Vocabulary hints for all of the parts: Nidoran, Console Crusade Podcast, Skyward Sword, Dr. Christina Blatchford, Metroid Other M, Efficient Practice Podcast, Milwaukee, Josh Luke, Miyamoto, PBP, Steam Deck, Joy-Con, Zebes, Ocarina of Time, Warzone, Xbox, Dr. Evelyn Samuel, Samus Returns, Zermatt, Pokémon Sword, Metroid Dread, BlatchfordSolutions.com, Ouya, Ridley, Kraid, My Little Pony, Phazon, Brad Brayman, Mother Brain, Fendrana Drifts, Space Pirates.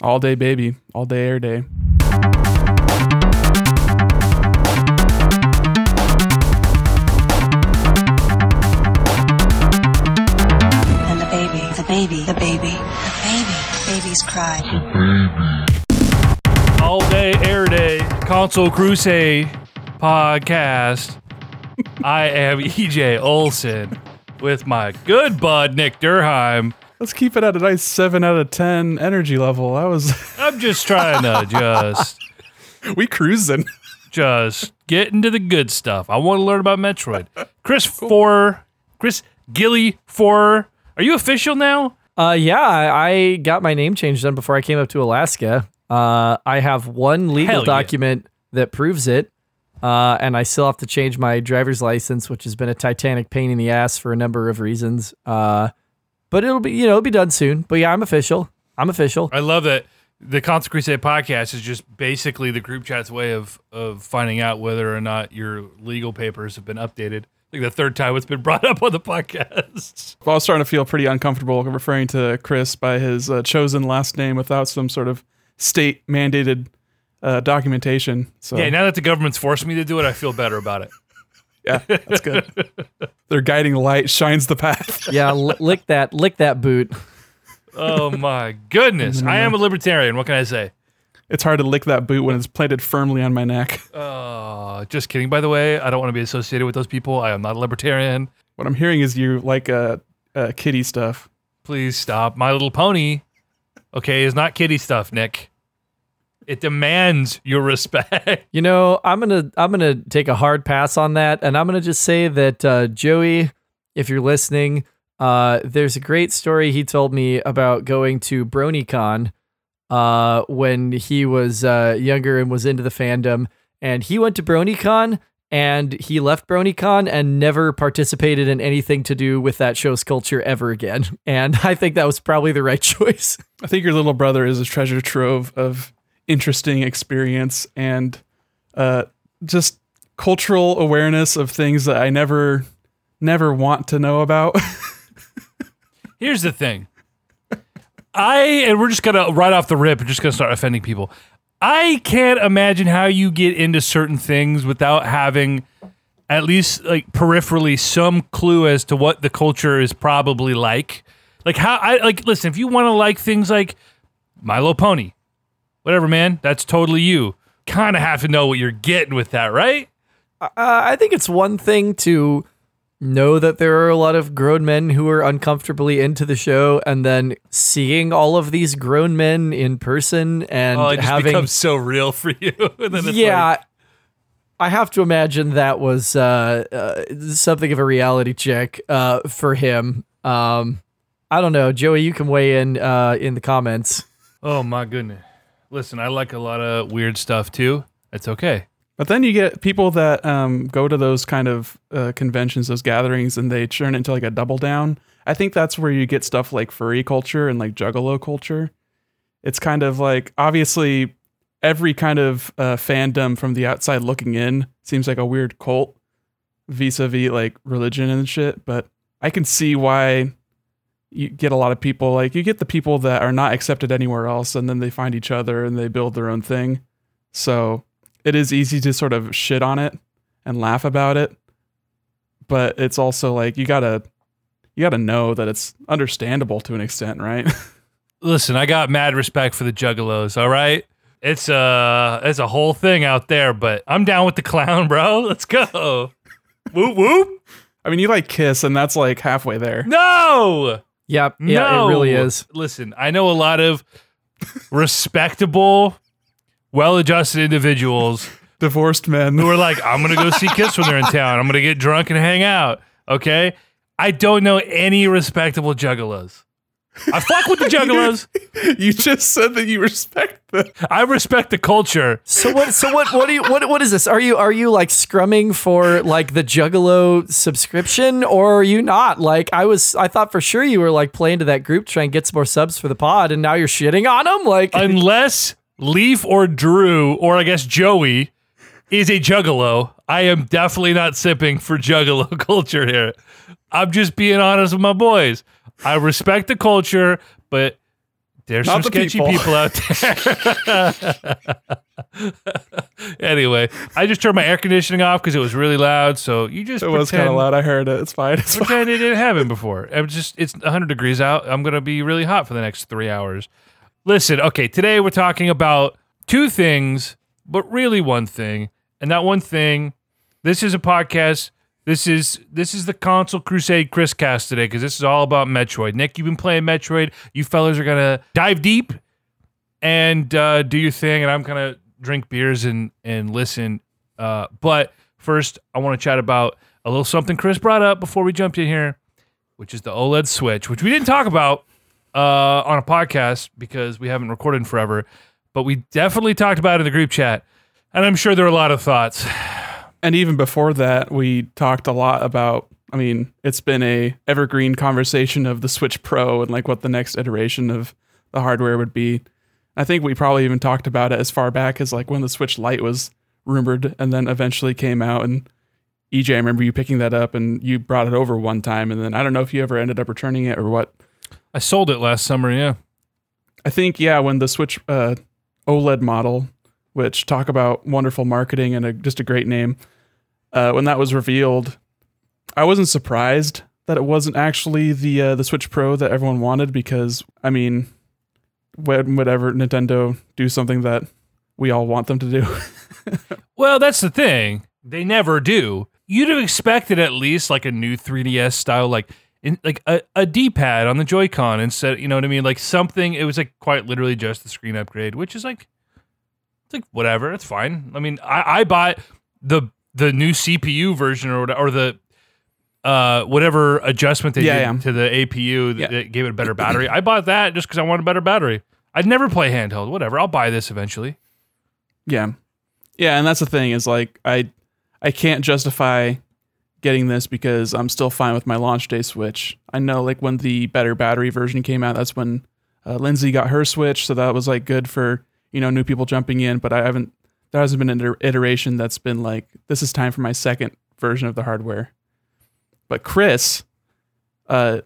All day, baby. All day, air day. And the baby, the baby, the baby, the baby, the baby's cry. The baby. All day, air day, Console Crusade Podcast. I am EJ Olsen with my good bud, Nick Durheim. Let's keep it at a nice 7 out of 10 energy level. I'm just trying to We cruising. Just get into the good stuff. I want to learn about Metroid. Chris Gilly 4. Are you official now? Yeah, I got my name changed done before I came up to Alaska. I have one legal document that proves it. And I still have to change my driver's license, which has been a titanic pain in the ass for a number of reasons. But it'll be done soon. But yeah, I'm official. I love that the Console Crusade podcast is just basically the group chat's way of finding out whether or not your legal papers have been updated. I think the third time it's been brought up on the podcast. Well, I was starting to feel pretty uncomfortable referring to Chris by his chosen last name without some sort of state mandated documentation. So yeah, now that the government's forced me to do it, I feel better about it. Yeah, that's good. Their guiding light shines the path. Yeah, lick that boot. Oh my goodness. I am a libertarian. What can I say? It's hard to lick that boot when it's planted firmly on my neck. Oh, just kidding. By the way, I don't want to be associated with those people. I am not a libertarian. What I'm hearing is you like kitty stuff. Please stop. My Little Pony, okay, is not kitty stuff, Nick. It demands your respect. You know, I'm gonna take a hard pass on that, and I'm gonna just say that Joey, if you're listening, there's a great story he told me about going to BronyCon when he was younger and was into the fandom, and he went to BronyCon and he left BronyCon and never participated in anything to do with that show's culture ever again. And I think that was probably the right choice. I think your little brother is a treasure trove of interesting experience and just cultural awareness of things that I never want to know about. Here's the thing. We're just gonna right off the rip, we're just gonna start offending people. I can't imagine how you get into certain things without having at least like peripherally some clue as to what the culture is probably like. Like how listen, if you want to like things like My Little Pony, whatever, man, that's totally you. Kind of have to know what you're getting with that, right? I think it's one thing to know that there are a lot of grown men who are uncomfortably into the show, and then seeing all of these grown men in person and it just becomes so real for you. And then it's I have to imagine that was something of a reality check for him. I don't know. Joey, you can weigh in the comments. Oh, my goodness. Listen, I like a lot of weird stuff, too. It's okay. But then you get people that go to those kind of conventions, those gatherings, and they turn it into like a double down. I think that's where you get stuff like furry culture and like juggalo culture. It's kind of like, obviously, every kind of fandom from the outside looking in seems like a weird cult vis-a-vis like religion and shit. But I can see why you get a lot of people, like you get the people that are not accepted anywhere else, and then they find each other and they build their own thing. So it is easy to sort of shit on it and laugh about it. But it's also like, you gotta know that it's understandable to an extent, right? Listen, I got mad respect for the juggalos. All right. It's a whole thing out there, but I'm down with the clown, bro. Let's go. Whoop, whoop. I mean, you like Kiss and that's like halfway there. No. Yep. Yeah, no. It really is. Listen, I know a lot of respectable, well-adjusted individuals. Divorced men. Who are like, I'm going to go see Kiss when they're in town. I'm going to get drunk and hang out. Okay? I don't know any respectable juggalos. I fuck with the juggalos. You just said that you respect them. I respect the culture. So what is this? Are you like scrumming for like the juggalo subscription, or are you not? Like I thought for sure you were like playing to that group, trying to get some more subs for the pod, and now you're shitting on them. Like unless Leaf or Drew or I guess Joey is a juggalo, I am definitely not sipping for juggalo culture here. I'm just being honest with my boys. I respect the culture, but There's not some sketchy people out there. Anyway, I just turned my air conditioning off because it was really loud. So you just It was kind of loud. I heard it. It's fine. It's pretend fine. It didn't happen before. It's 100 degrees out. I'm going to be really hot for the next 3 hours. Listen, okay, today we're talking about two things, but really one thing. And that one thing, this is a podcast. This is the Console Crusade Chris cast today, because this is all about Metroid. Nick, you've been playing Metroid. You fellas are going to dive deep and do your thing, and I'm going to drink beers and listen. But first, I want to chat about a little something Chris brought up before we jumped in here, which is the OLED Switch, which we didn't talk about on a podcast because we haven't recorded in forever, but we definitely talked about it in the group chat, and I'm sure there are a lot of thoughts. And even before that, we talked a lot about, I mean, it's been a evergreen conversation of the Switch Pro and like what the next iteration of the hardware would be. I think we probably even talked about it as far back as like when the Switch Lite was rumored and then eventually came out. And EJ, I remember you picking that up and you brought it over one time. And then I don't know if you ever ended up returning it or what. I sold it last summer, yeah. I think, yeah, when the Switch OLED model, which talk about wonderful marketing and just a great name. When that was revealed, I wasn't surprised that it wasn't actually the Switch Pro that everyone wanted, because, I mean, whenever Nintendo do something that we all want them to do. Well, that's the thing. They never do. You'd have expected at least like a new 3DS style, like a D-pad on the Joy-Con instead, you know what I mean? Like something, it was like quite literally just the screen upgrade, which is like, it's like, whatever, it's fine. I mean, I bought the new CPU version or the whatever adjustment they did to the APU that gave it a better battery. I bought that just because I wanted a better battery. I'd never play handheld. Whatever, I'll buy this eventually. Yeah. Yeah, and that's the thing is, like, I can't justify getting this because I'm still fine with my launch day Switch. I know, like, when the better battery version came out, that's when Lindsay got her Switch, so that was, like, good for, you know, new people jumping in, but there hasn't been an iteration that's been like, this is time for my second version of the hardware. But Chris, I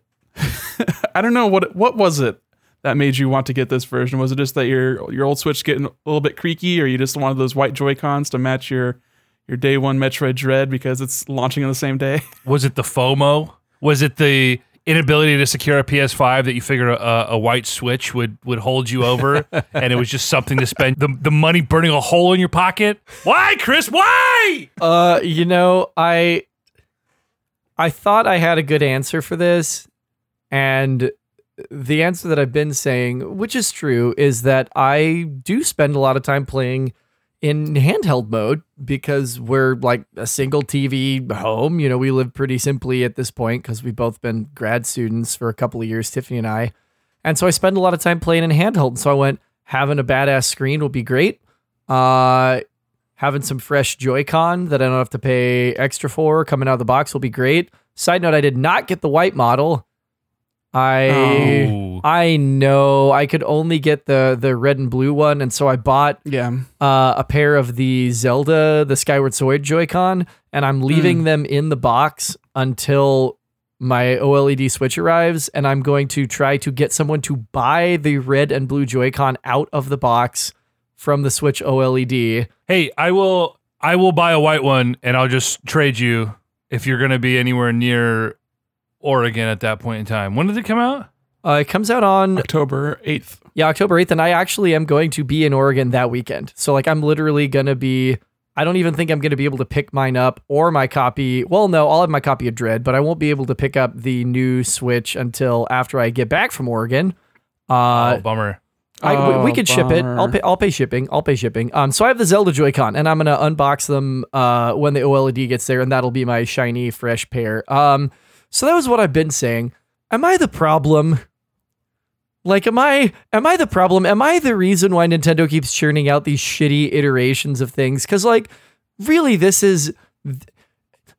don't know what was it that made you want to get this version? Was it just that your old Switch getting a little bit creaky, or you just wanted those white Joy-Cons to match your day one Metroid Dread because it's launching on the same day? Was it the FOMO? Was it the inability to secure a PS5 that you figure a white Switch would hold you over, and it was just something to spend the money burning a hole in your pocket? Why, Chris? Why? You know, I thought I had a good answer for this, and the answer that I've been saying, which is true, is that I do spend a lot of time playing in handheld mode because we're like a single TV home. You know, we live pretty simply at this point because we've both been grad students for a couple of years, Tiffany and I. And so I spend a lot of time playing in handheld. So I went, having a badass screen will be great. Having some fresh Joy-Con that I don't have to pay extra for coming out of the box will be great. Side note, I did not get the white model. I know I could only get the red and blue one, and so I bought a pair of the Zelda, the Skyward Sword Joy-Con, and I'm leaving them in the box until my OLED Switch arrives, and I'm going to try to get someone to buy the red and blue Joy-Con out of the box from the Switch OLED. Hey, I will buy a white one, and I'll just trade you if you're going to be anywhere near Oregon at that point in time. When did it come out? It comes out on October 8th. Yeah, October 8th. And I actually am going to be in Oregon that weekend. So like I'm literally going to be, I don't even think I'm going to be able to pick mine up or my copy. Well, no, I'll have my copy of Dread, but I won't be able to pick up the new Switch until after I get back from Oregon. Bummer. We could ship it. I'll pay shipping. So I have the Zelda Joy-Con, and I'm going to unbox them when the OLED gets there, and that'll be my shiny, fresh pair. So that was what I've been saying. Am I the problem? Like, am I the problem? Am I the reason why Nintendo keeps churning out these shitty iterations of things? Because, like, really, this is...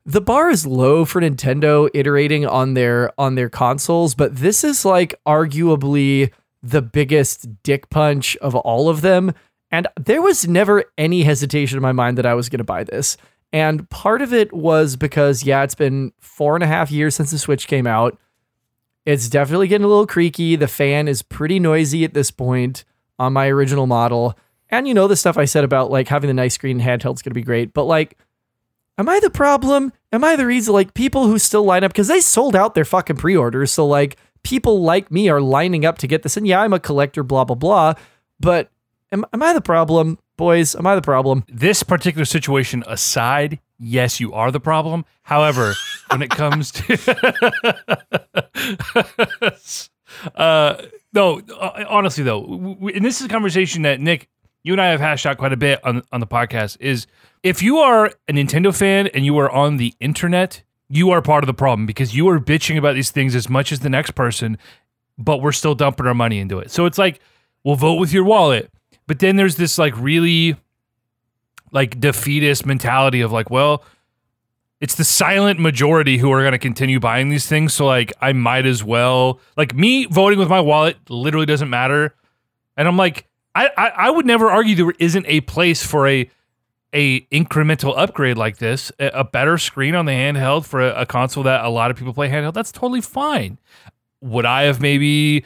The bar is low for Nintendo iterating on their consoles, but this is, like, arguably the biggest dick punch of all of them. And there was never any hesitation in my mind that I was going to buy this. And part of it was because, yeah, it's been 4.5 years since the Switch came out. It's definitely getting a little creaky. The fan is pretty noisy at this point on my original model. And you know, the stuff I said about like having the nice screen handheld's going to be great, but like, am I the problem? Am I the reason like people who still line up because they sold out their fucking pre-orders. So like people like me are lining up to get this. And yeah, I'm a collector, blah, blah, blah. But am I the problem, boys? Am I the problem? This particular situation aside, yes, you are the problem. However, when it comes to... no, honestly, though, and this is a conversation that, Nick, you and I have hashed out quite a bit on the podcast, is if you are a Nintendo fan and you are on the internet, you are part of the problem because you are bitching about these things as much as the next person, but we're still dumping our money into it. So it's like, we'll vote with your wallet. But then there's this like really... like defeatist mentality of like, well, it's the silent majority who are going to continue buying these things. So like, I might as well, like me voting with my wallet literally doesn't matter. And I'm like, I would never argue there isn't a place for a incremental upgrade like this, a better screen on the handheld for a console that a lot of people play handheld. That's totally fine. Would I have maybe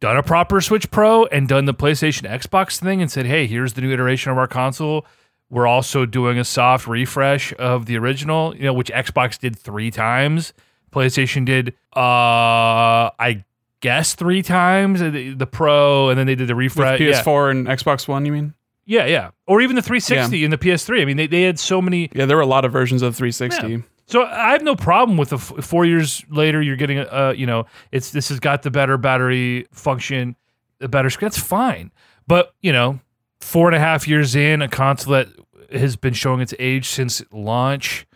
done a proper Switch Pro and done the PlayStation Xbox thing and said, hey, here's the new iteration of our console. We're also doing a soft refresh of the original, you know, which Xbox did 3 times. PlayStation did, I guess 3 times, the Pro, and then they did the refresh. With PS4 and Xbox One, you mean? Yeah, yeah. Or even the 360 and the PS3. I mean, they had so many. Yeah, there were a lot of versions of the 360. Yeah. So I have no problem with 4 years later, you're getting, you know, this has got the better battery function, the better screen. That's fine. But, you know, 4.5 years in, a console that has been showing its age since launch,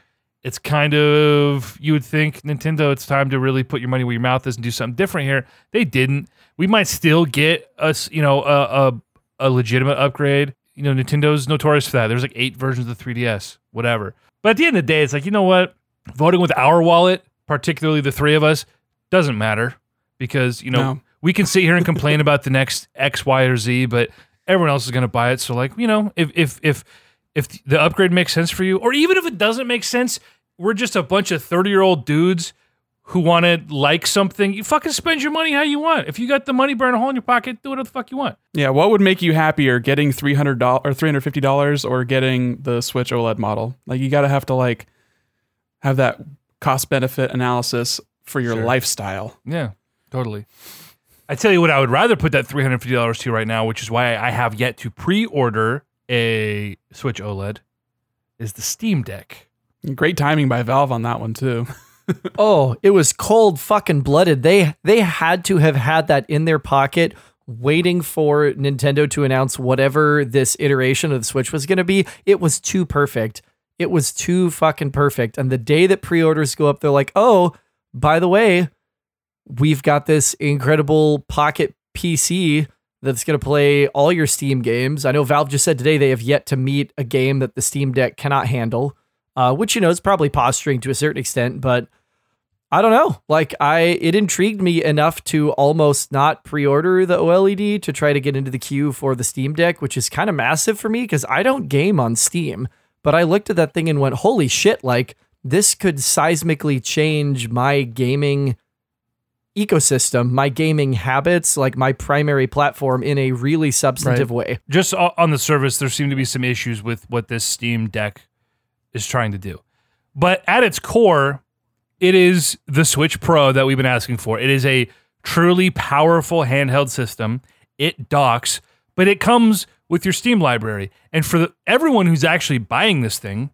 it's kind of, you would think, Nintendo, it's time to really put your money where your mouth is and do something different here. They didn't. We might still get us, you know, a legitimate upgrade. You know, Nintendo's notorious for that. There's like 8 versions of the 3DS, whatever. But at the end of the day, it's like, you know what? Voting with our wallet, particularly the three of us, doesn't matter because, you know, we can sit here and complain about the next X, Y, or Z, but everyone else is going to buy it. So like, you know, if the upgrade makes sense for you, or even if it doesn't make sense, we're just a bunch of 30-year-old dudes who want to like something. You fucking spend your money how you want. If you got the money burn a hole in your pocket, do whatever the fuck you want. Yeah. What would make you happier, getting $300 or $350 or getting the Switch OLED model? Like you got to have to like have that cost benefit analysis for your lifestyle. Yeah, totally. I tell you what, I would rather put that $350 to right now, which is why I have yet to pre-order a Switch OLED, is the Steam Deck. Great timing by Valve on that one, too. Oh, it was cold fucking blooded. They had to have had that in their pocket, waiting for Nintendo to announce whatever this iteration of the Switch was going to be. It was too perfect. It was too fucking perfect. And the day that pre-orders go up, they're like, oh, by the way, we've got this incredible pocket PC that's going to play all your Steam games. I know Valve just said today they have yet to meet a game that the Steam Deck cannot handle, which, you know, is probably posturing to a certain extent, but I don't know. Like, it intrigued me enough to almost not pre-order the OLED to try to get into the queue for the Steam Deck, which is kind of massive for me because I don't game on Steam, but I looked at that thing and went, holy shit, like, this could seismically change my gaming ecosystem, my gaming habits, like my primary platform in a really substantive way. Just on the surface, there seem to be some issues with what this Steam Deck is trying to do. But at its core, it is the Switch Pro that we've been asking for. It is a truly powerful handheld system. It docks, but it comes with your Steam library. And for everyone who's actually buying this thing,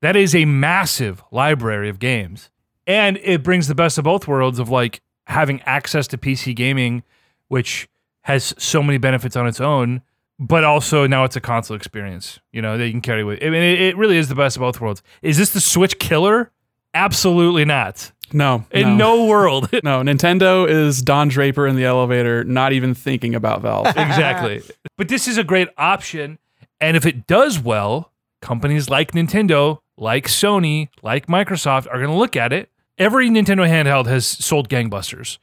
that is a massive library of games. And it brings the best of both worlds of like having access to PC gaming, which has so many benefits on its own, but also now it's a console experience, you know, that you can carry with. I mean, it really is the best of both worlds. Is this the Switch killer? Absolutely not. No. In no world. No, Nintendo is Don Draper in the elevator, not even thinking about Valve. Exactly. But this is a great option. And if it does well, companies like Nintendo, like Sony, like Microsoft are going to look at it. Every Nintendo handheld has sold gangbusters.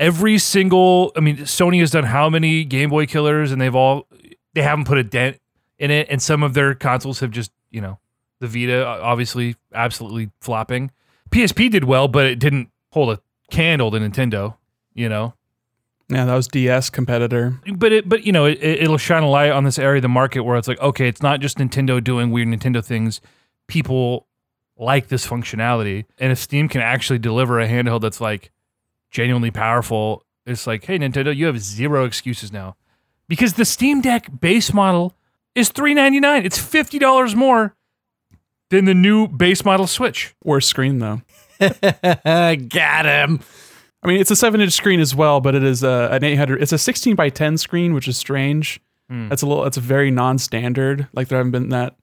Every single, I mean, Sony has done how many Game Boy killers, and they haven't put a dent in it. And some of their consoles have just, you know, the Vita obviously absolutely flopping. PSP did well, but it didn't hold a candle to Nintendo, you know. Yeah, that was DS competitor. But you know, it'll shine a light on this area of the market where it's like, okay, it's not just Nintendo doing weird Nintendo things. People like this functionality. And if Steam can actually deliver a handheld that's like genuinely powerful, it's like, hey, Nintendo, you have zero excuses now. Because the Steam Deck base model is $399. It's $50 more than the new base model Switch. Worse screen, though. Got him. I mean, it's a 7-inch screen as well, but it is an 800. It's a 16:10 screen, which is strange. That's a very non-standard. Like there haven't been that.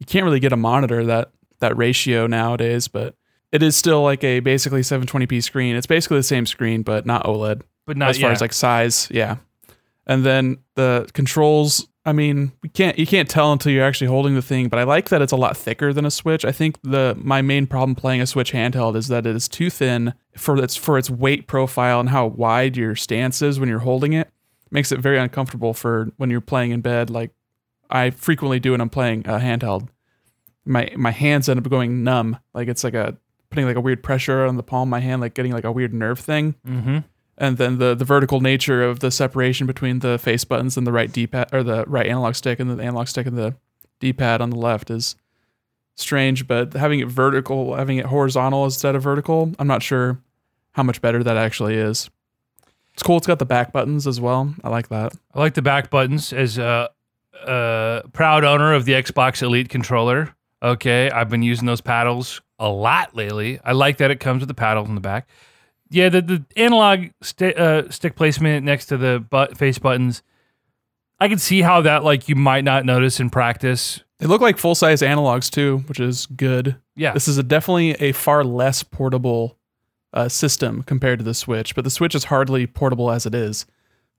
You can't really get a monitor that ratio nowadays, but it is still like a basically 720p screen. It's basically the same screen, but not OLED. But not as far as like size, yeah. And then the controls. I mean, you can't tell until you're actually holding the thing. But I like that it's a lot thicker than a Switch. I think my main problem playing a Switch handheld is that it is too thin for its weight profile and how wide your stance is when you're holding it. It makes it very uncomfortable for when you're playing in bed, like I frequently do when I'm playing a handheld. My hands end up going numb. Like it's like putting like a weird pressure on the palm of my hand, like getting like a weird nerve thing. Mm-hmm. And then the vertical nature of the separation between the face buttons and the right D-pad or the right analog stick and the analog stick and the D-pad on the left is strange. But having it horizontal instead of vertical, I'm not sure how much better that actually is. It's cool. It's got the back buttons as well. I like that. I like the back buttons as a proud owner of the Xbox Elite controller. Okay, I've been using those paddles a lot lately. I like that it comes with the paddles in the back. Yeah, the analog stick placement next to the face buttons, I can see how that like you might not notice in practice. They look like full-size analogs too, which is good. Yeah. This is definitely a far less portable system compared to the Switch, but the Switch is hardly portable as it is.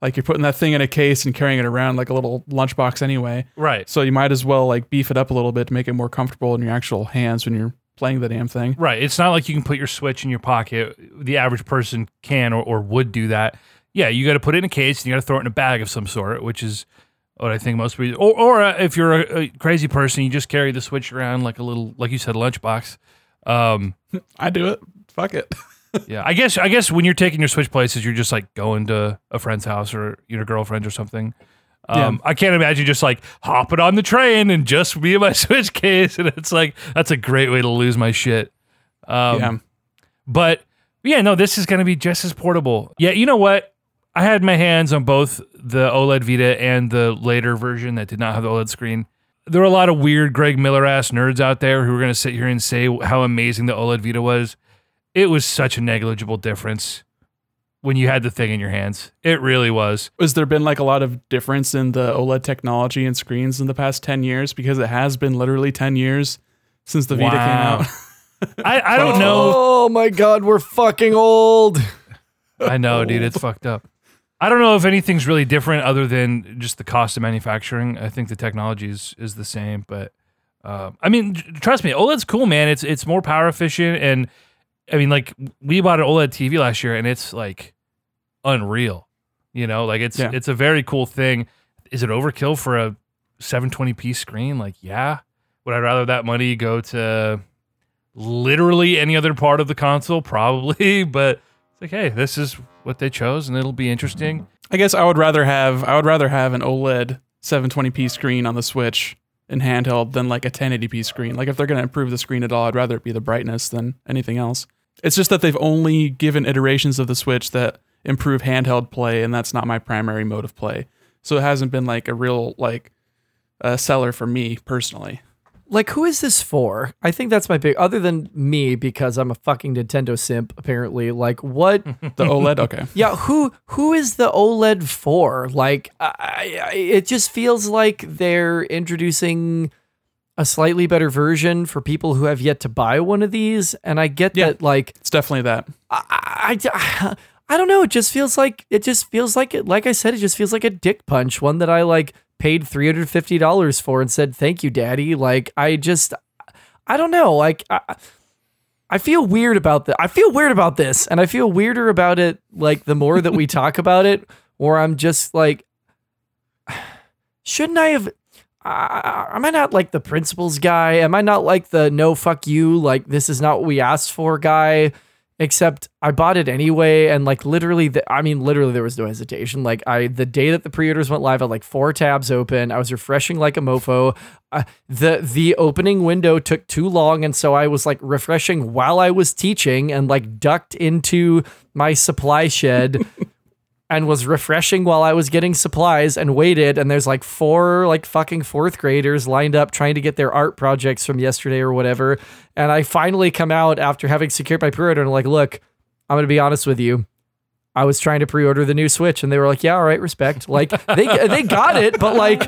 Like you're putting that thing in a case and carrying it around like a little lunchbox anyway. Right. So you might as well like beef it up a little bit to make it more comfortable in your actual hands when you're playing the damn thing. Right. It's not like you can put your Switch in your pocket. The average person can or would do that. Yeah, you got to put it in a case and you got to throw it in a bag of some sort, which is what I think most people... Or if you're a crazy person, you just carry the Switch around like a little, like you said, lunchbox. I do it. Fuck it. Yeah, I guess when you're taking your Switch places, you're just like going to a friend's house or your girlfriend or something. Yeah. I can't imagine just like hopping on the train and just be in my Switch case. And it's like, that's a great way to lose my shit. But yeah, no, this is going to be just as portable. Yeah. You know what? I had my hands on both the OLED Vita and the later version that did not have the OLED screen. There were a lot of weird Greg Miller ass nerds out there who were going to sit here and say how amazing the OLED Vita was. It was such a negligible difference when you had the thing in your hands. It really was. Has there been like a lot of difference in the OLED technology and screens in the past 10 years? Because it has been literally 10 years since the Vita came out. I don't know. Oh my God, we're fucking old. I know, dude, it's fucked up. I don't know if anything's really different other than just the cost of manufacturing. I think the technology is the same, but I mean, trust me, OLED's cool, man. It's more power efficient, and I mean, like, we bought an OLED TV last year, and it's, like, unreal. You know, like, it's a very cool thing. Is it overkill for a 720p screen? Like, yeah. Would I rather that money go to literally any other part of the console? Probably. But it's like, hey, this is what they chose, and it'll be interesting. I guess I would rather have an OLED 720p screen on the Switch in handheld than, like, a 1080p screen. Like, if they're going to improve the screen at all, I'd rather it be the brightness than anything else. It's just that they've only given iterations of the Switch that improve handheld play, and that's not my primary mode of play. So it hasn't been like a real like seller for me personally. Like, who is this for? I think that's my big... Other than me, because I'm a fucking Nintendo simp, apparently. Like, what... The OLED? Okay. Yeah, who is the OLED for? Like, it just feels like they're introducing a slightly better version for people who have yet to buy one of these. And I get that, like... It's definitely that. I don't know. It just feels like... Like I said, it just feels like a dick punch. One that I, like, paid $350 for and said, thank you, Daddy. Like, I don't know. Like, I feel weird about that. I feel weird about this. And I feel weirder about it, like, the more that we talk about it, or I'm just like, shouldn't I have... am I not like the principles guy? Am I not like the no, fuck you, like this is not what we asked for guy? except I bought it anyway. And like literally, literally there was no hesitation. Like the day that the pre-orders went live, I had like 4 tabs open. I was refreshing like a mofo. The opening window took too long. And so I was like refreshing while I was teaching and like ducked into my supply shed and was refreshing while I was getting supplies and waited. And there's like 4 like fucking 4th graders lined up trying to get their art projects from yesterday or whatever. And I finally come out after having secured my pre-order and I'm like, look, I'm going to be honest with you. I was trying to pre-order the new Switch and they were like, yeah, all right, respect. Like they got it, but like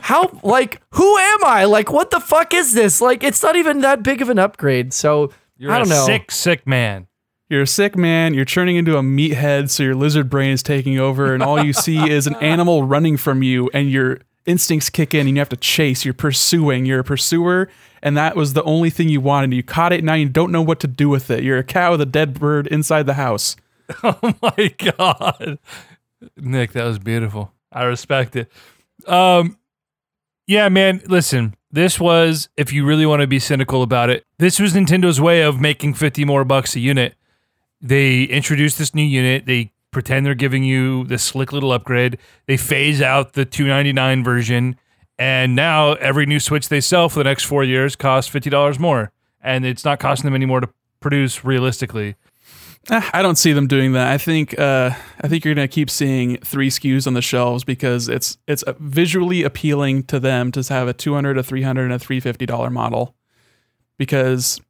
how, like, who am I? Like, what the fuck is this? Like, it's not even that big of an upgrade. So I don't know. You're a sick man. You're a sick man, you're turning into a meathead, so your lizard brain is taking over, and all you see is an animal running from you, and your instincts kick in, and you have to chase, you're pursuing, you're a pursuer, and that was the only thing you wanted. You caught it, now you don't know what to do with it. You're a cow with a dead bird inside the house. Oh my God. Nick, that was beautiful. I respect it. Yeah, man, listen. This was, if you really want to be cynical about it, this was Nintendo's way of making $50 more a unit. They introduce this new unit. They pretend they're giving you this slick little upgrade. They phase out the $299 version. And now every new Switch they sell for the next 4 years costs $50 more. And it's not costing them any more to produce realistically. I don't see them doing that. I think you're going to keep seeing 3 SKUs on the shelves because it's visually appealing to them to have a $200, a $300, and a $350 model. Because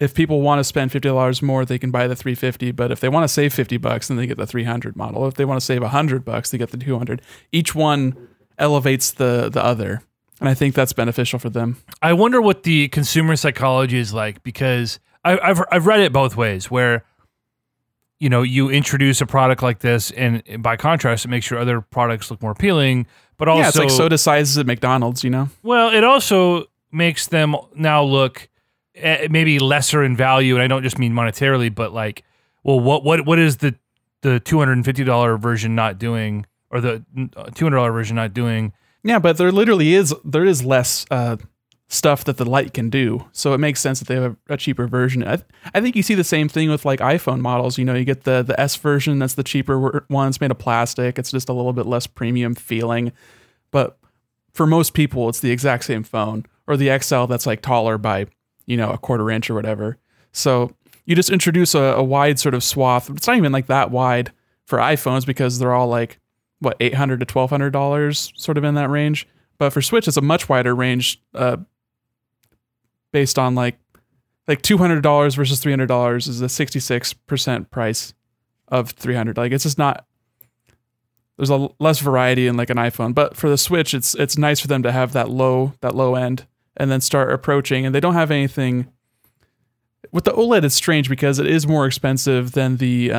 if people want to spend $50 more, they can buy the $350, but if they want to save $50, then they get the $300 model. If they want to save $100, they get the $200. Each one elevates the other, and I think that's beneficial for them. I wonder what the consumer psychology is like, because I've read it both ways, where you know, you introduce a product like this, and by contrast, it makes your other products look more appealing, but also... Yeah, it's like soda sizes at McDonald's, you know? Well, it also makes them now look... maybe lesser in value, and I don't just mean monetarily, but like, well, what is the $250 version not doing, or the $200 version not doing? Yeah, but there is less stuff that the Lite can do, so it makes sense that they have a cheaper version. I think you see the same thing with like iPhone models. You know, you get the S version, that's the cheaper one. It's made of plastic. It's just a little bit less premium feeling, but for most people, it's the exact same phone, or the XL that's like taller by, you know, a quarter inch or whatever. So you just introduce a wide sort of swath. It's not even like that wide for iPhones because they're all like, what, $800 to $1,200, sort of in that range. But for Switch, it's a much wider range based on like $200 versus $300 is a 66% price of $300. Like, it's just not, there's a less variety in like an iPhone. But for the Switch, it's nice for them to have that low end, and then start approaching, and they don't have anything. With the OLED, it's strange because it is more expensive than the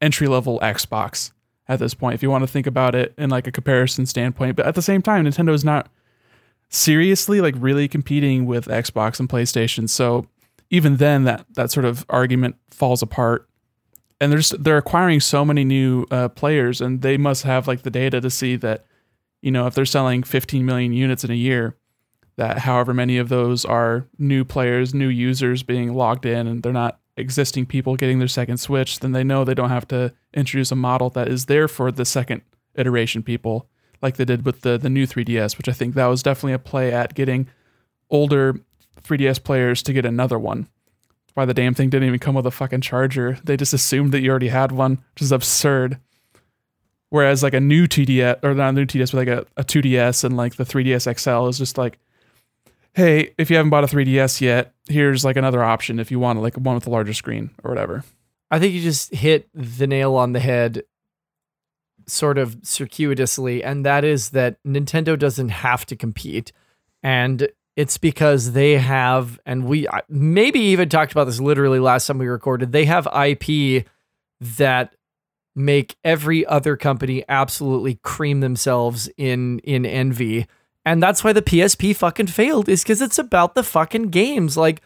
entry-level Xbox at this point, if you want to think about it in like a comparison standpoint. But at the same time, Nintendo is not seriously like really competing with Xbox and PlayStation. So even then, that sort of argument falls apart. And they're acquiring so many new players, and they must have like the data to see that, you know, if they're selling 15 million units in a year, that however many of those are new players, new users being logged in, and they're not existing people getting their second Switch, then they know they don't have to introduce a model that is there for the second iteration people, like they did with the new 3DS, which I think that was definitely a play at getting older 3DS players to get another one. That's why the damn thing didn't even come with a fucking charger. They just assumed that you already had one, which is absurd. Whereas like a new TDS, or not a new TDS, but like a 2DS and like the 3DS XL is just like, hey, if you haven't bought a 3DS yet, here's like another option if you want like one with a larger screen or whatever. I think you just hit the nail on the head sort of circuitously, and that is that Nintendo doesn't have to compete. And it's because they have, and we maybe even talked about this literally last time we recorded, they have IP that make every other company absolutely cream themselves in envy. And that's why the PSP fucking failed, is because it's about the fucking games. Like,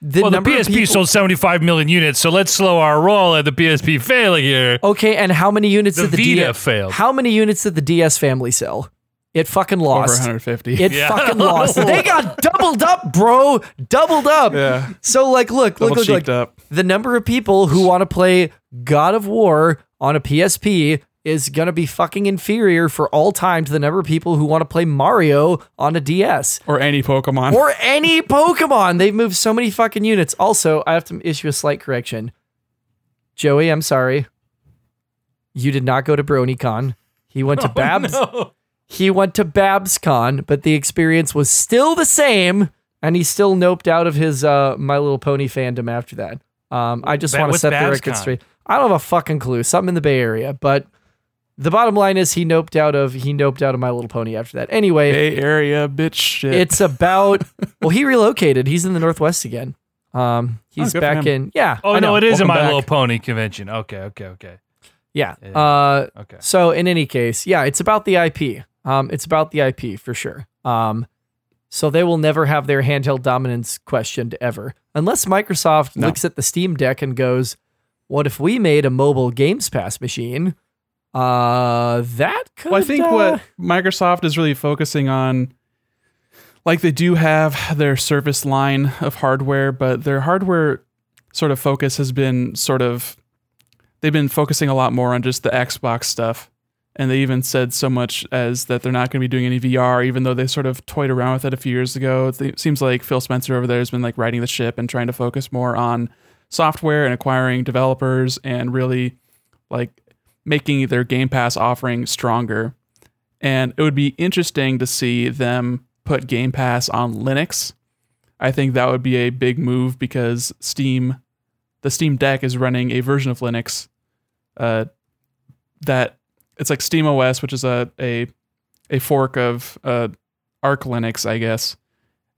the PSP sold 75 million units, so let's slow our roll at the PSP failing here. Okay, and how many units did the Vita fail? How many units did the DS family sell? It fucking lost. Over 150. It fucking lost. They got doubled up, bro. Doubled up. Yeah. So like, look, up. The number of people who want to play God of War on a PSP is going to be fucking inferior for all time to the number of people who want to play Mario on a DS. Or any Pokemon. Or any Pokemon. They've moved so many fucking units. Also, I have to issue a slight correction. Joey, I'm sorry. You did not go to BronyCon. He went to Babs. No. He went to BabsCon, but the experience was still the same, and he still noped out of his My Little Pony fandom after that. I just want to set the record straight. I don't have a fucking clue. Something in the Bay Area, but the bottom line is he noped out of My Little Pony after that. Anyway, Bay Area bitch shit. It's about well, he relocated. He's in the Northwest again. He's back in. Yeah. Oh no, it is in My Little Pony convention. Okay. Yeah. Okay. So in any case, yeah, it's about the IP. It's about the IP for sure. So they will never have their handheld dominance questioned ever. Unless Microsoft looks at the Steam Deck and goes, what if we made a mobile Games Pass machine? That could... Well, I think what Microsoft is really focusing on, like they do have their Surface line of hardware, but their hardware sort of focus has been sort of... They've been focusing a lot more on just the Xbox stuff. And they even said so much as that they're not going to be doing any VR, even though they sort of toyed around with it a few years ago. It seems like Phil Spencer over there has been like riding the ship and trying to focus more on software and acquiring developers and really like making their Game Pass offering stronger. And it would be interesting to see them put Game Pass on Linux. I think that would be a big move because the Steam Deck is running a version of Linux that it's like Steam OS, which is a fork of Arch Linux, I guess.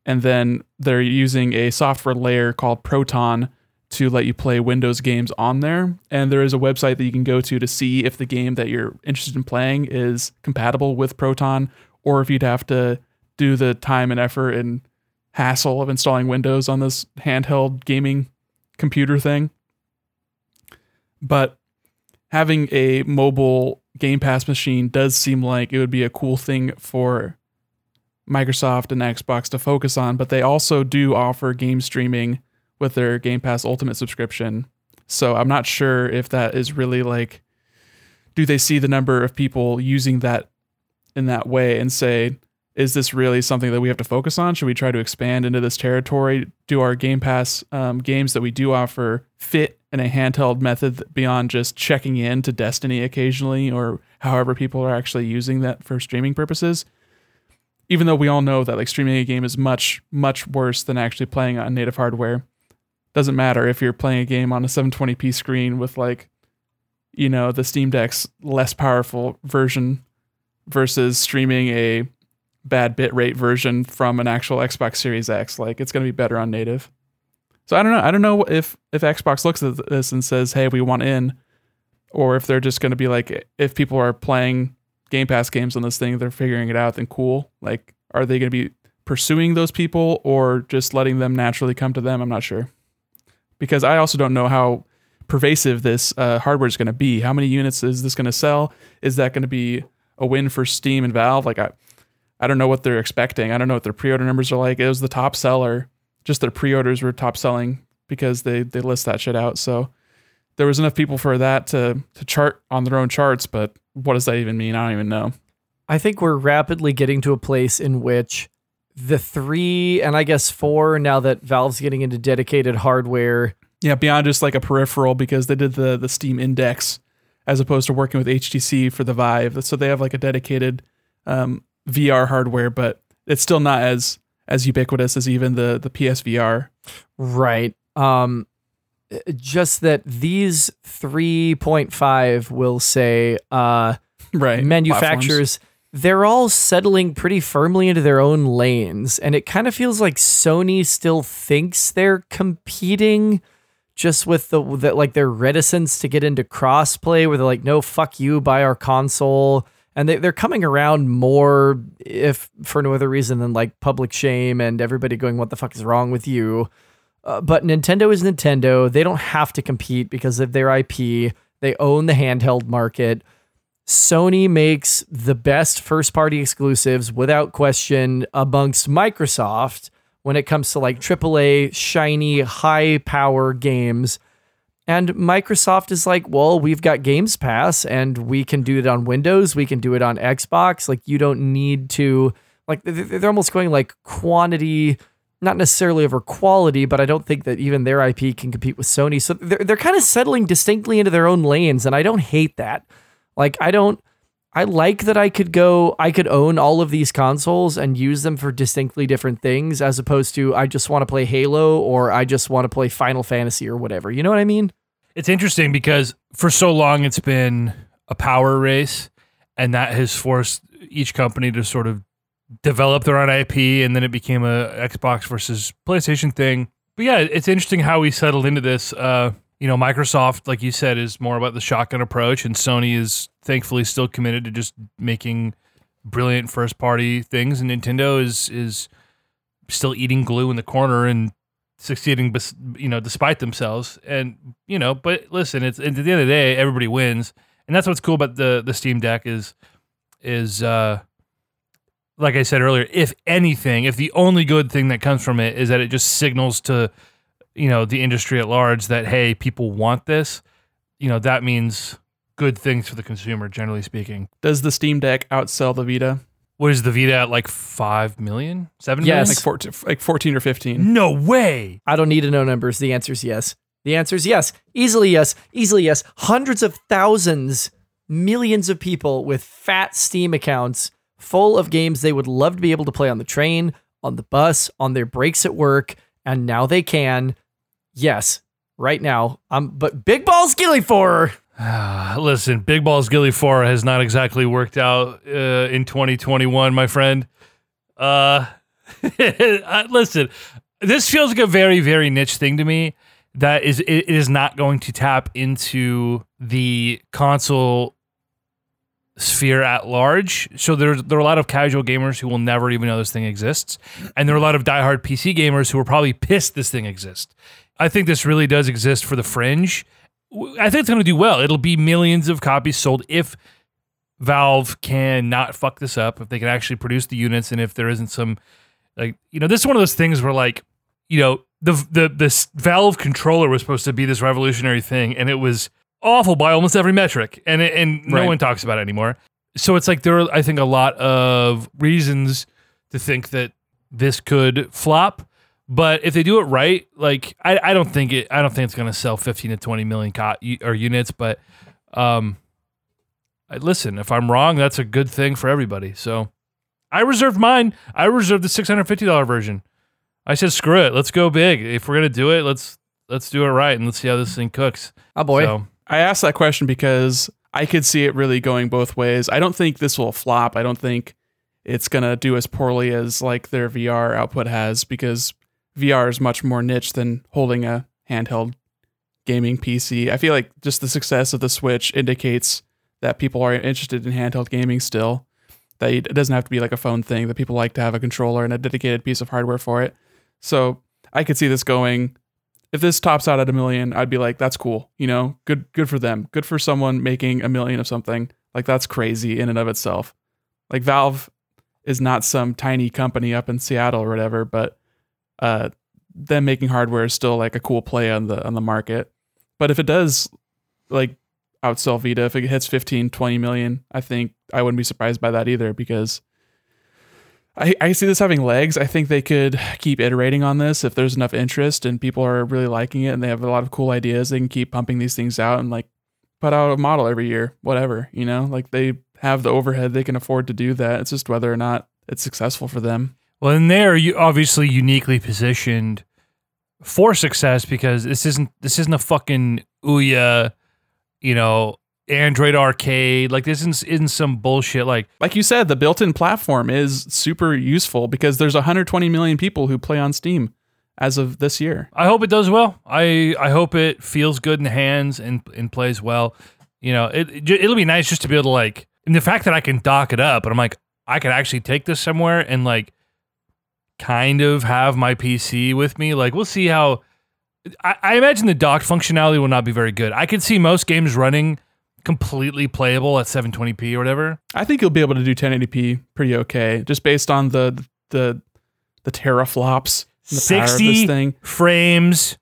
And then they're using a software layer called Proton to let you play Windows games on there. And there is a website that you can go to see if the game that you're interested in playing is compatible with Proton, or if you'd have to do the time and effort and hassle of installing Windows on this handheld gaming computer thing. But having a mobile Game Pass machine does seem like it would be a cool thing for Microsoft and Xbox to focus on, but they also do offer game streaming with their Game Pass Ultimate subscription. So I'm not sure if that is really like, do they see the number of people using that in that way and say, is this really something that we have to focus on? Should we try to expand into this territory? Do our Game Pass games that we do offer fit in a handheld method beyond just checking in to Destiny occasionally, or however people are actually using that for streaming purposes? Even though we all know that like streaming a game is much, much worse than actually playing on native hardware. Doesn't matter if you're playing a game on a 720p screen with like, you know, the Steam Deck's less powerful version versus streaming a bad bitrate version from an actual Xbox Series X. Like, it's going to be better on native. So I don't know. I don't know if Xbox looks at this and says, hey, we want in, or if they're just going to be like, if people are playing Game Pass games on this thing, they're figuring it out, then cool. Like, are they going to be pursuing those people or just letting them naturally come to them? I'm not sure. Because I also don't know how pervasive this hardware is going to be. How many units is this going to sell? Is that going to be a win for Steam and Valve? Like, I don't know what they're expecting. I don't know what their pre-order numbers are like. It was the top seller. Just their pre-orders were top selling because they list that shit out. So there was enough people for that to chart on their own charts. But what does that even mean? I don't even know. I think we're rapidly getting to a place in which the 3 and I guess 4, now that Valve's getting into dedicated hardware. Yeah, beyond just like a peripheral, because they did the Steam Index as opposed to working with HTC for the Vive. So they have like a dedicated... VR hardware, but it's still not as ubiquitous as even the PSVR. Right. Just that these 3.5 will say right manufacturers, platforms. They're all settling pretty firmly into their own lanes, and it kind of feels like Sony still thinks they're competing just with the like their reticence to get into crossplay, where they're like, no, fuck you, buy our console. And they're coming around more, if for no other reason than like public shame and everybody going, what the fuck is wrong with you? But Nintendo is Nintendo. They don't have to compete because of their IP. They own the handheld market. Sony makes the best first-party exclusives without question amongst Microsoft when it comes to like AAA, shiny, high-power games. And Microsoft is like, well, we've got Games Pass and we can do it on Windows. We can do it on Xbox. Like, you don't need to, like, they're almost going like quantity, not necessarily over quality, but I don't think that even their IP can compete with Sony. So they're kind of settling distinctly into their own lanes. And I don't hate that. Like, I like that I could own all of these consoles and use them for distinctly different things, as opposed to I just want to play Halo or I just want to play Final Fantasy or whatever. You know what I mean? It's interesting because for so long it's been a power race, and that has forced each company to sort of develop their own IP, and then it became a Xbox versus PlayStation thing. But yeah, it's interesting how we settled into this. You know, Microsoft, like you said, is more about the shotgun approach, and Sony is thankfully still committed to just making brilliant first-party things, and Nintendo is still eating glue in the corner and succeeding, you know, despite themselves. And, you know, but listen, it's at the end of the day, everybody wins, and that's what's cool about the Steam Deck is like I said earlier, if anything, if the only good thing that comes from it is that it just signals to, you know, the industry at large that, hey, people want this, you know, that means good things for the consumer, generally speaking. Does the Steam Deck outsell the Vita? What is the Vita at, like 5 million? 7 yes. million? Like 14 or 15. No way! I don't need to know numbers. The answer is yes. The answer is yes. Easily yes. Easily yes. Hundreds of thousands, millions of people with fat Steam accounts full of games they would love to be able to play on the train, on the bus, on their breaks at work, and now they can. Yes, right now. But Big Balls Gilly 4. Listen, Big Balls Gilly 4 has not exactly worked out in 2021, my friend. Listen, this feels like a very, very niche thing to me. That is, it is not going to tap into the console sphere at large. So there are a lot of casual gamers who will never even know this thing exists. And there are a lot of diehard PC gamers who are probably pissed this thing exists. I think this really does exist for the fringe. I think it's going to do well. It'll be millions of copies sold if Valve can not fuck this up, if they can actually produce the units, and if there isn't some, like, you know, this is one of those things where, like, you know, the Valve controller was supposed to be this revolutionary thing, and it was awful by almost every metric, and no one talks about it anymore. So it's like there are, I think, a lot of reasons to think that this could flop. But if they do it right, like I don't think it's gonna sell 15 to 20 million units. But listen, if I'm wrong, that's a good thing for everybody. So I reserved mine. I reserved the $650 version. I said, screw it, let's go big. If we're gonna do it, let's do it right, and let's see how this thing cooks. Oh boy! So I asked that question because I could see it really going both ways. I don't think this will flop. I don't think it's gonna do as poorly as like their VR output has, because VR is much more niche than holding a handheld gaming PC. I feel like just the success of the Switch indicates that people are interested in handheld gaming still. That it doesn't have to be like a phone thing, that people like to have a controller and a dedicated piece of hardware for it. So I could see this going, if this tops out at 1 million, I'd be like, that's cool. You know, good for them. Good for someone making 1 million of something. Like, that's crazy in and of itself. Like, Valve is not some tiny company up in Seattle or whatever, but them making hardware is still like a cool play on the market. But if it does like outsell Vita, if it hits 15, 20 million, I think I wouldn't be surprised by that either, because I see this having legs. I think they could keep iterating on this. If there's enough interest and people are really liking it and they have a lot of cool ideas, they can keep pumping these things out and like put out a model every year, whatever, you know, like they have the overhead, they can afford to do that. It's just whether or not it's successful for them. Well, and they're obviously uniquely positioned for success, because this isn't a fucking Ouya, you know, Android arcade. Like, this isn't some bullshit. Like you said, the built-in platform is super useful, because there's 120 million people who play on Steam as of this year. I hope it does well. I hope it feels good in the hands and plays well. You know, it'll be nice just to be able to, like, and the fact that I can dock it up and I'm like, I could actually take this somewhere and like kind of have my PC with me. Like, we'll see how I imagine the dock functionality will not be very good. I could see most games running completely playable at 720p or whatever? I think you'll be able to do 1080p pretty okay, just based on the teraflops. The 60 this thing. Frames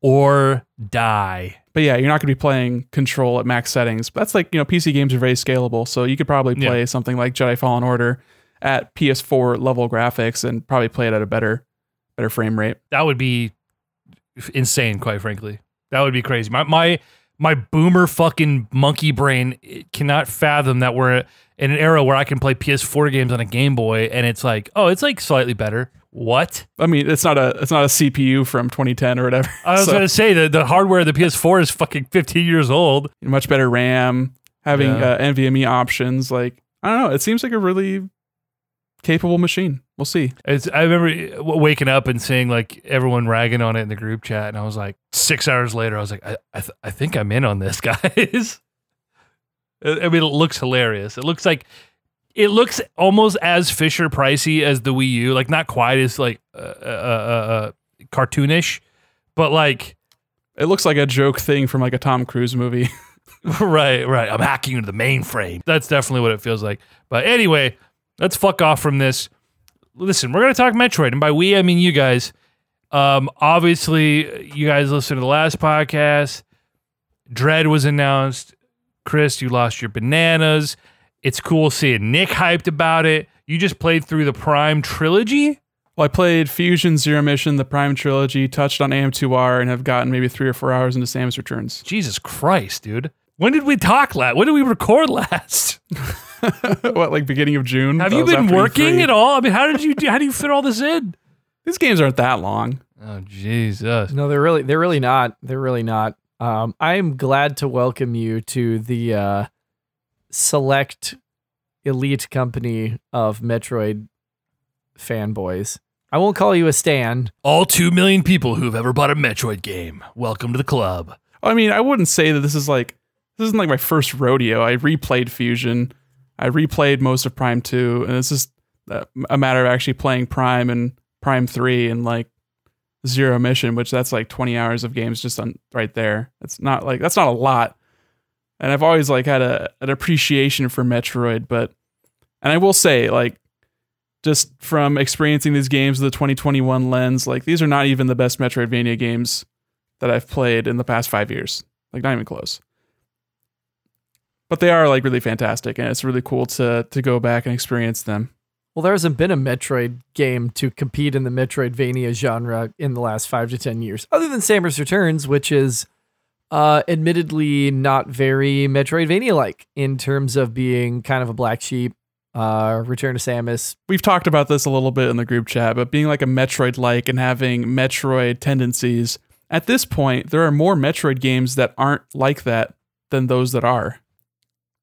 or die. But yeah, you're not going to be playing Control at max settings. But that's like, you know, PC games are very scalable, so you could probably play something like Jedi Fallen Order at PS4 level graphics and probably play it at a better frame rate. That would be insane, quite frankly. That would be crazy. My boomer fucking monkey brain cannot fathom that we're in an era where I can play PS4 games on a Game Boy and it's like, oh, it's like slightly better. What? I mean, it's not a CPU from 2010 or whatever. I was going to say that the hardware of the PS4 is fucking 15 years old. Much better RAM, having NVMe options. Like, I don't know. It seems like a really capable machine. We'll see. I remember waking up and seeing like everyone ragging on it in the group chat, and I was like, 6 hours later, I was like, I think I'm in on this, guys. I mean, it looks hilarious. It looks almost as Fisher Pricey as the Wii U, like not quite as like cartoonish, but like it looks like a joke thing from like a Tom Cruise movie. right. I'm hacking into the mainframe. That's definitely what it feels like. But anyway, let's fuck off from this. Listen, we're gonna talk Metroid, and by we I mean you guys. Obviously, you guys listened to the last podcast. Dread was announced. Chris, you lost your bananas. It's cool seeing Nick hyped about it. You just played through the Prime Trilogy? Well, I played Fusion, Zero Mission, the Prime Trilogy, touched on AM2R, and have gotten maybe 3 or 4 hours into Samus Returns. Jesus Christ, dude. When did we talk last? When did we record last? What, like beginning of June? Have you been working at all? I mean, how do you fit all this in? These games aren't that long. Oh, Jesus. No, they're really not. They're really not. I'm glad to welcome you to the... select elite company of Metroid fanboys. I won't call you a stan. All 2 million people who've ever bought a Metroid game. Welcome to the club. I mean, I wouldn't say that this isn't like my first rodeo. I replayed Fusion. I replayed most of Prime 2, and it's just a matter of actually playing Prime and Prime 3 and like Zero Mission, which that's like 20 hours of games just on right there. It's not like, that's not a lot. And I've always like had an appreciation for Metroid, and I will say, like, just from experiencing these games with the 2021 lens, like these are not even the best Metroidvania games that I've played in the past 5 years. Like, not even close. But they are like really fantastic, and it's really cool to go back and experience them. Well, there hasn't been a Metroid game to compete in the Metroidvania genre in the last 5 to 10 years, other than Samus Returns, which is admittedly not very Metroidvania-like in terms of being kind of a black sheep. Return to Samus. We've talked about this a little bit in the group chat, but being like a Metroid-like and having Metroid tendencies. At this point, there are more Metroid games that aren't like that than those that are.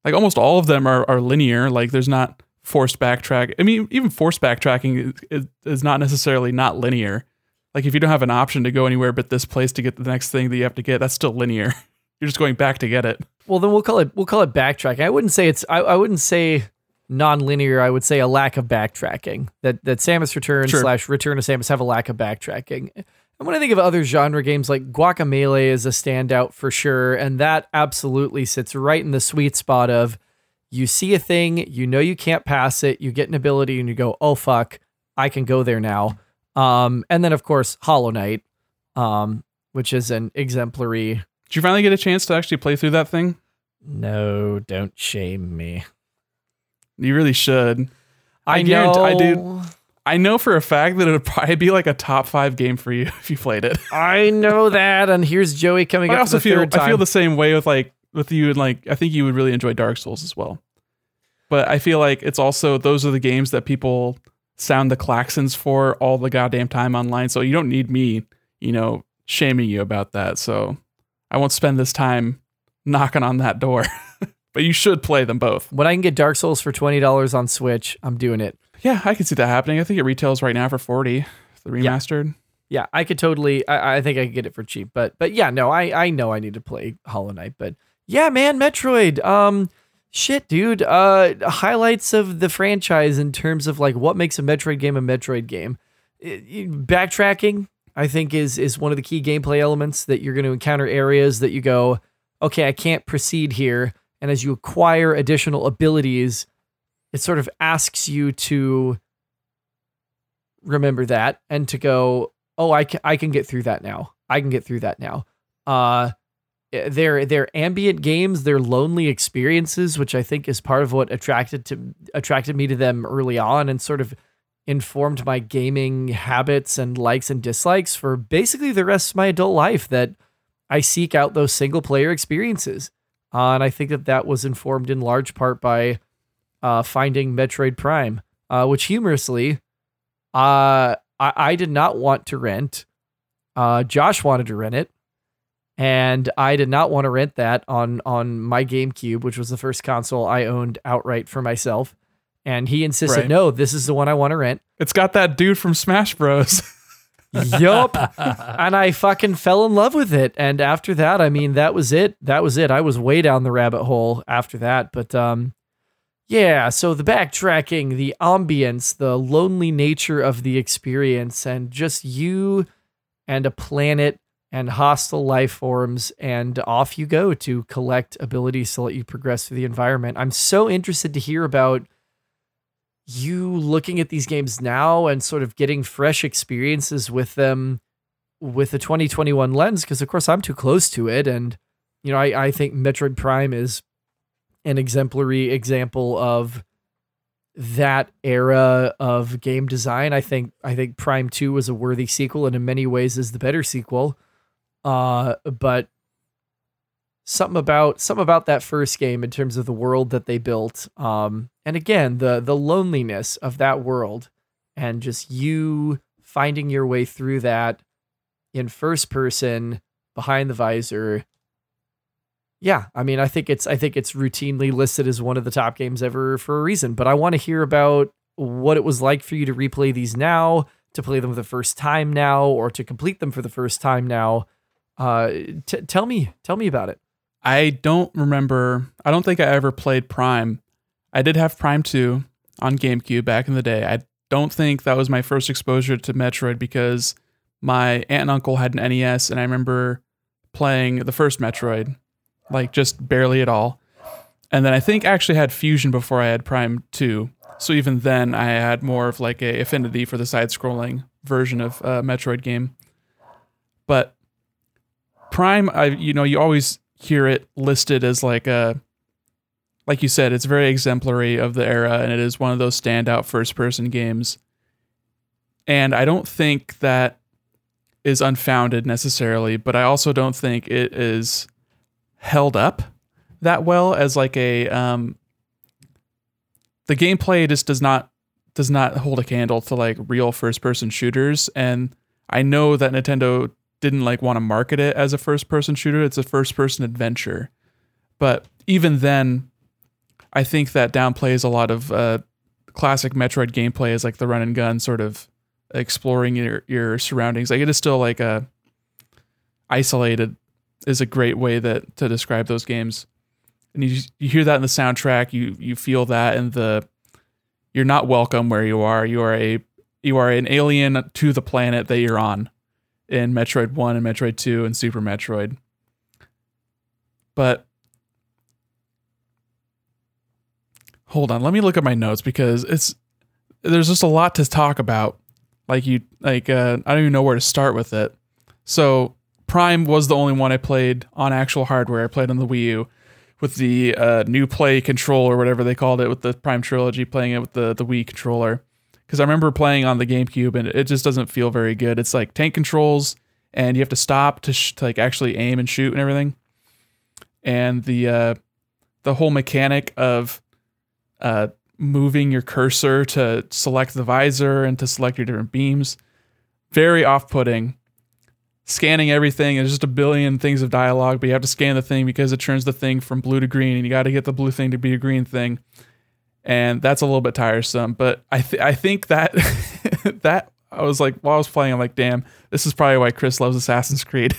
Like almost all of them are linear. Like there's not forced backtrack. I mean, even forced backtracking is not necessarily not linear. Like if you don't have an option to go anywhere but this place to get the next thing that you have to get, that's still linear. You're just going back to get it. Well, then we'll call it backtracking. I wouldn't say I wouldn't say non-linear. I would say a lack of backtracking. That Samus Returns / Return to Samus have a lack of backtracking. And when I think of other genre games, like Guacamelee is a standout for sure, and that absolutely sits right in the sweet spot of you see a thing, you know you can't pass it, you get an ability, and you go, oh fuck, I can go there now. And then of course Hollow Knight, which is an exemplary. Did you finally get a chance to actually play through that thing? No, don't shame me. You really should. I know for a fact that it would probably be like a top 5 game for you if you played it. I know that, and here's Joey coming up for the third time. I feel the same way with you, and like I think you would really enjoy Dark Souls as well. But I feel like it's also those are the games that people sound the klaxons for all the goddamn time online. So you don't need me, you know, shaming you about that. So I won't spend this time knocking on that door, but you should play them both. When I can get Dark Souls for $20 on Switch, I'm doing it. Yeah. I can see that happening. I think it retails right now for $40, the remastered. Yeah. I could totally, I think I could get it for cheap, but yeah, no, I know I need to play Hollow Knight, but yeah, man, Metroid, shit, dude. Highlights of the franchise in terms of like what makes a Metroid game a Metroid game. Backtracking, I think, is one of the key gameplay elements that you're going to encounter areas that you go, okay, I can't proceed here. And as you acquire additional abilities, it sort of asks you to remember that and to go, oh, I can get through that now. I can get through that now. They're ambient games, they're lonely experiences, which I think is part of what attracted me to them early on and sort of informed my gaming habits and likes and dislikes for basically the rest of my adult life, that I seek out those single player experiences. And I think that was informed in large part by finding Metroid Prime, which humorously, I did not want to rent. Josh wanted to rent it. And I did not want to rent that on my GameCube, which was the first console I owned outright for myself. And he insisted, right. No, this is the one I want to rent. It's got that dude from Smash Bros. Yup. And I fucking fell in love with it. And after that, I mean, that was it. That was it. I was way down the rabbit hole after that. But yeah, so the backtracking, the ambience, the lonely nature of the experience, and just you and a planet and hostile life forms, and off you go to collect abilities to let you progress through the environment. I'm so interested to hear about you looking at these games now and sort of getting fresh experiences with them with a 2021 lens, because of course I'm too close to it. And, you know, I think Metroid Prime is an exemplary example of that era of game design. I think Prime 2 was a worthy sequel and in many ways is the better sequel. But something about that first game in terms of the world that they built. And again, the loneliness of that world and just you finding your way through that in first person behind the visor. Yeah. I mean, I think it's routinely listed as one of the top games ever for a reason, but I want to hear about what it was like for you to replay these now, to play them for the first time now, or to complete them for the first time now. Tell me about it. I don't remember. I don't think I ever played Prime. I did have Prime 2 on GameCube back in the day. I don't think that was my first exposure to Metroid because my aunt and uncle had an NES, and I remember playing the first Metroid, like just barely at all. And then I think I actually had Fusion before I had Prime 2. So even then, I had more of like a affinity for the side-scrolling version of Metroid game. But Prime, you always hear it listed as like a, like you said, it's very exemplary of the era, and it is one of those standout first-person games. And I don't think that is unfounded necessarily, but I also don't think it is held up that well as like a the gameplay just does not hold a candle to like real first-person shooters. And I know that Nintendo didn't like want to market it as a first-person shooter. It's a first-person adventure. But even then, I think that downplays a lot of classic Metroid gameplay as like the run and gun sort of exploring your surroundings. Like it is still like a isolated is a great way that to describe those games. And you hear that in the soundtrack, you feel that in the, you're not welcome where you are. You are an alien to the planet that you're on in Metroid 1 and Metroid 2 and Super Metroid. But hold on, let me look at my notes because there's just a lot to talk about. I don't even know where to start with it. So Prime was the only one I played on actual hardware. I played on the Wii U with the new play control or whatever they called it with the Prime Trilogy, playing it with the Wii controller. Because I remember playing on the GameCube and it just doesn't feel very good. It's like tank controls and you have to stop to like actually aim and shoot and everything. And the whole mechanic of moving your cursor to select the visor and to select your different beams, very off-putting. Scanning everything, there's just a billion things of dialogue, but you have to scan the thing because it turns the thing from blue to green, and you got to get the blue thing to be a green thing, and that's a little bit tiresome. But I think that that I was like, while I was playing, I'm like, damn, this is probably why Chris loves Assassin's Creed,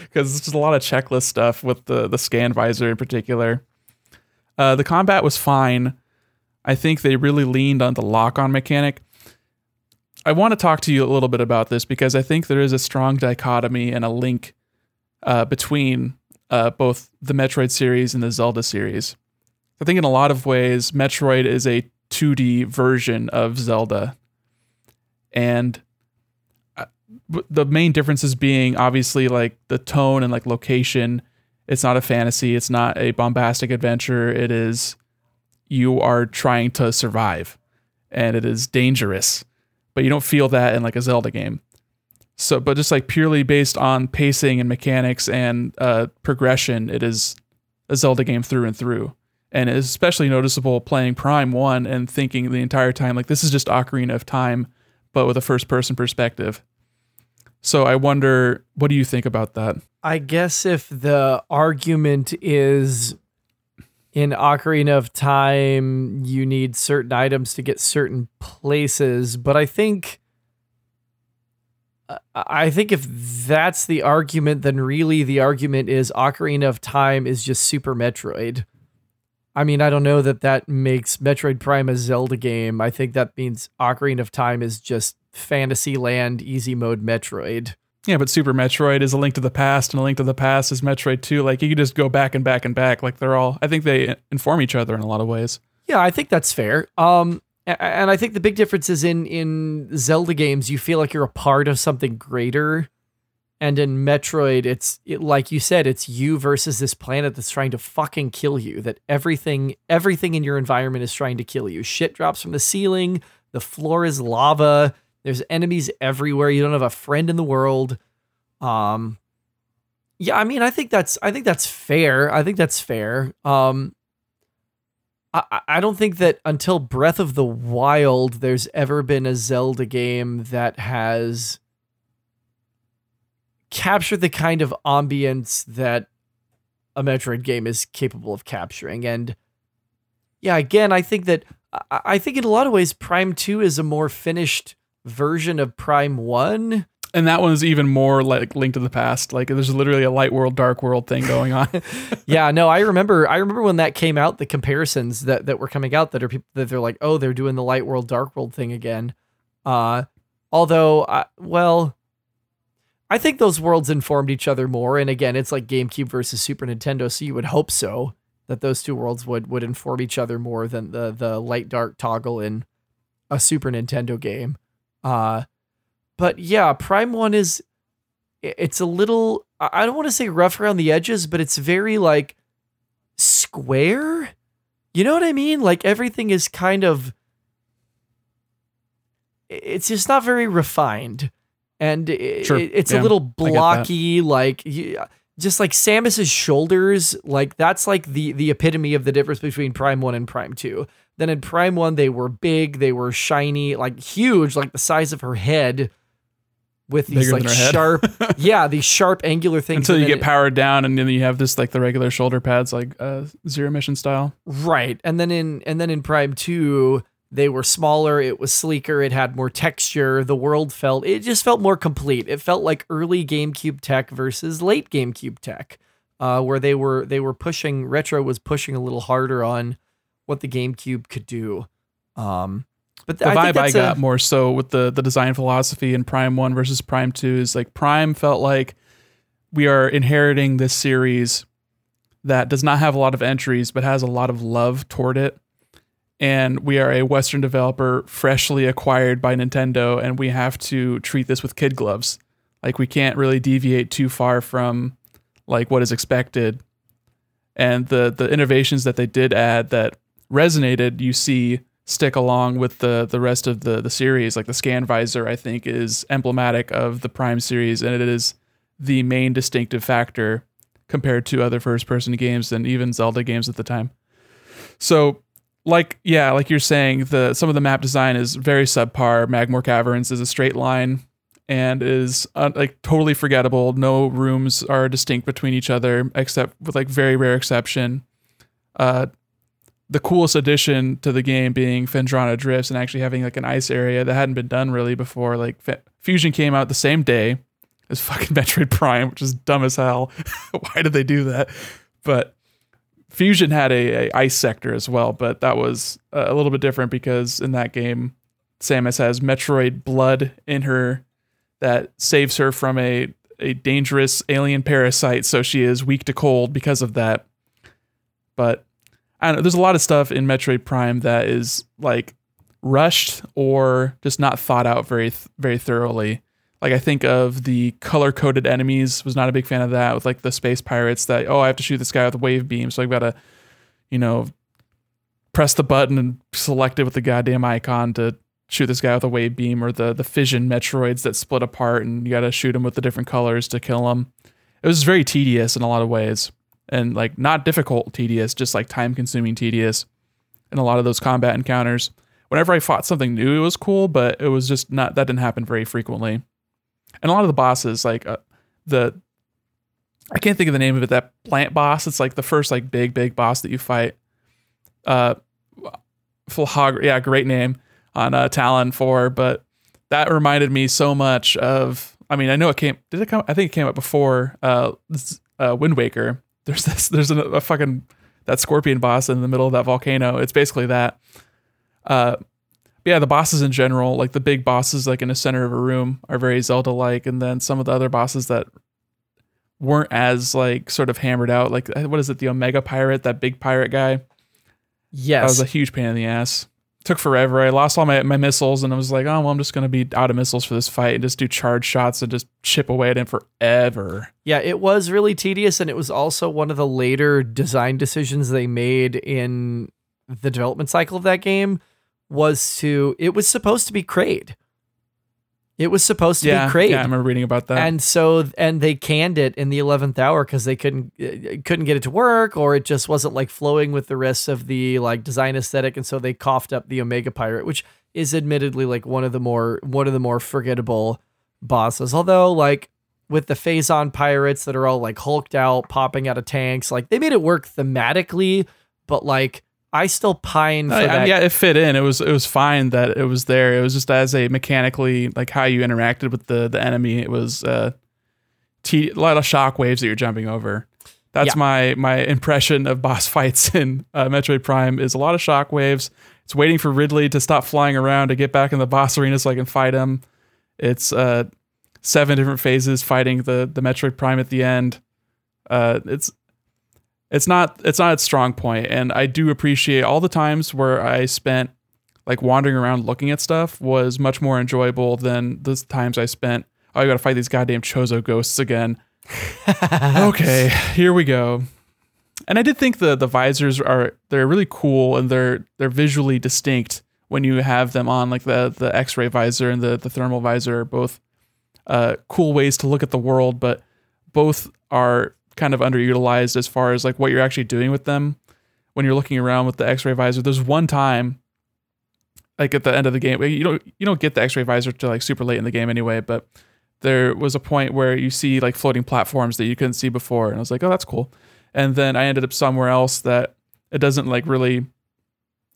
because it's just a lot of checklist stuff with the scan visor in particular. The combat was fine. I think they really leaned on the lock-on mechanic. I want to talk to you a little bit about this because I think there is a strong dichotomy and a link between both the Metroid series and the Zelda series. I think in a lot of ways, Metroid is a 2D version of Zelda. And the main differences being obviously like the tone and like location. It's not a fantasy. It's not a bombastic adventure. It is, you are trying to survive and it is dangerous, but you don't feel that in like a Zelda game. So, but just like purely based on pacing and mechanics and progression, it is a Zelda game through and through. And it is especially noticeable playing Prime 1 and thinking the entire time, like, this is just Ocarina of Time, but with a first person perspective. So I wonder, what do you think about that? I guess if the argument is in Ocarina of Time, you need certain items to get certain places, but I think if that's the argument, then really the argument is Ocarina of Time is just Super Metroid. I mean, I don't know that that makes Metroid Prime a Zelda game. I think that means Ocarina of Time is just Fantasyland easy mode Metroid. Yeah, but Super Metroid is A Link to the Past, and A Link to the Past is Metroid 2. Like, you can just go back and back and back. Like, they're all, I think they inform each other in a lot of ways. Yeah, I think that's fair. And I think the big difference is in Zelda games, you feel like you're a part of something greater. And in Metroid, it's like you said, it's you versus this planet that's trying to fucking kill you, that everything in your environment is trying to kill you. Shit drops from the ceiling. The floor is lava. There's enemies everywhere. You don't have a friend in the world. Yeah, I mean, I think that's fair. I think that's fair. I don't think that until Breath of the Wild, there's ever been a Zelda game that has captured the kind of ambience that a Metroid game is capable of capturing. And yeah, again, I think in a lot of ways, Prime 2 is a more finished version of Prime 1. And that one is even more like Link to the Past. Like, there's literally a light world, dark world thing going on. Yeah, no, I remember when that came out, the comparisons that were coming out that are people that they're like, oh, they're doing the light world, dark world thing again. Although, I think those worlds informed each other more. And again, it's like GameCube versus Super Nintendo. So you would hope so, that those two worlds would inform each other more than the light dark toggle in a Super Nintendo game. But yeah, Prime 1 it's a little, I don't want to say rough around the edges, but it's very like square. You know what I mean? Like, everything is kind of, it's just not very refined. And it's a little blocky, like, just like Samus's shoulders, like, that's like the epitome of the difference between Prime 1 and Prime 2. Then in Prime 1, they were big, they were shiny, like huge, like the size of her head, with these like sharp, yeah, these sharp angular things. Until you get powered down, and then you have this like the regular shoulder pads, like Zero Mission style. Right, and then in Prime 2. They were smaller. It was sleeker. It had more texture. The world just felt more complete. It felt like early GameCube tech versus late GameCube tech, where they were pushing, Retro was pushing a little harder on what the GameCube could do. But the vibe I got more so with the design philosophy in Prime 1 versus Prime 2 is like Prime felt like we are inheriting this series that does not have a lot of entries, but has a lot of love toward it. And we are a Western developer freshly acquired by Nintendo, and we have to treat this with kid gloves. Like, we can't really deviate too far from like what is expected. And the innovations that they did add that resonated, you see stick along with the rest of the series. Like, the scan visor, I think, is emblematic of the Prime series, and it is the main distinctive factor compared to other first-person games and even Zelda games at the time. So, like you're saying, some of the map design is very subpar. Magmore Caverns is a straight line and is like totally forgettable. No rooms are distinct between each other, except with like very rare exception. The coolest addition to the game being Fendrana Drifts and actually having like an ice area that hadn't been done really before. Like, Fusion came out the same day as fucking Metroid Prime, which is dumb as hell. Why did they do that? But Fusion had a ice sector as well, but that was a little bit different because in that game, Samus has Metroid blood in her that saves her from a a dangerous alien parasite, so she is weak to cold because of that. But I don't know, there's a lot of stuff in Metroid Prime that is like rushed or just not thought out very thoroughly. Like I think of the color-coded enemies, was not a big fan of that, with like the Space Pirates that, oh, I have to shoot this guy with a wave beam, so I've got to, you know, press the button and select it with the goddamn icon to shoot this guy with a wave beam, or the fission Metroids that split apart and you got to shoot them with the different colors to kill them. It was very tedious in a lot of ways, and like not difficult tedious, just like time-consuming tedious in a lot of those combat encounters. Whenever I fought something new, it was cool, but it was just not, that didn't happen very frequently. And a lot of the bosses, like I can't think of the name of it, that plant boss. It's like the first like big boss that you fight. Great name on Tallon IV. But that reminded me so much of, I mean, I know it came, did it come? I think it came up before Wind Waker. There's a fucking, that scorpion boss in the middle of that volcano. It's basically that. Yeah, the bosses in general, like the big bosses like in the center of a room, are very Zelda-like, and then some of the other bosses that weren't as like sort of hammered out, like what is it, the Omega Pirate, that big pirate guy? Yes. That was a huge pain in the ass. Took forever. I lost all my missiles, and I was like, oh, well, I'm just going to be out of missiles for this fight and just do charge shots and just chip away at him forever. Yeah, it was really tedious, and it was also one of the later design decisions they made in the development cycle of that game. It was supposed to be Kraid. It was supposed to be Kraid. Yeah, I remember reading about that. And they canned it in the 11th hour because they couldn't get it to work, or it just wasn't like flowing with the rest of the like design aesthetic. And so they coughed up the Omega Pirate, which is admittedly like one of the more forgettable bosses. Although like with the Phazon pirates that are all like hulked out, popping out of tanks, like they made it work thematically, but like, I still pine for that. Yeah, it fit in. It was fine that it was there. It was just as a mechanically, like how you interacted with the enemy. It was a lot of shockwaves that you're jumping over. That's my impression of boss fights in Metroid Prime is a lot of shockwaves. It's waiting for Ridley to stop flying around to get back in the boss arena so I can fight him. It's 7 different phases fighting the Metroid Prime at the end. It's not its strong point, and I do appreciate all the times where I spent like wandering around looking at stuff was much more enjoyable than the times I spent, oh, I got to fight these goddamn Chozo ghosts again. Okay, here we go. And I did think the visors they're really cool, and they're visually distinct when you have them on, like the X-ray visor and the thermal visor are both cool ways to look at the world, but both are kind of underutilized as far as like what you're actually doing with them when you're looking around with the X-ray visor. There's one time, like at the end of the game, you don't get the X-ray visor till like super late in the game anyway, but there was a point where you see like floating platforms that you couldn't see before, and I was like, oh, that's cool. And then I ended up somewhere else that it doesn't like really,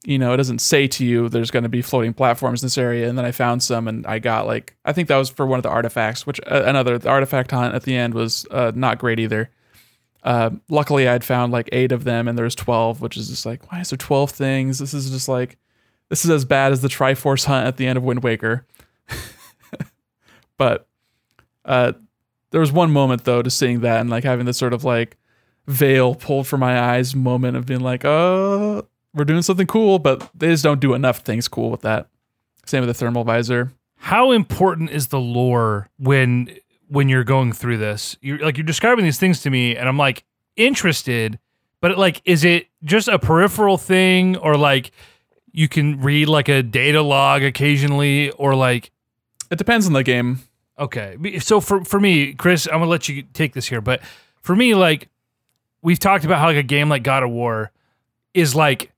you know, it doesn't say to you there's going to be floating platforms in this area, and then I found some, and I got like, I think that was for one of the artifacts, which the artifact hunt at the end was not great either. Luckily I'd found like 8 of them, and there's 12, which is just like, why is there 12 things? This is as bad as the Triforce hunt at the end of Wind Waker. But there was one moment though, to seeing that and like having this sort of like veil pulled from my eyes moment of being like, oh, we're doing something cool, but they just don't do enough things cool with that. Same with the thermal visor. How important is the lore when you're going through this? You're describing these things to me, and I'm like interested, but like, is it just a peripheral thing, or like you can read like a data log occasionally, or like it depends on the game? Okay, so for me, Chris, I'm gonna let you take this here, but for me, like we've talked about how like a game like God of War is like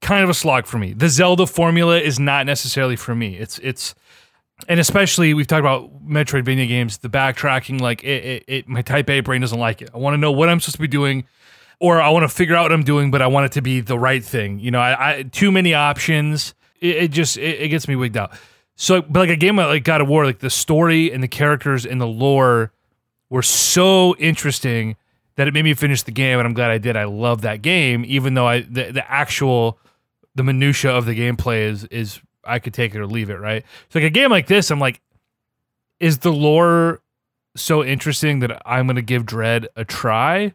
kind of a slog for me. The Zelda formula is not necessarily for me. It's and especially we've talked about Metroidvania games, the backtracking, like it my type A brain doesn't like it. I want to know what I'm supposed to be doing, or I want to figure out what I'm doing, but I want it to be the right thing. You know, I too many options. It just gets me wigged out. So, but like a game like God of War, like the story and the characters and the lore were so interesting that it made me finish the game, and I'm glad I did. I love that game, even though the minutia of the gameplay is I could take it or leave it, right? So like a game like this, I'm like, is the lore so interesting that I'm going to give Dread a try?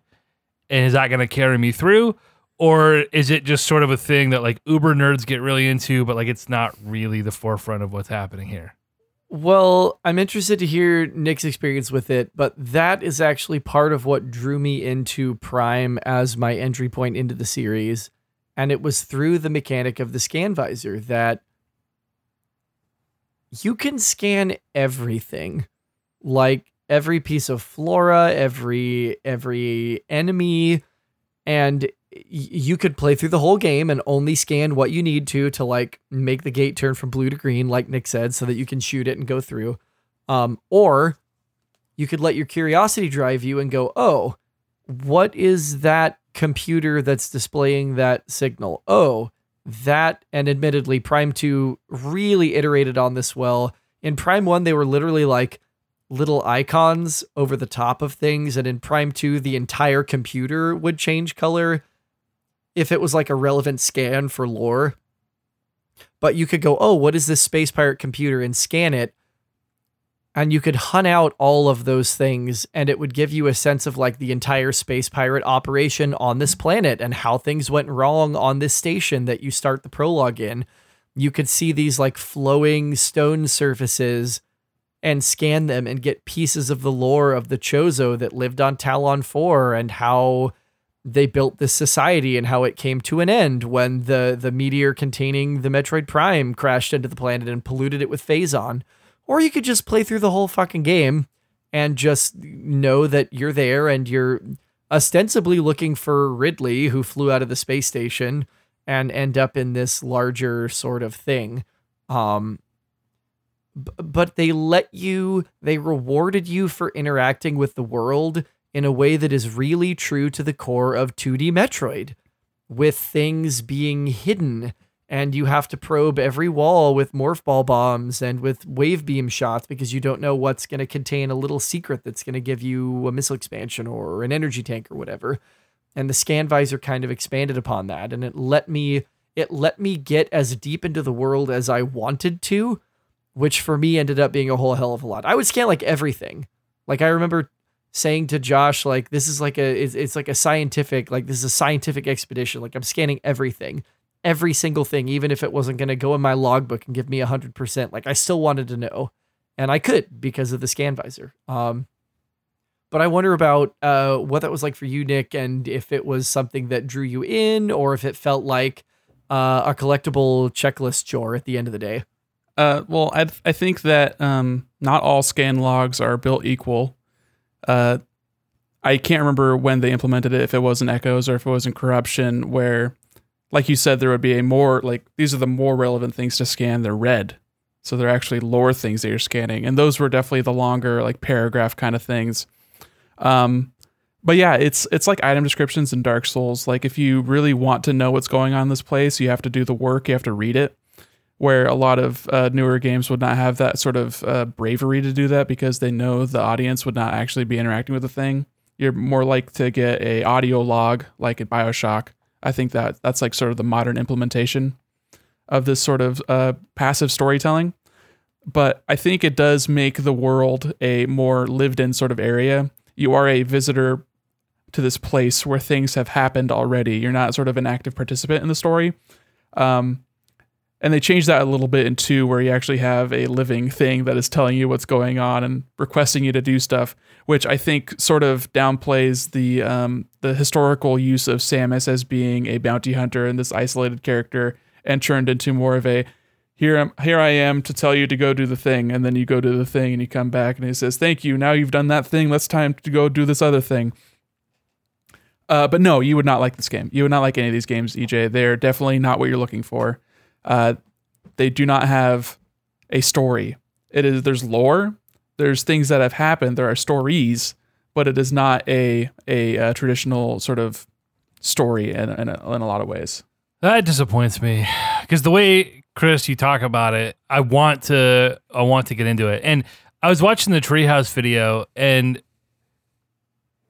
And is that going to carry me through? Or is it just sort of a thing that like uber nerds get really into, but like it's not really the forefront of what's happening here? Well, I'm interested to hear Nick's experience with it, but that is actually part of what drew me into Prime as my entry point into the series. And it was through the mechanic of the scan visor that you can scan everything, like every piece of flora, every enemy, and you could play through the whole game and only scan what you need to like make the gate turn from blue to green, like Nick said, so that you can shoot it and go through. Or you could let your curiosity drive you and go, oh, what is that computer that's displaying that signal? Oh, that, and admittedly, Prime 2 really iterated on this well. In Prime 1, they were literally like little icons over the top of things. And in Prime 2, the entire computer would change color if it was like a relevant scan for lore. But you could go, oh, what is this Space Pirate computer, and scan it. And you could hunt out all of those things, and it would give you a sense of like the entire Space Pirate operation on this planet and how things went wrong on this station that you start the prologue in. You could see these like flowing stone surfaces and scan them and get pieces of the lore of the Chozo that lived on Tallon IV and how they built this society and how it came to an end when the meteor containing the Metroid Prime crashed into the planet and polluted it with Phazon. Or you could just play through the whole fucking game and just know that you're there and you're ostensibly looking for Ridley, who flew out of the space station and end up in this larger sort of thing. But they rewarded you for interacting with the world in a way that is really true to the core of 2D Metroid, with things being hidden. And you have to probe every wall with morph ball bombs and with wave beam shots because you don't know what's going to contain a little secret that's going to give you a missile expansion or an energy tank or whatever. And the scan visor kind of expanded upon that. And it let me get as deep into the world as I wanted to, which for me ended up being a whole hell of a lot. I would scan like everything. Like I remember saying to Josh, like, this is like a scientific expedition. Like I'm scanning everything. Every single thing, even if it wasn't going to go in my logbook and give me 100%, like I still wanted to know, and I could because of the scan visor. But I wonder about what that was like for you, Nick, and if it was something that drew you in, or if it felt like a collectible checklist chore at the end of the day. Well, I think that not all scan logs are built equal. I can't remember when they implemented it, if it was in Echoes or if it was in Corruption, where, like you said, there would be a more, like, these are the more relevant things to scan. They're red. So they're actually lore things that you're scanning. And those were definitely the longer, like, paragraph kind of things. But yeah, it's like item descriptions in Dark Souls. Like, if you really want to know what's going on in this place, you have to do the work. You have to read it. Where a lot of newer games would not have that sort of bravery to do that because they know the audience would not actually be interacting with the thing. You're more like to get a audio log, like in BioShock. I think that that's like sort of the modern implementation of this sort of passive storytelling. But I think it does make the world a more lived in sort of area. You are a visitor to this place where things have happened already. You're not sort of an active participant in the story. And they changed that a little bit in 2, where you actually have a living thing that is telling you what's going on and requesting you to do stuff, which I think sort of downplays the historical use of Samus as being a bounty hunter and this isolated character, and turned into more of a, here I am to tell you to go do the thing. And then you go do the thing and you come back and he says, thank you. Now you've done that thing. Let's time to go do this other thing. But no, you would not like this game. You would not like any of these games, EJ. They're definitely not what you're looking for. They do not have a story. There's lore, there's things that have happened, there are stories, but it is not a traditional sort of story in a lot of ways. That disappoints me because the way, Chris, you talk about it, I want to get into it. And I was watching the Treehouse video, and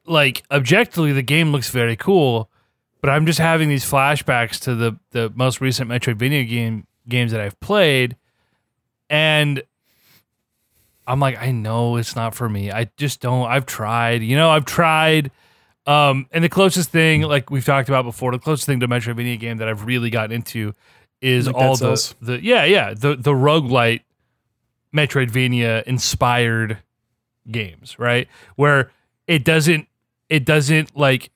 like objectively, the game looks very cool. But I'm just having these flashbacks to the most recent Metroidvania games that I've played. And I'm like, I know it's not for me. I just don't. I've tried. And the closest thing, like we've talked about before, the closest thing to a Metroidvania game that I've really gotten into is like all the roguelite Metroidvania inspired games, right? Where it doesn't like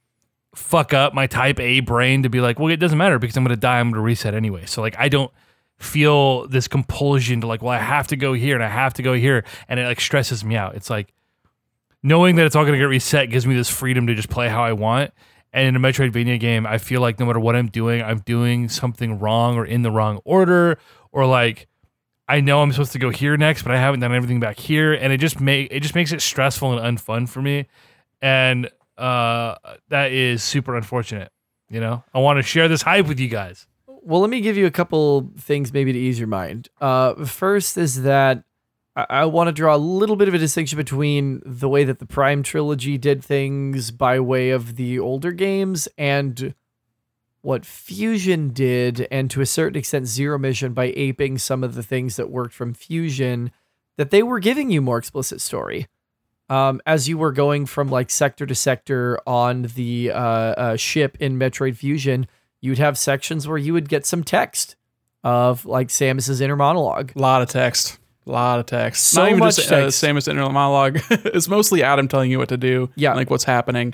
fuck up my type A brain to be like, well, it doesn't matter because I'm going to die. I'm going to reset anyway. So like, I don't feel this compulsion to like, well, I have to go here and I have to go here. And it like stresses me out. It's like, knowing that it's all going to get reset gives me this freedom to just play how I want. And in a Metroidvania game, I feel like no matter what I'm doing something wrong or in the wrong order, or like I know I'm supposed to go here next, but I haven't done everything back here, and it just makes it stressful and unfun for me, and that is super unfortunate. You know, I want to share this hype with you guys. Well, let me give you a couple things maybe to ease your mind. First is that I want to draw a little bit of a distinction between the way that the Prime Trilogy did things by way of the older games and what Fusion did, and to a certain extent Zero Mission, by aping some of the things that worked from Fusion, that they were giving you more explicit story. As you were going from like sector to sector on the ship in Metroid Fusion, you'd have sections where you would get some text of like Samus's inner monologue. A lot of text. So not even much just text. Samus inner monologue. It's mostly Adam telling you what to do, yeah, like what's happening.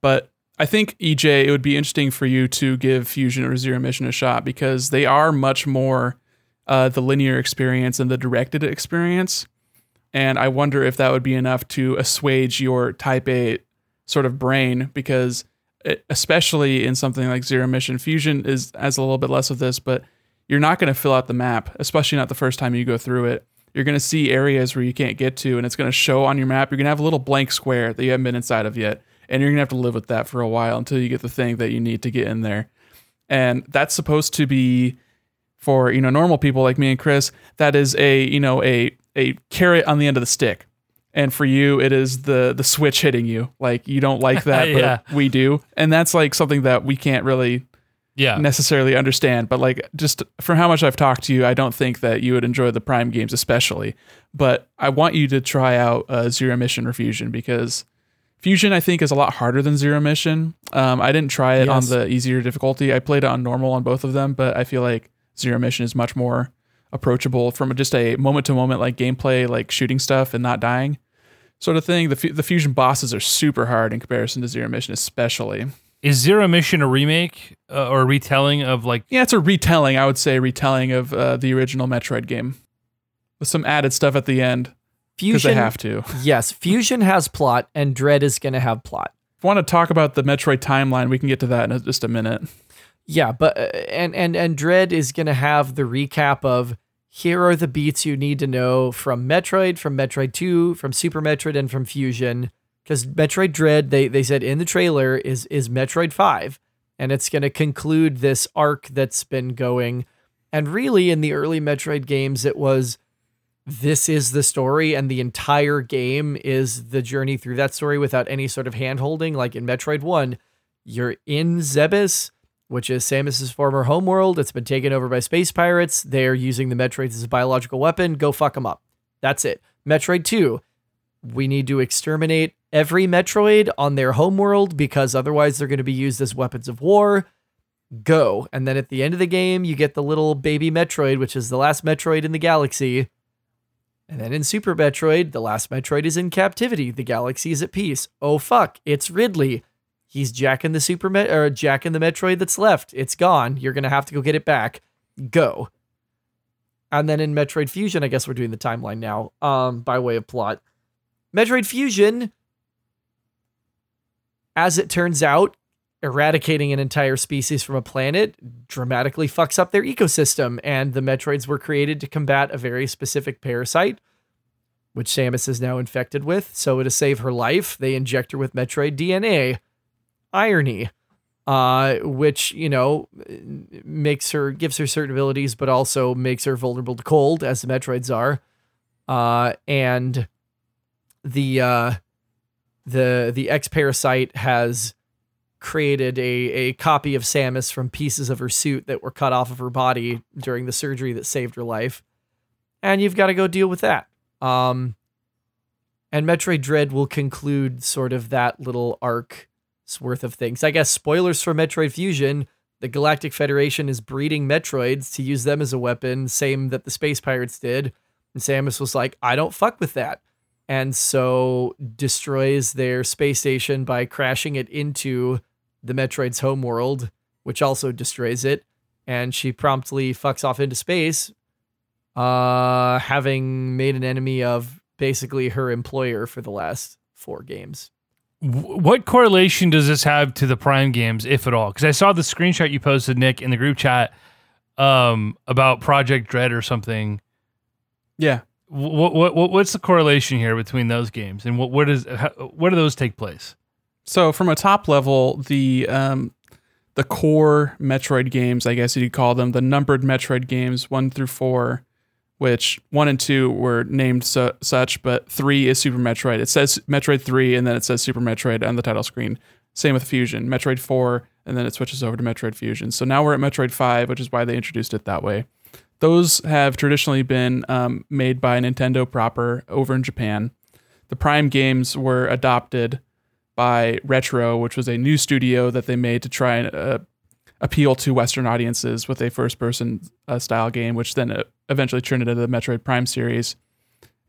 But I think, EJ, it would be interesting for you to give Fusion or Zero Mission a shot, because they are much more the linear experience and the directed experience. And I wonder if that would be enough to assuage your type A sort of brain, because it, especially in something like Zero Mission, Fusion has a little bit less of this, but you're not going to fill out the map, especially not the first time you go through it. You're going to see areas where you can't get to, and it's going to show on your map. You're going to have a little blank square that you haven't been inside of yet, and you're going to have to live with that for a while until you get the thing that you need to get in there. And that's supposed to be, for, you know, normal people like me and Chris, that is a, you know, a carrot on the end of the stick. And for you, it is the switch hitting you. Like, you don't like that, yeah, but we do. And that's like something that we can't really... yeah, necessarily understand, but like, just from how much I've talked to you, I don't think that you would enjoy the Prime games especially, but I want you to try out Zero Mission or Fusion, because Fusion I think is a lot harder than Zero Mission. I didn't try it on the easier difficulty. I played it on normal on both of them, but I feel like Zero Mission is much more approachable from just a moment to moment, like gameplay, like shooting stuff and not dying sort of thing. The Fusion bosses are super hard in comparison to Zero Mission especially. Is Zero Mission a remake or a retelling of like... yeah, it's a retelling, I would say, retelling of the original Metroid game with some added stuff at the end because they have to. Yes, Fusion has plot and Dread is going to have plot. If you want to talk about the Metroid timeline, we can get to that in just a minute. Yeah, but and Dread is going to have the recap of here are the beats you need to know from Metroid 2, from Super Metroid, and from Fusion. Because Metroid Dread, they said in the trailer, is Metroid 5, and it's going to conclude this arc that's been going. And really, in the early Metroid games, it was, this is the story, and the entire game is the journey through that story without any sort of hand-holding. Like in Metroid 1, you're in Zebes, which is Samus's former homeworld. It's been taken over by Space Pirates. They're using the Metroids as a biological weapon. Go fuck them up. That's it. Metroid 2, we need to exterminate every Metroid on their homeworld because otherwise they're going to be used as weapons of war. Go. And then at the end of the game, you get the little baby Metroid, which is the last Metroid in the galaxy. And then in Super Metroid, the last Metroid is in captivity. The galaxy is at peace. Oh, fuck. It's Ridley. He's jacking the Metroid that's left. It's gone. You're going to have to go get it back. Go. And then in Metroid Fusion, I guess we're doing the timeline now, by way of plot. Metroid Fusion, as it turns out, eradicating an entire species from a planet dramatically fucks up their ecosystem, and the Metroids were created to combat a very specific parasite, which Samus is now infected with, so to save her life, they inject her with Metroid DNA. Irony. Which, you know, gives her certain abilities, but also makes her vulnerable to cold, as the Metroids are. And... the ex-parasite has created a copy of Samus from pieces of her suit that were cut off of her body during the surgery that saved her life. And you've got to go deal with that. And Metroid Dread will conclude sort of that little arc's worth of things. I guess spoilers for Metroid Fusion, the Galactic Federation is breeding Metroids to use them as a weapon, same that the Space Pirates did. And Samus was like, I don't fuck with that. And so destroys their space station by crashing it into the Metroid's homeworld, which also destroys it. And she promptly fucks off into space, having made an enemy of basically her employer for the last four games. What correlation does this have to the Prime games, if at all? Because I saw the screenshot you posted, Nick, in the group chat about Project Dread or something. Yeah. What's the correlation here between those games, and where do those take place? So from a top level, the core Metroid games, I guess you'd call them, the numbered Metroid games 1 through 4. Which 1 and 2 were named such, but 3 is Super Metroid. It says Metroid 3, and then it says Super Metroid on the title screen. Same with Fusion, Metroid 4, and then it switches over to Metroid Fusion. So now we're at Metroid 5, which is why they introduced it that way. Those have traditionally been made by Nintendo proper over in Japan. The Prime games were adopted by Retro, which was a new studio that they made to try and appeal to Western audiences with a first-person style game, which then eventually turned into the Metroid Prime series.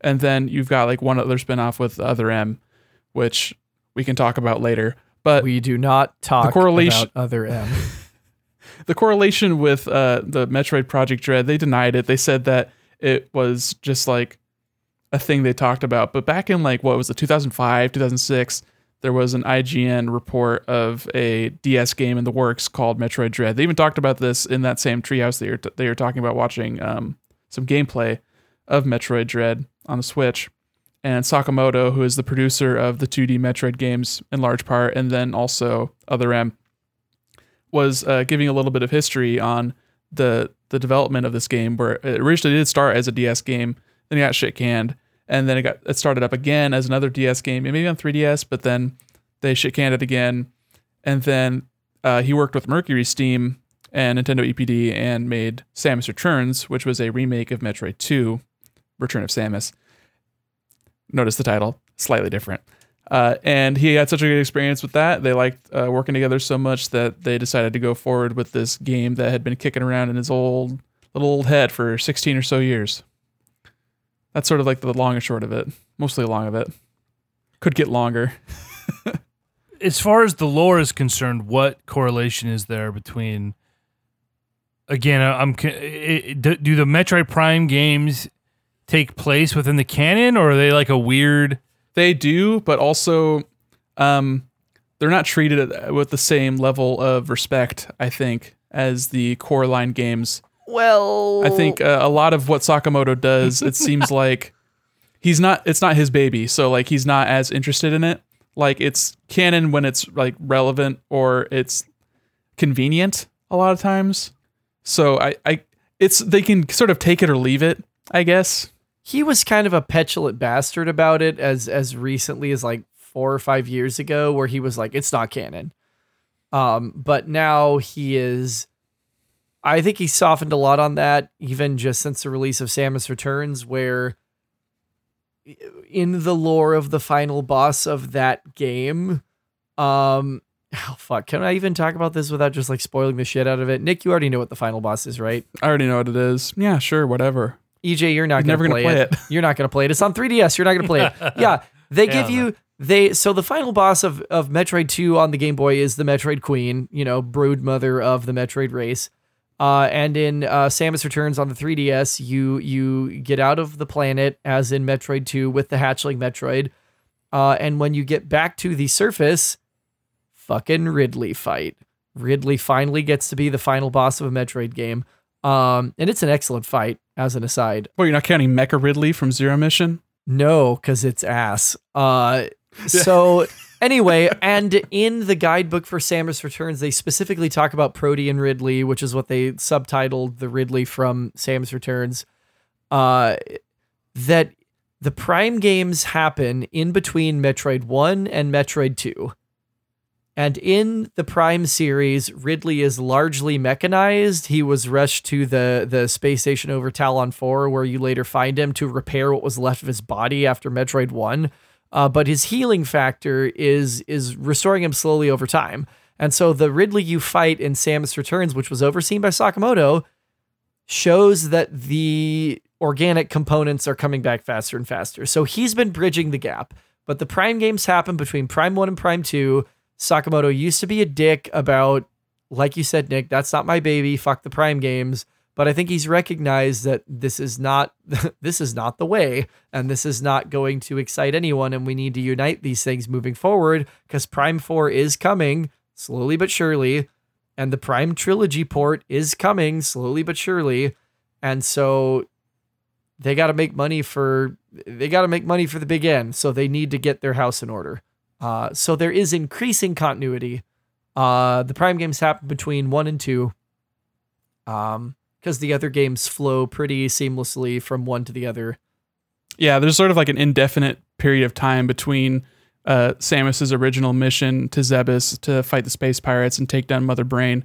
And then you've got like one other spinoff with Other M, which we can talk about later. But we do not talk about Other M. The correlation with the Metroid Project Dread, they denied it. They said that it was just like a thing they talked about. But back in 2005, 2006, there was an IGN report of a DS game in the works called Metroid Dread. They even talked about this in that same treehouse they were talking about watching some gameplay of Metroid Dread on the Switch. And Sakamoto, who is the producer of the 2D Metroid games in large part, and then also Other M, was giving a little bit of history on the development of this game, where it originally did start as a DS game, then it got shit canned. And then it started up again as another DS game, and maybe on 3DS, but then they shit-canned it again. And then he worked with Mercury's Steam and Nintendo EPD and made Samus Returns, which was a remake of Metroid 2, Return of Samus. Notice the title, slightly different. And he had such a good experience with that. They liked working together so much that they decided to go forward with this game that had been kicking around in his old head for 16 or so years. That's sort of like the long and short of it. Mostly long of it. Could get longer. As far as the lore is concerned, what correlation is there between... Again, do the Metroid Prime games take place within the canon, or are they like a weird... They do, but also they're not treated with the same level of respect, I think, as the core line games. Well, I think a lot of what Sakamoto does, it seems like it's not his baby. So like, he's not as interested in it. Like, it's canon when it's like relevant or it's convenient a lot of times. So they can sort of take it or leave it, I guess. He was kind of a petulant bastard about it as recently as like 4 or 5 years ago, where he was like, it's not canon. But now I think he softened a lot on that, even just since the release of Samus Returns, where in the lore of the final boss of that game, can I even talk about this without just like spoiling the shit out of it? Nick, you already know what the final boss is, right? I already know what it is. Yeah, sure, whatever. EJ, you're never gonna play it. You're not gonna play it. It's on 3DS. You're not gonna play it. Yeah, so the final boss of Metroid 2 on the Game Boy is the Metroid Queen, brood mother of the Metroid race. And in Samus Returns on the 3DS, you get out of the planet, as in Metroid 2, with the hatchling Metroid. And when you get back to the surface, fucking Ridley fight. Ridley finally gets to be the final boss of a Metroid game. And it's an excellent fight, as an aside. Well, you're not counting Mecha Ridley from Zero Mission? No, because it's ass. So... Anyway, and in the guidebook for Samus Returns, they specifically talk about Protean Ridley, which is what they subtitled the Ridley from Samus Returns, that the Prime games happen in between Metroid 1 and Metroid 2. And in the Prime series, Ridley is largely mechanized. He was rushed to the space station over Tallon IV, where you later find him, to repair what was left of his body after Metroid 1. But his healing factor is restoring him slowly over time. And so the Ridley you fight in Samus Returns, which was overseen by Sakamoto, shows that the organic components are coming back faster and faster. So he's been bridging the gap. But the Prime games happened between Prime 1 and Prime 2. Sakamoto used to be a dick about, like you said, Nick, that's not my baby, fuck the Prime games. But I think he's recognized that this is not the way, and this is not going to excite anyone, and we need to unite these things moving forward, because Prime 4 is coming slowly but surely, and the Prime Trilogy port is coming slowly but surely, and so they got to make money for the big end, so they need to get their house in order. So there is increasing continuity. The Prime games happen between 1 and 2. Because the other games flow pretty seamlessly from one to the other. Yeah, there's sort of like an indefinite period of time between Samus's original mission to Zebes to fight the Space Pirates and take down Mother Brain,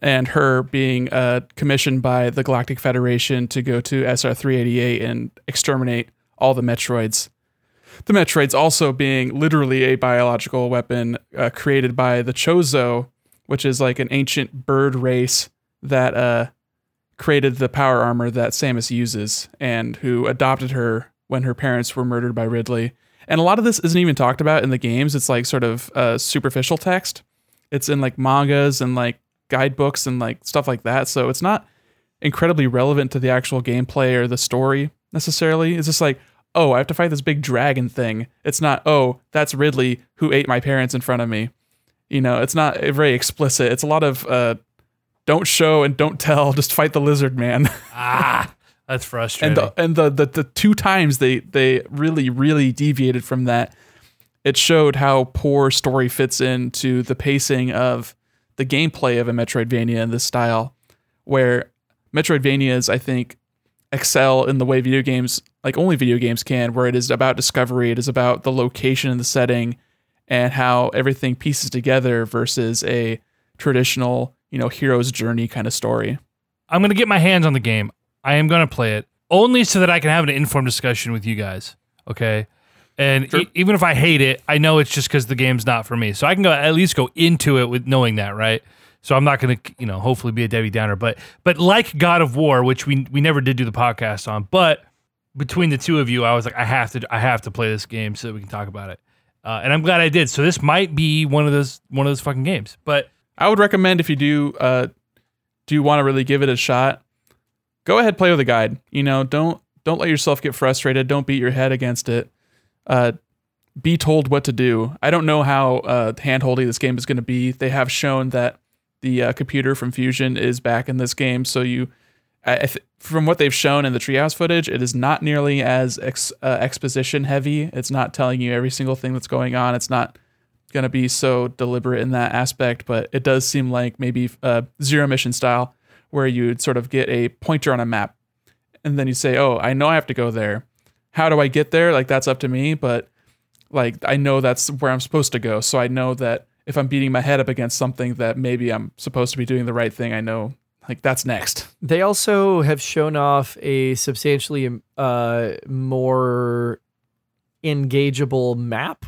and her being commissioned by the Galactic Federation to go to SR-388 and exterminate all the Metroids. The Metroids also being literally a biological weapon created by the Chozo, which is like an ancient bird race that created the power armor that Samus uses, and who adopted her when her parents were murdered by Ridley. And a lot of this isn't even talked about in the games. It's like sort of superficial text. It's in like mangas and like guidebooks and like stuff like that. So it's not incredibly relevant to the actual gameplay or the story necessarily. It's just like, oh, I have to fight this big dragon thing. It's not, oh, that's Ridley who ate my parents in front of me. You know, it's not very explicit. It's a lot of don't show and don't tell, just fight the lizard man. That's frustrating. And the two times they really deviated from that, it showed how poor story fits into the pacing of the gameplay of a Metroidvania in this style, where Metroidvanias, I think, excel in the way video games, like only video games can, where it is about discovery, it is about the location and the setting and how everything pieces together versus a traditional, you know, hero's journey kind of story. I'm going to get my hands on the game. I am going to play it only so that I can have an informed discussion with you guys. Okay. And sure. Even if I hate it, I know it's just because the game's not for me. So I can go at least go into it with knowing that. Right. So I'm not going to, you know, hopefully be a Debbie Downer, but like God of War, which we never did do the podcast on, but between the two of you, I was like, I have to play this game so that we can talk about it. And I'm glad I did. So this might be one of those fucking games, but I would recommend, if you do you want to really give it a shot, go ahead, play with a guide. You know, don't let yourself get frustrated. Don't beat your head against it. Be told what to do. I don't know how hand-holdy this game is going to be. They have shown that the computer from Fusion is back in this game, so from what they've shown in the Treehouse footage, it is not nearly as exposition heavy. It's not telling you every single thing that's going on. It's not going to be so deliberate in that aspect, but it does seem like maybe Zero Mission style, where you'd sort of get a pointer on a map and then you say, oh, I know I have to go there. How do I get there? Like, that's up to me, but like, I know that's where I'm supposed to go. So I know that if I'm beating my head up against something that maybe I'm supposed to be doing the right thing, I know like that's next. They also have shown off a substantially more engageable map.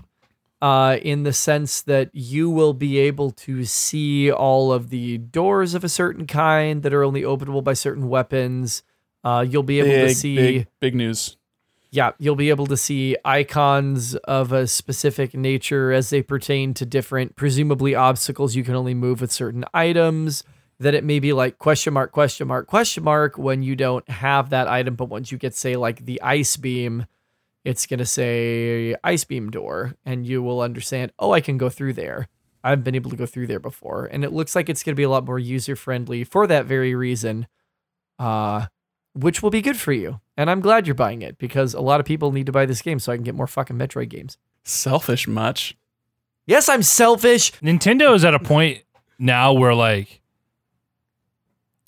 In the sense that you will be able to see all of the doors of a certain kind that are only openable by certain weapons. You'll be able to see big news. Yeah. You'll be able to see icons of a specific nature as they pertain to different, presumably obstacles you can only move with certain items, that it may be like question mark, when you don't have that item. But once you get, say, like the ice beam, it's going to say ice beam door, and you will understand, oh, I can go through there. I've been able to go through there before. And it looks like it's going to be a lot more user-friendly for that very reason, which will be good for you. And I'm glad you're buying it, because a lot of people need to buy this game so I can get more fucking Metroid games. Selfish much? Yes, I'm selfish. Nintendo is at a point now where like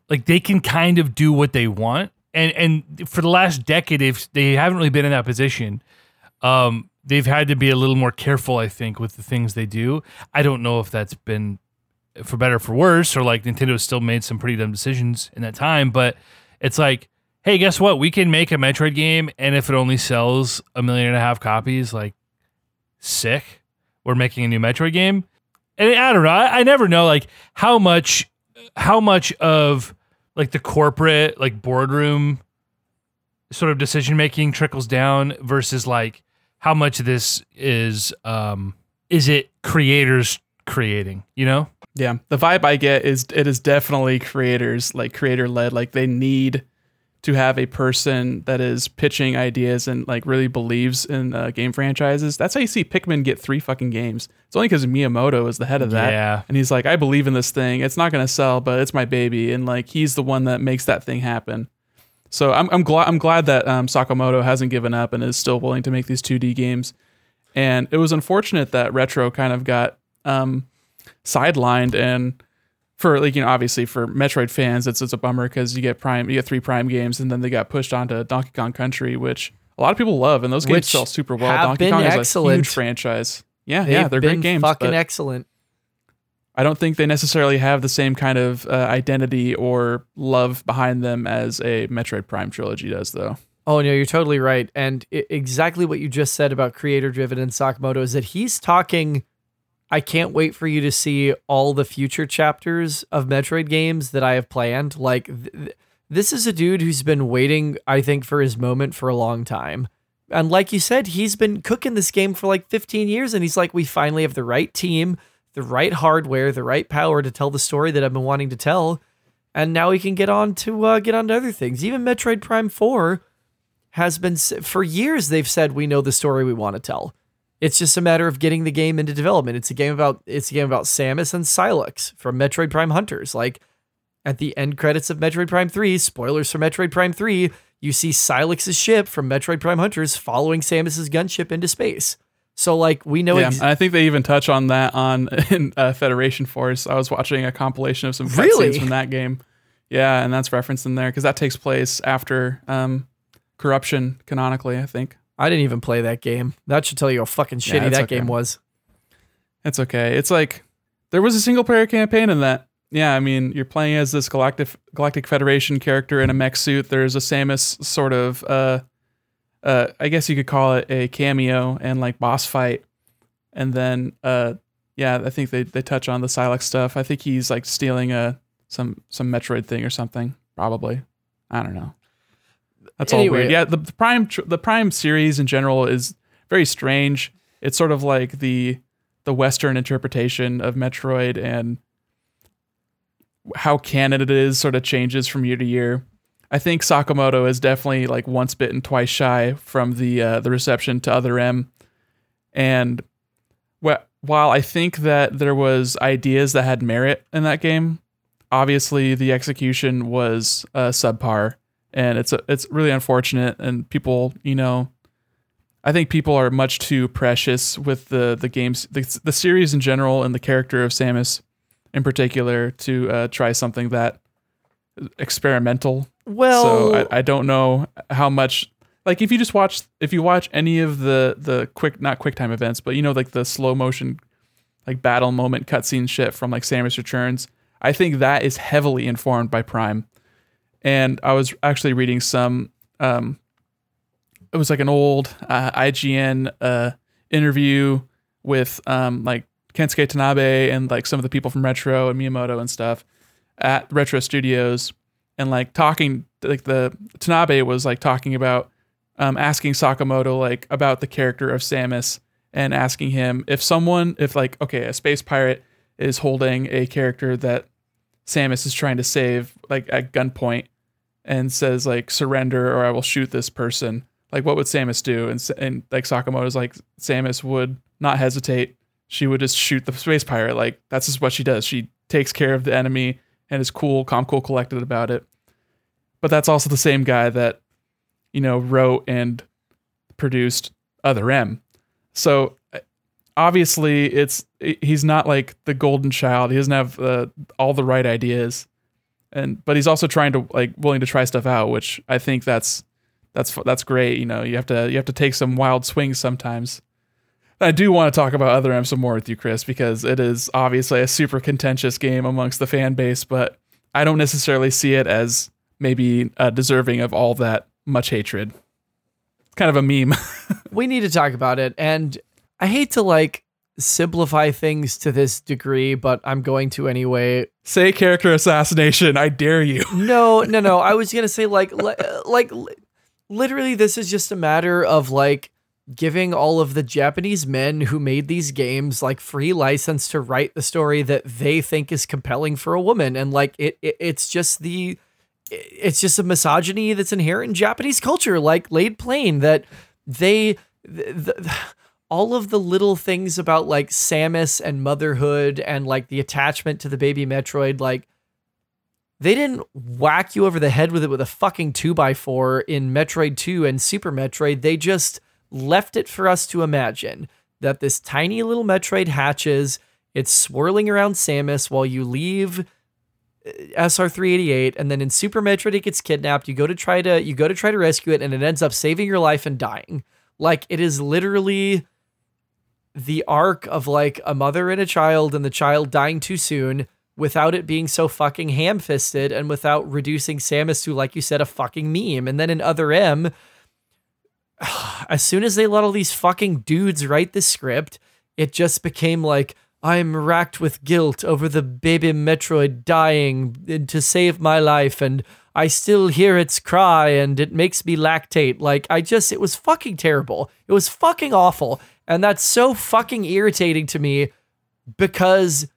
they can kind of do what they want. And for the last decade, if they haven't really been in that position, they've had to be a little more careful, I think, with the things they do. I don't know if that's been for better or for worse, or like Nintendo still made some pretty dumb decisions in that time. But it's like, hey, guess what? We can make a Metroid game, and if it only sells 1.5 million copies, like sick, we're making a new Metroid game. And I don't know, I never know like how much of like the corporate like boardroom sort of decision making trickles down versus like how much of this is it creators creating, you know? Yeah, the vibe I get is it is definitely creators, like creator led, like they need to have a person that is pitching ideas and like really believes in game franchises. That's how you see Pikmin get 3 fucking games. It's only because Miyamoto is the head of that. Yeah. And he's like, I believe in this thing. It's not going to sell, but it's my baby. And like, he's the one that makes that thing happen. So I'm glad that Sakamoto hasn't given up and is still willing to make these 2D games. And it was unfortunate that Retro kind of got sidelined, and for like, you know, obviously for Metroid fans, it's a bummer because you get 3 Prime games, and then they got pushed onto Donkey Kong Country, which a lot of people love, and those games sell super well. Donkey Kong excellent. Is a huge franchise. Yeah, they're great games. Fucking excellent. I don't think they necessarily have the same kind of identity or love behind them as a Metroid Prime trilogy does, though. Oh no, you're totally right, and exactly what you just said about creator-driven and Sakamoto is that he's talking. I can't wait for you to see all the future chapters of Metroid games that I have planned. Like, this is a dude who's been waiting, I think, for his moment for a long time. And like you said, he's been cooking this game for like 15 years, and he's like, we finally have the right team, the right hardware, the right power to tell the story that I've been wanting to tell. And now we can get on to other things. Even Metroid Prime 4 has been, for years, they've said, we know the story we want to tell. It's just a matter of getting the game into development. It's a game about Samus and Silux from Metroid Prime Hunters. Like at the end credits of Metroid Prime 3, spoilers for Metroid Prime 3, you see Silux's ship from Metroid Prime Hunters following Samus's gunship into space. So like we know. Yeah, I think they even touch on that in Federation Force. I was watching a compilation of some cutscenes from that game. Yeah, and that's referenced in there because that takes place after Corruption canonically, I think. I didn't even play that game. That should tell you how fucking shitty game was. That's okay. It's like there was a single player campaign in that. Yeah, I mean, you're playing as this Galactic Federation character in a mech suit. There's a Samus sort of, I guess you could call it a cameo and like boss fight. And then, I think they touch on the Silux stuff. I think he's like stealing some Metroid thing or something. Probably. I don't know. That's all weird. Yeah, the Prime series in general is very strange. It's sort of like the Western interpretation of Metroid, and how canon it is sort of changes from year to year. I think Sakamoto is definitely like once bitten, twice shy from the reception to Other M. And while I think that there was ideas that had merit in that game, obviously the execution was subpar. And it's really unfortunate, and people, you know, I think people are much too precious with the games, the series in general, and the character of Samus in particular to try something that experimental. Well, so I don't know how much, like if you watch any of the not quick time events, but you know, like the slow motion, like battle moment cutscene shit from like Samus Returns, I think that is heavily informed by Prime. And I was actually reading some, it was like an old IGN interview with like Kensuke Tanabe and like some of the people from Retro and Miyamoto and stuff at Retro Studios, and like talking, like the Tanabe was like talking about asking Sakamoto like about the character of Samus, and asking him if a space pirate is holding a character that Samus is trying to save like at gunpoint and says like surrender or I will shoot this person, like what would Samus do? And like Sakamoto's like, Samus would not hesitate, she would just shoot the space pirate, like that's just what she does, she takes care of the enemy and is cool collected about it. But that's also the same guy that, you know, wrote and produced Other M, so obviously, he's not like the golden child. He doesn't have all the right ideas, but he's also trying to like willing to try stuff out, which I think that's great. You know, you have to take some wild swings sometimes. I do want to talk about Other M some more with you, Chris, because it is obviously a super contentious game amongst the fan base, but I don't necessarily see it as maybe deserving of all that much hatred. It's kind of a meme. We need to talk about it, and I hate to like simplify things to this degree, but I'm going to anyway. Say character assassination. I dare you. No. I was going to say like literally this is just a matter of like giving all of the Japanese men who made these games like free license to write the story that they think is compelling for a woman. And like, it's just a misogyny that's inherent in Japanese culture, like laid plain that all of the little things about like Samus and motherhood and like the attachment to the baby Metroid, like they didn't whack you over the head with it with a fucking 2x4 in Metroid 2 and Super Metroid. They just left it for us to imagine that this tiny little Metroid hatches. It's swirling around Samus while you leave SR388, and then in Super Metroid it gets kidnapped. You go to try to rescue it, and it ends up saving your life and dying. Like, it is literally the arc of like a mother and a child, and the child dying too soon, without it being so fucking ham-fisted and without reducing Samus to, like you said, a fucking meme. And then in Other M, as soon as they let all these fucking dudes write the script, it just became like, I'm racked with guilt over the baby Metroid dying to save my life, and I still hear its cry, and it makes me lactate. Like, it was fucking terrible. It was fucking awful. And that's so fucking irritating to me, because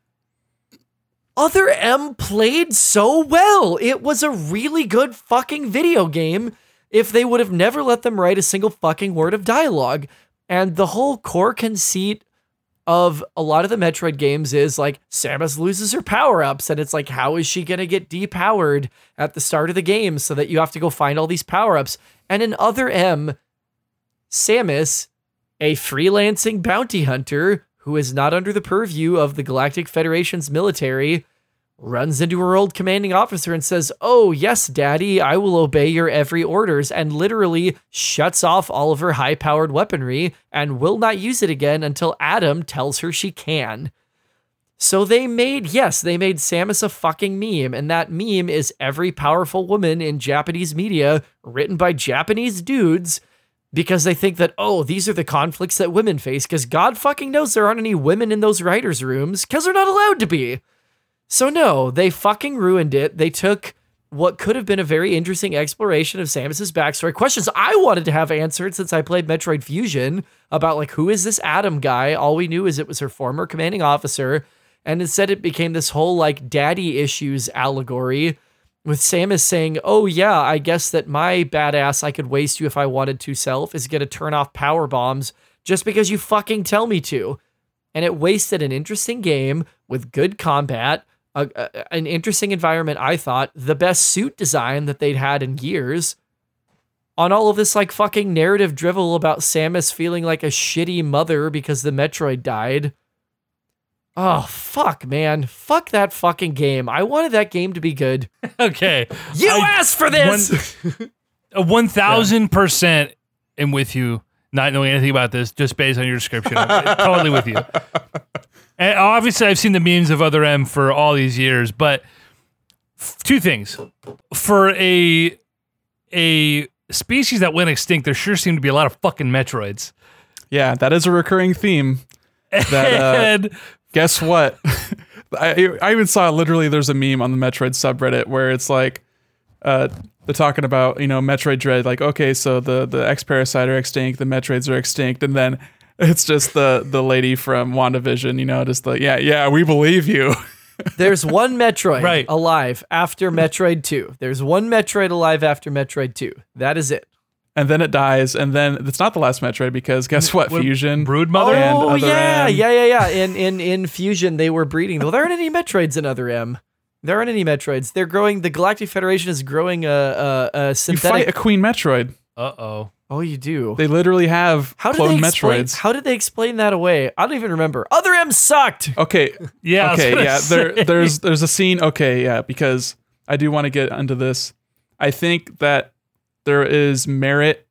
Other M played so well. It was a really good fucking video game if they would have never let them write a single fucking word of dialogue. And the whole core conceit of a lot of the Metroid games is like Samus loses her power-ups, and it's like, how is she going to get depowered at the start of the game so that you have to go find all these power-ups? And in Other M, Samus, a freelancing bounty hunter who is not under the purview of the Galactic Federation's military, runs into her old commanding officer and says, "Oh, yes, Daddy, I will obey your every orders," and literally shuts off all of her high-powered weaponry and will not use it again until Adam tells her she can. So they made Samus a fucking meme, and that meme is every powerful woman in Japanese media written by Japanese dudes, because they think that, oh, these are the conflicts that women face, because God fucking knows there aren't any women in those writers' rooms, because they're not allowed to be. So no, they fucking ruined it. They took what could have been a very interesting exploration of Samus's backstory, questions I wanted to have answered since I played Metroid Fusion, about like, who is this Adam guy? All we knew is it was her former commanding officer. And instead it became this whole like daddy issues allegory with Samus saying, "Oh yeah, I guess that my badass I could waste you if I wanted to self is going to turn off power bombs just because you fucking tell me to." And it wasted an interesting game with good combat, an interesting environment, I thought, the best suit design that they'd had in years, on all of this like fucking narrative drivel about Samus feeling like a shitty mother because the Metroid died. Oh, fuck, man. Fuck that fucking game. I wanted that game to be good. Okay. You asked for this! 1,000% am with you, not knowing anything about this, just based on your description. I'm totally with you. And obviously, I've seen the memes of Other M for all these years, but two things. For a species that went extinct, there sure seem to be a lot of fucking Metroids. Yeah, that is a recurring theme. That, guess what? I even saw, literally, there's a meme on the Metroid subreddit where it's like, they're talking about, you know, Metroid Dread, like, okay, so the ex-parasite are extinct, the Metroids are extinct, and then it's just the lady from WandaVision, you know, just like, yeah, we believe you. There's one Metroid alive after Metroid 2. There's one Metroid alive after Metroid 2. That is it. And then it dies, and then it's not the last Metroid, because guess what? Fusion. Broodmother and Other M. Yeah. In Fusion, they were breeding. Well, there aren't any Metroids in Other M. There aren't any Metroids. They're growing, the Galactic Federation is growing a synthetic. You fight a Queen Metroid. Uh-oh. Oh, you do. They literally have clone Metroids. How did they explain that away? I don't even remember. Other M sucked. Okay. Yeah. Okay. Yeah. There's a scene. Okay. Yeah. Because I do want to get into this. I think that there is merit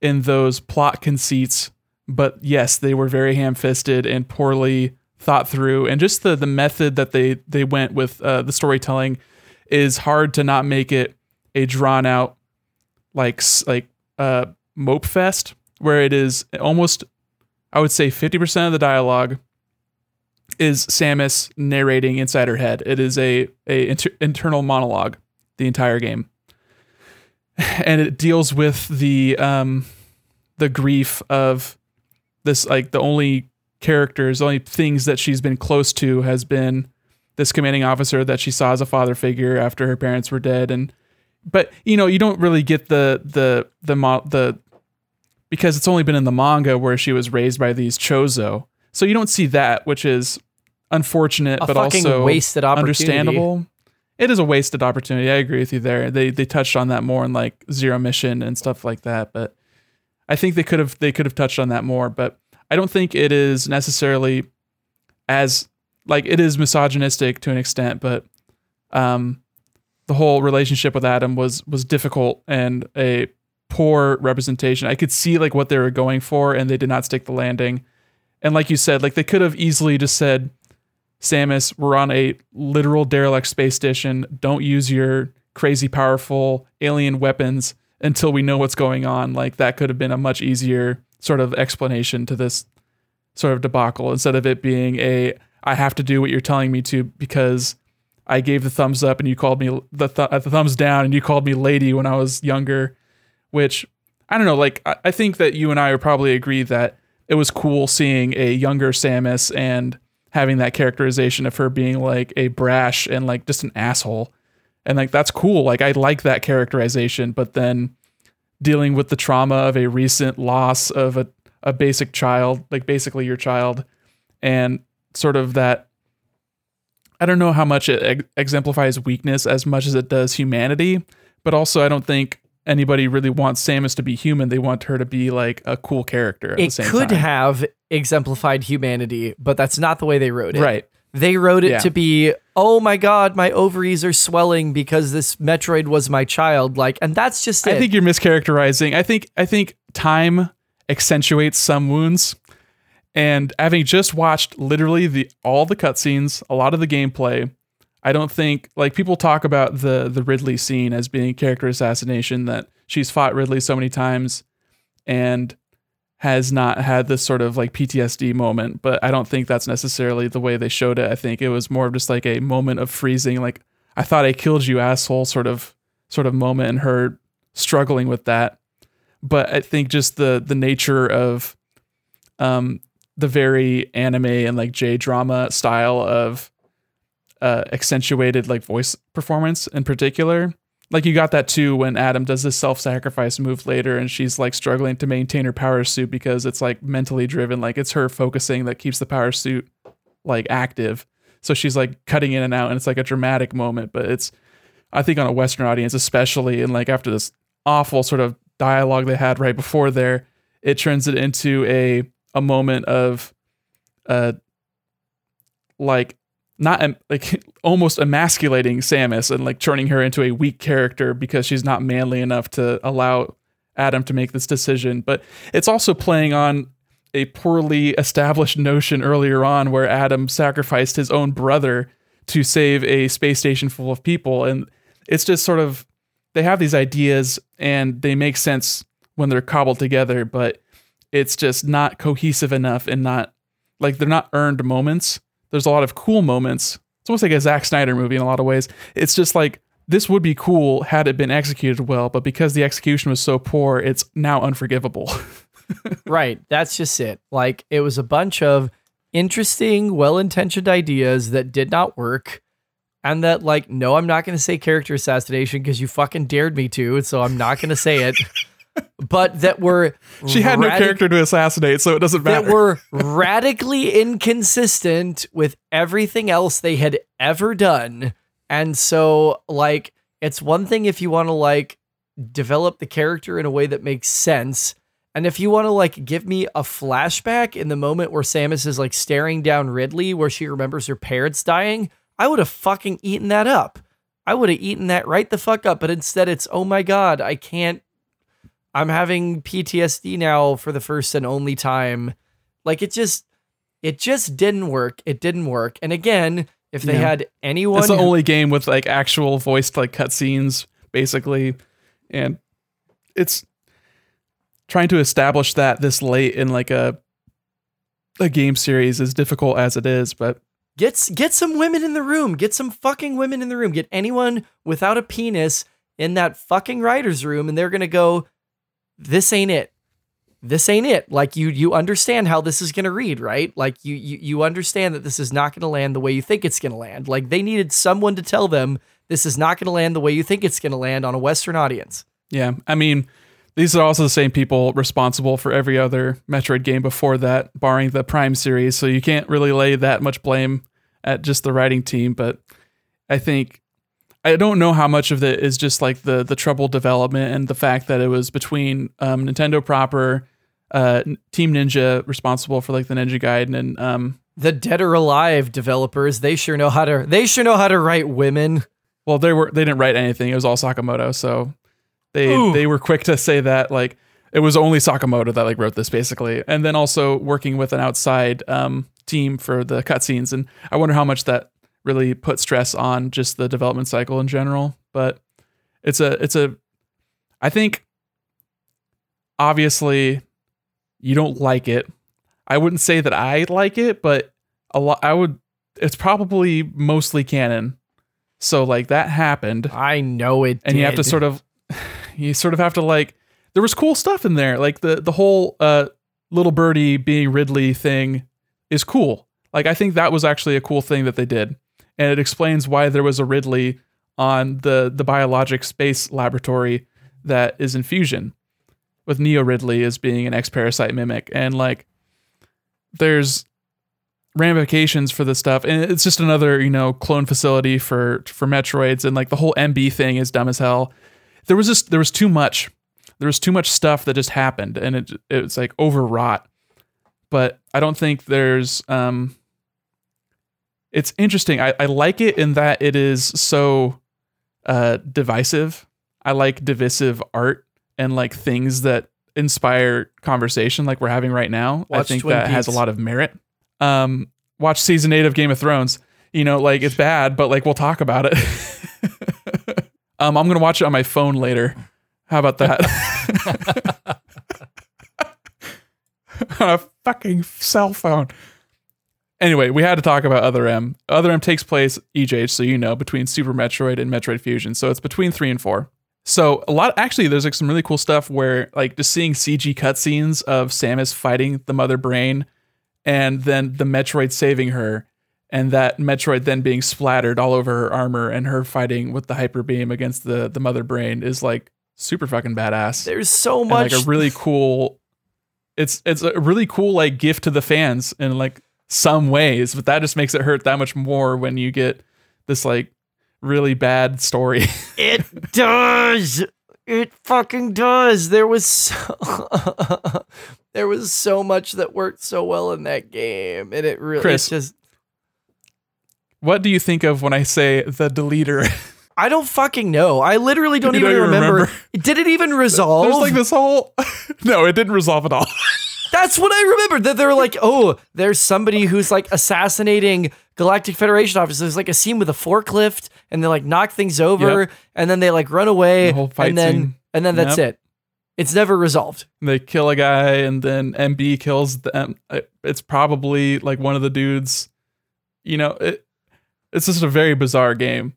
in those plot conceits, but yes, they were very ham-fisted and poorly thought through. And just the method that they went with the storytelling is hard to not make it a drawn out, like mope fest, where it is almost, I would say 50% of the dialogue is Samus narrating inside her head. It is an internal monologue the entire game, and it deals with the grief of this, like, the only characters, the only things that she's been close to has been this commanding officer that she saw as a father figure after her parents were dead. And but, you know, you don't really get the because it's only been in the manga where she was raised by these Chozo. So you don't see that, which is unfortunate, but also wasted opportunity. Understandable. It is a wasted opportunity. I agree with you there. They touched on that more in like Zero Mission and stuff like that, but I think they could have touched on that more, but I don't think it is necessarily as, like, it is misogynistic to an extent, but the whole relationship with Adam was difficult and a poor representation. I could see like what they were going for, and they did not stick the landing. And like you said, like, they could have easily just said, Samus, we're on a literal derelict space station. Don't use your crazy powerful alien weapons until we know what's going on. Like, that could have been a much easier sort of explanation to this sort of debacle, instead of it being I have to do what you're telling me to because I gave the thumbs up and you called me the thumbs down and you called me lady when I was younger, which, I don't know. Like, I think that you and I would probably agree that it was cool seeing a younger Samus and having that characterization of her being like a brash and like just an asshole. And like, that's cool. Like, I like that characterization, but then dealing with the trauma of a recent loss of a basic child, like basically your child, and sort of that, I don't know how much it exemplifies weakness as much as it does humanity, but also I don't think anybody really wants Samus to be human. They want her to be like a cool character at the same time. It could have exemplified humanity, but that's not the way they wrote it. Right. They wrote it to be, oh my God, my ovaries are swelling because this Metroid was my child. Like, and that's just it. I think you're mischaracterizing. I think time accentuates some wounds. And having just watched literally all the cutscenes, a lot of the gameplay, I don't think, like, people talk about the Ridley scene as being character assassination, that she's fought Ridley so many times and has not had this sort of like PTSD moment, but I don't think that's necessarily the way they showed it. I think it was more of just like a moment of freezing, like, I thought I killed you, asshole, sort of moment, and her struggling with that. But I think just the nature of the very anime and like J drama style of accentuated like voice performance in particular. Like, you got that too when Adam does this self-sacrifice move later and she's like struggling to maintain her power suit because it's like mentally driven. Like, it's her focusing that keeps the power suit like active. So she's like cutting in and out, and it's like a dramatic moment, but it's, I think on a Western audience, especially, and like after this awful sort of dialogue they had right before there, it turns it into a moment of like, not like almost emasculating Samus and like turning her into a weak character because she's not manly enough to allow Adam to make this decision. But it's also playing on a poorly established notion earlier on where Adam sacrificed his own brother to save a space station full of people. And it's just sort of, they have these ideas and they make sense when they're cobbled together, but it's just not cohesive enough, and not like, they're not earned moments. There's a lot of cool moments. It's almost like a Zack Snyder movie in a lot of ways. It's just like, this would be cool had it been executed well, but because the execution was so poor, it's now unforgivable. Right. That's just it. Like, it was a bunch of interesting, well-intentioned ideas that did not work. And that, like, no, I'm not going to say character assassination because you fucking dared me to, so I'm not going to say it. But that were... She had no character to assassinate, so it doesn't matter. That were radically inconsistent with everything else they had ever done. And so, like, it's one thing if you want to, like, develop the character in a way that makes sense. And if you want to, like, give me a flashback in the moment where Samus is, like, staring down Ridley, where she remembers her parents dying, I would have fucking eaten that up. I would have eaten that right the fuck up. But instead it's, oh my God, I can't. I'm having PTSD now for the first and only time. Like, it just didn't work. It didn't work. And again, if they had anyone... It's the only game with like actual voiced like cutscenes, basically. And it's trying to establish that this late in like a a game series as difficult as it is, but get some women in the room, get some fucking women in the room, get anyone without a penis in that fucking writer's room. And they're going to go, this ain't it. This ain't it. Like you understand how this is going to read, right? Like you understand that this is not going to land the way you think it's going to land. Like they needed someone to tell them this is not going to land the way you think it's going to land on a Western audience. Yeah. I mean, these are also the same people responsible for every other Metroid game before that, barring the Prime series. So you can't really lay that much blame at just the writing team. But I think, I don't know how much of it is just like the troubled development and the fact that it was between Nintendo proper, Team Ninja responsible for like the Ninja Gaiden and the Dead or Alive developers. They sure know how to write women. Well, they didn't write anything. It was all Sakamoto. So They were quick to say that like it was only Sakamoto that like wrote this basically, and then also working with an outside team for the cutscenes. And I wonder how much that really put stress on just the development cycle in general. But it's a I think obviously you don't like it. I wouldn't say that I like it, but it's probably mostly canon. So like that happened. I know it. And did. You have to sort of have to like, there was cool stuff in there. Like the whole little birdie being Ridley thing is cool. Like, I think that was actually a cool thing that they did. And it explains why there was a Ridley on the biologic space laboratory that is in Fusion with Neo Ridley as being an ex-parasite mimic. And like, there's ramifications for this stuff. And it's just another, clone facility for Metroids. And like the whole MB thing is dumb as hell. There was too much. There was too much stuff that just happened, and it's like overwrought. But I don't think there's. It's interesting. I like it in that it is so divisive. I like divisive art and like things that inspire conversation, like we're having right now. I think that has a lot of merit. Watch season 8 of Game of Thrones. Like it's bad, but like we'll talk about it. I'm going to watch it on my phone later. How about that? On a fucking cell phone. Anyway, we had to talk about Other M. Other M takes place, EJ, so between Super Metroid and Metroid Fusion. So it's between 3 and 4. So actually, there's like some really cool stuff where like just seeing CG cutscenes of Samus fighting the Mother Brain and then the Metroid saving her. And that Metroid then being splattered all over her armor and her fighting with the hyper beam against the Mother Brain is like super fucking badass. There's so much. And like a really cool. It's a really cool like gift to the fans in like some ways, but that just makes it hurt that much more when you get this like really bad story. It does. It fucking does. There was so much that worked so well in that game, and it really Chris, it's just. What do you think of when I say the deleter? I don't fucking know. I literally don't even remember. Did it even resolve? There's like this whole... No, it didn't resolve at all. That's what I remembered. That they were like, oh, there's somebody who's like assassinating Galactic Federation officers. There's like a scene with a forklift and they like knock things over and then they like run away and then that's it. It's never resolved. They kill a guy and then MB kills them. It's probably like one of the dudes, It's just a very bizarre game.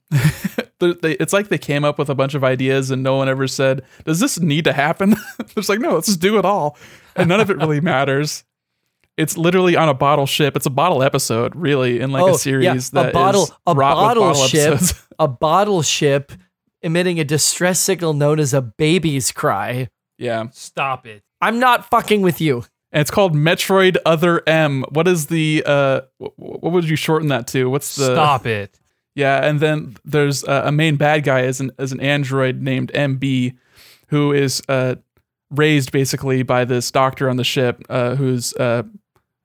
It's like they came up with a bunch of ideas and no one ever said, does this need to happen? It's like, no, let's just do it all. And none of it really matters. It's literally on a bottle ship. It's a bottle episode, really, in like a series that is bottle with bottle ship, episodes. A bottle ship emitting a distress signal known as a baby's cry. Yeah. Stop it. I'm not fucking with you. And it's called Metroid Other M. What is the, what would you shorten that to? What's the... Stop it. Yeah, and then there's a main bad guy as an android named MB, who is raised basically by this doctor on the ship, who's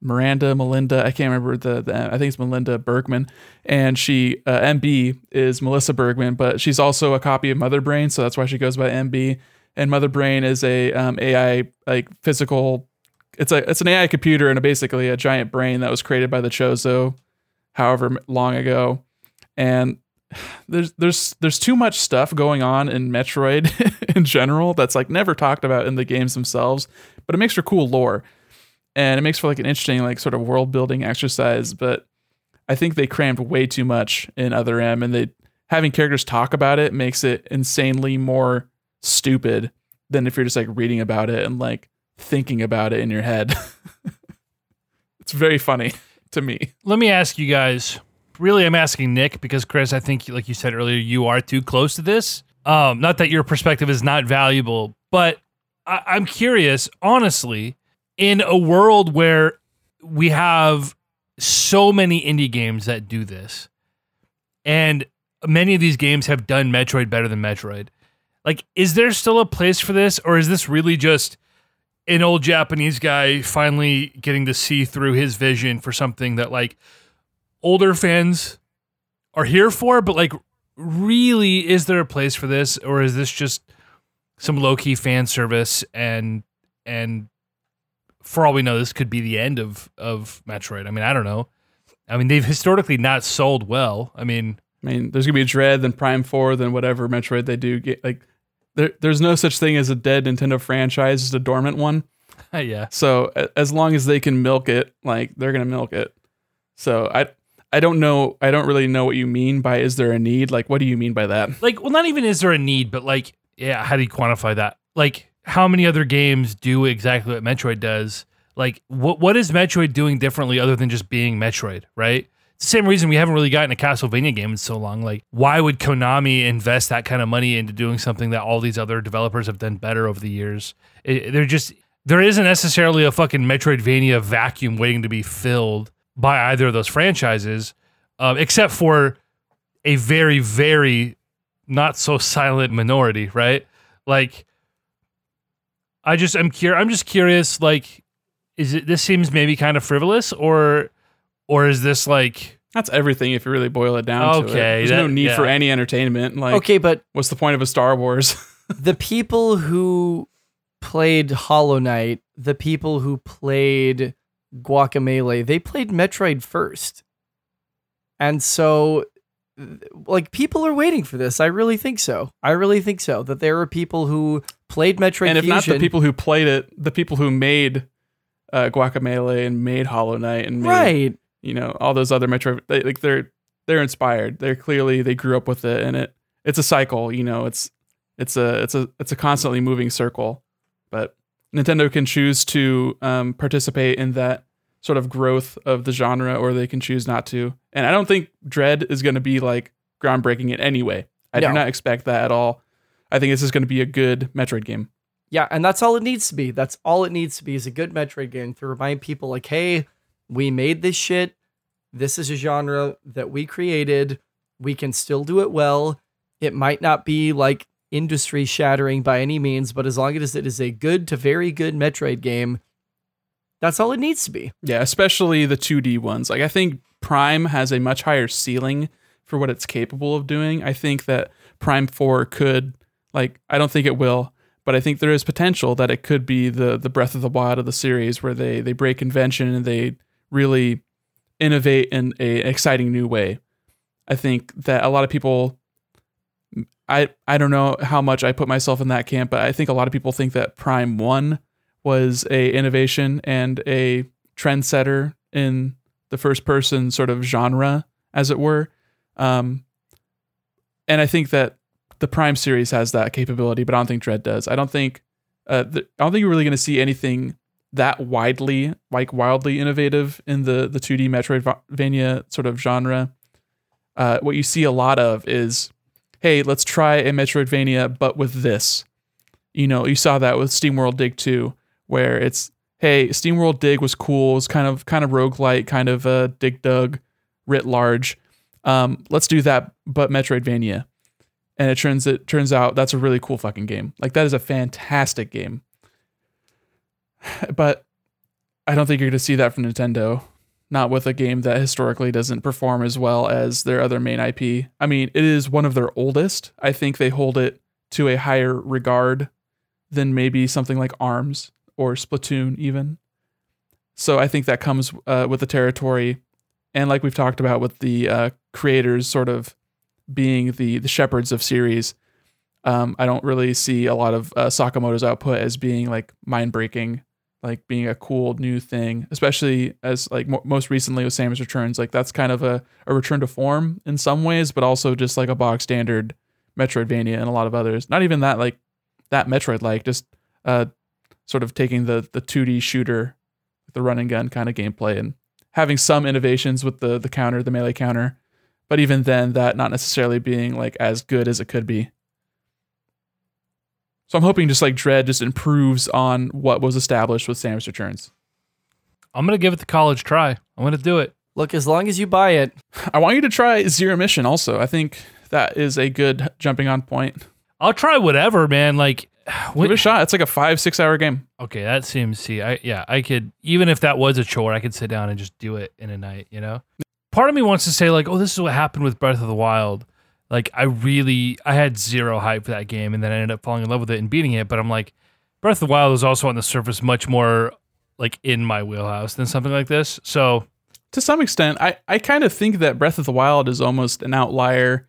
Melinda, I can't remember the I think it's Melinda Bergman. And she, MB is Melissa Bergman, but she's also a copy of Mother Brain, so that's why she goes by MB. And Mother Brain is a AI, like physical... It's an AI computer and basically a giant brain that was created by the Chozo however long ago. And there's too much stuff going on in Metroid in general that's like never talked about in the games themselves, but it makes for cool lore. And it makes for like an interesting, like sort of world building exercise. But I think they crammed way too much in Other M, and they having characters talk about it makes it insanely more stupid than if you're just like reading about it and like thinking about it in your head. It's very funny to me. Let me ask you guys, really, I'm asking Nick, because Chris, I think like you said earlier, you are too close to this. Not that your perspective is not valuable, but I'm curious, honestly, in a world where we have so many indie games that do this, and many of these games have done Metroid better than Metroid, like, is there still a place for this? Or is this really just an old Japanese guy finally getting to see through his vision for something that like older fans are here for? But like, really, is there a place for this? Or is this just some low-key fan service, and for all we know, this could be the end of Metroid? I mean, I don't know. I mean, they've historically not sold well. I mean, there's gonna be a Dread, then Prime 4, then whatever Metroid they do. There's no such thing as a dead Nintendo franchise, just a dormant one. Yeah. So as long as they can milk it, like, they're gonna milk it. So I don't know. I don't really know what you mean by is there a need? Like, what do you mean by that? Like, well, not even is there a need, but like, yeah, how do you quantify that? Like, how many other games do exactly what Metroid does? Like, what is Metroid doing differently other than just being Metroid, right? It's the same reason we haven't really gotten a Castlevania game in so long. Like, why would Konami invest that kind of money into doing something that all these other developers have done better over the years? There isn't necessarily a fucking Metroidvania vacuum waiting to be filled by either of those franchises, except for a very, very not so silent minority, right? Like, I'm just curious. Like, this seems maybe kind of frivolous, or is this like that's everything if you really boil it down? Okay, to it. There's no need for any entertainment. Like, okay, but what's the point of a Star Wars? The people who played Hollow Knight, the people who played Guacamelee, they played Metroid first, and so like people are waiting for this. I really think so that there are people who played Metroid and if Fusion, not the people who played it, the people who made Guacamelee and made Hollow Knight and made, right, you know, all those other Metroid, they're inspired. They're clearly, they grew up with it, and it's a cycle, you know. It's a constantly moving circle, but Nintendo can choose to participate in that sort of growth of the genre, or they can choose not to. And I don't think Dread is going to be like groundbreaking in any way. I do not expect that at all. I think this is going to be a good Metroid game. Yeah, and that's all it needs to be. That's all it needs to be, is a good Metroid game to remind people like, hey, we made this shit. This is a genre that we created. We can still do it well. It might not be like industry shattering by any means, but as long as it is a good to very good Metroid game, that's all it needs to be. Yeah, especially the 2D ones. Like, I think Prime has a much higher ceiling for what it's capable of doing. I think that Prime 4 could, like, I don't think it will, but I think there is potential that it could be the Breath of the Wild of the series, where they break convention and they really innovate in a exciting new way. I think that a lot of people, I don't know how much I put myself in that camp, but I think a lot of people think that Prime 1 was a innovation and a trendsetter in the first person sort of genre, as it were. And I think that the Prime series has that capability, but I don't think Dread does. I don't think you're really going to see anything that wildly innovative in the 2D Metroidvania sort of genre. What you see a lot of is, hey, let's try a Metroidvania, but with this. You know, you saw that with SteamWorld Dig 2, where it's, hey, SteamWorld Dig was cool. It was kind of roguelite, kind of Dig Dug writ large. Let's do that, but Metroidvania. And it turns out that's a really cool fucking game. Like, that is a fantastic game. But I don't think you're going to see that from Nintendo. Not with a game that historically doesn't perform as well as their other main IP. I mean, it is one of their oldest. I think they hold it to a higher regard than maybe something like ARMS or Splatoon even. So I think that comes with the territory. And like we've talked about with the creators sort of being the shepherds of series, I don't really see a lot of Sakamoto's output as being like mind-breaking like being a cool new thing, especially as like most recently with Samus Returns, like that's kind of a return to form in some ways, but also just like a bog standard Metroidvania and a lot of others. Not even that like that Metroid, like just sort of taking the 2D shooter, the run and gun kind of gameplay, and having some innovations with the counter, the melee counter, but even then that not necessarily being like as good as it could be. So I'm hoping just like Dread just improves on what was established with Samus Returns. I'm going to give it the college try. I'm going to do it. Look, as long as you buy it. I want you to try Zero Mission also. I think that is a good jumping on point. I'll try whatever, man. Like, give it a shot. It's like a 5-6 hour game. Okay, that seems. I could, even if that was a chore, I could sit down and just do it in a night, you know? Part of me wants to say like, oh, this is what happened with Breath of the Wild. Like I had zero hype for that game, and then I ended up falling in love with it and beating it. But I'm like, Breath of the Wild is also on the surface much more like in my wheelhouse than something like this. So to some extent, I kind of think that Breath of the Wild is almost an outlier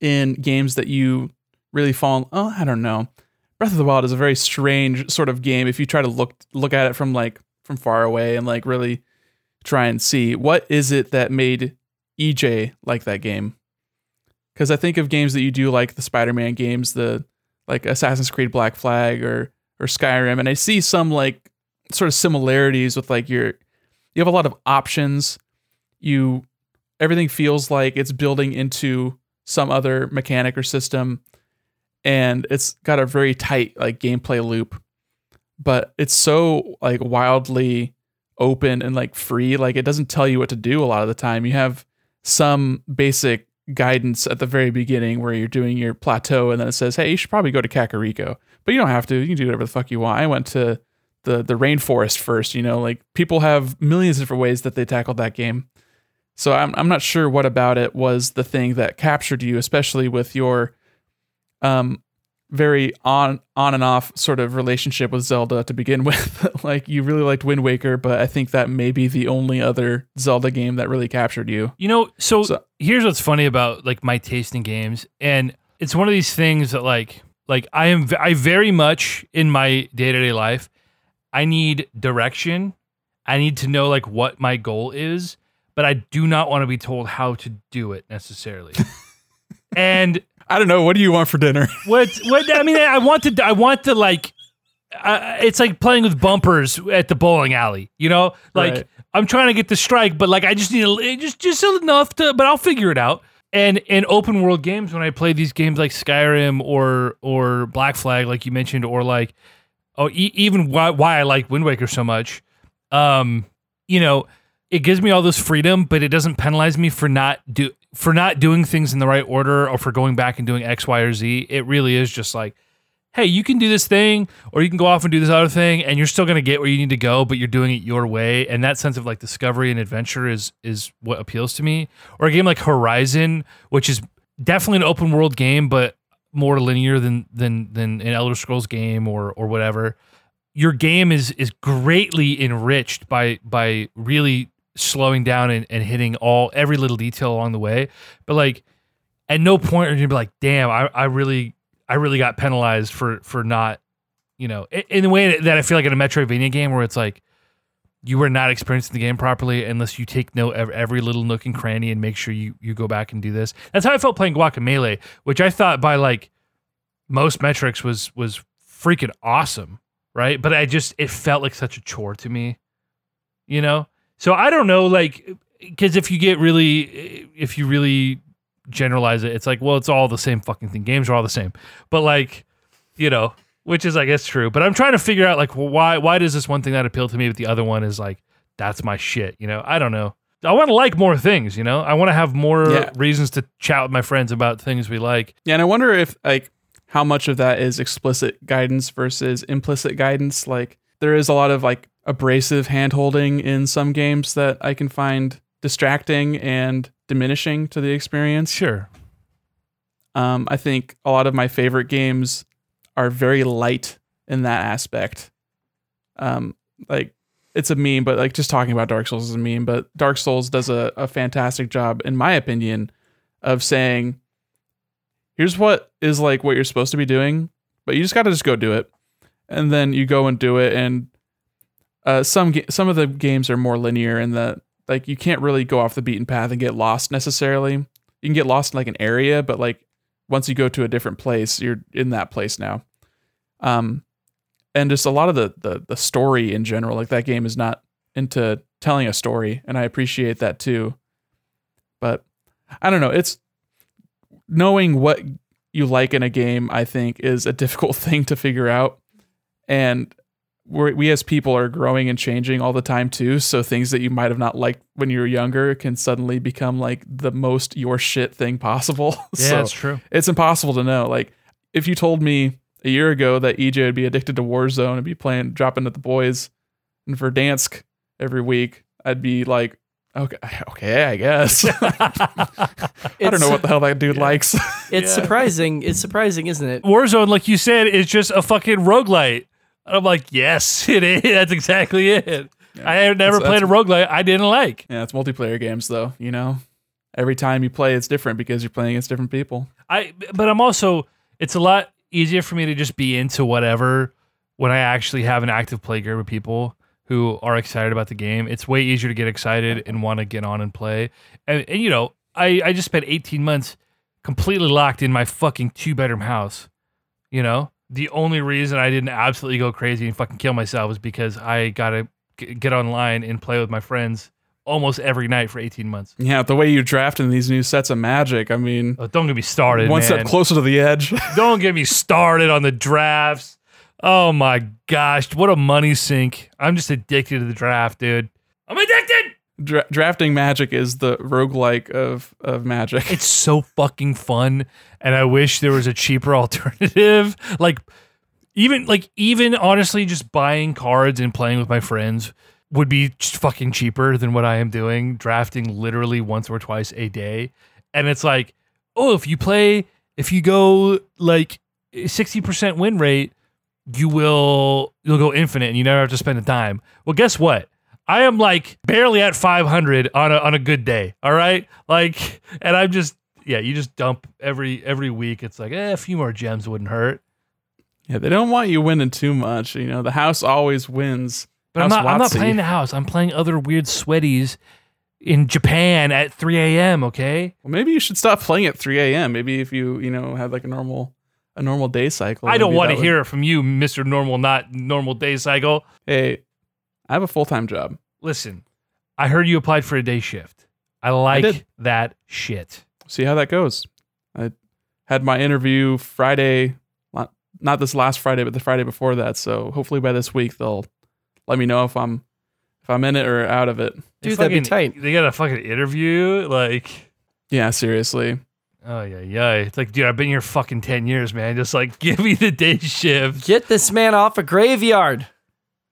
in games that you really fall. Oh, I don't know. Breath of the Wild is a very strange sort of game if you try to look at it from far away and like really try and see what is it that made EJ like that game. Because I think of games that you do like the Spider-Man games, the like Assassin's Creed Black Flag or Skyrim, and I see some like sort of similarities with like you have a lot of options. Everything feels like it's building into some other mechanic or system. And it's got a very tight like gameplay loop, but it's so like wildly open and like free. Like it doesn't tell you what to do a lot of the time. You have some basic guidance at the very beginning where you're doing your plateau, and then it says, hey, you should probably go to Kakariko, but you don't have to. You can do whatever the fuck you want. I went to the rainforest first, you know, like people have millions of different ways that they tackled that game. So I'm not sure what about it was the thing that captured you, especially with your very on and off sort of relationship with Zelda to begin with. Like you really liked Wind Waker, but I think that may be the only other Zelda game that really captured you. You know, so here's what's funny about like my taste in games, and it's one of these things that like I very much in my day-to-day life, I need direction. I need to know like what my goal is, but I do not want to be told how to do it necessarily. And I don't know. What do you want for dinner? What? I mean, I want to like. It's like playing with bumpers at the bowling alley. You know, like right. I'm trying to get the strike, but like I just need just enough to. But I'll figure it out. And in open world games, when I play these games like Skyrim or Black Flag, like you mentioned, or like even why I like Wind Waker so much, you know, it gives me all this freedom, but it doesn't penalize me for not doing things in the right order or for going back and doing X, Y, or Z. It really is just like, hey, you can do this thing or you can go off and do this other thing, and you're still going to get where you need to go, but you're doing it your way. And that sense of like discovery and adventure is what appeals to me. Or a game like Horizon, which is definitely an open world game, but more linear than an Elder Scrolls game or whatever. Your game is greatly enriched by really slowing down and hitting every little detail along the way, but like at no point are you gonna be like, damn, I really got penalized for not, you know, in the way that I feel like in a Metroidvania game where it's like you were not experiencing the game properly unless you take note of every little nook and cranny and make sure you go back and do this. That's how I felt playing Guacamelee, which I thought by like most metrics was freaking awesome, right? But it felt like such a chore to me, you know. So I don't know, like, because if you really generalize it, it's like, well, it's all the same fucking thing. Games are all the same, but like, you know, which is I guess true. But I'm trying to figure out like, well, why does this one thing that appealed to me, but the other one is like, that's my shit. You know, I don't know. I want to like more things. You know, I want to have more reasons to chat with my friends about things we like. Yeah, and I wonder if like how much of that is explicit guidance versus implicit guidance. Like, there is a lot of like abrasive hand-holding in some games that I can find distracting and diminishing to the experience. Sure. I think a lot of my favorite games are very light in that aspect. Like it's a meme, but like just talking about Dark Souls is a meme, but Dark Souls does a fantastic job, in my opinion, of saying, here's what is like what you're supposed to be doing, but you just got to just go do it. And then you go and do it, and Some of the games are more linear in that, like, you can't really go off the beaten path and get lost necessarily. You can get lost in like an area, but like once you go to a different place, you're in that place now. And just a lot of the story in general, like that game is not into telling a story, and I appreciate that too. But I don't know, it's knowing what you like in a game, I think, is a difficult thing to figure out. And we as people are growing and changing all the time too. So things that you might have not liked when you were younger can suddenly become like the most your shit thing possible. Yeah, so that's true. It's impossible to know. Like, if you told me a year ago that EJ would be addicted to Warzone and be playing, dropping at the boys in Verdansk every week, I'd be like, okay, I guess. I don't know what the hell that dude likes. It's surprising. It's surprising, isn't it? Warzone, like you said, is just a fucking roguelite. I'm like, yes, it is. That's exactly it. Yeah. I had never played a roguelite I didn't like. Yeah, it's multiplayer games, though. You know, every time you play, it's different because you're playing against different people. But I'm also, it's a lot easier for me to just be into whatever when I actually have an active play group of people who are excited about the game. It's way easier to get excited and want to get on and play. And you know, I just spent 18 months completely locked in my fucking 2-bedroom house, you know? The only reason I didn't absolutely go crazy and fucking kill myself was because I got to get online and play with my friends almost every night for 18 months. Yeah, the way you draft in these new sets of Magic, I mean... Oh, don't get me started, one step closer to the edge. Don't get me started on the drafts. Oh my gosh, what a money sink. I'm just addicted to the draft, dude. I'm addicted! Drafting Magic is the roguelike of Magic. It's so fucking fun, and I wish there was a cheaper alternative. Like, even honestly, just buying cards and playing with my friends would be fucking cheaper than what I am doing, drafting literally once or twice a day. And it's like, oh, if you go like 60% win rate, you'll go infinite and you never have to spend a dime. Well, guess what? I am like barely at 500 on a good day. All right. Like, and I'm just, yeah, you just dump every week. It's like, a few more gems wouldn't hurt. Yeah. They don't want you winning too much. You know, the house always wins. But I'm not playing the house. I'm playing other weird sweaties in Japan at 3 a.m. Okay. Well, maybe you should stop playing at 3 a.m. Maybe if you have like a normal day cycle. I don't want to hear it from you, Mr. Normal, not normal day cycle. Hey. I have a full-time job. Listen, I heard you applied for a day shift. I like that shit. See how that goes. I had my interview Friday, not this last Friday, but the Friday before that. So hopefully by this week they'll let me know if I'm in it or out of it. Dude, that'd be tight. They got a fucking interview, like. Yeah, seriously. Oh, yeah. It's like, dude, I've been here fucking 10 years, man. Just like, give me the day shift. Get this man off a graveyard.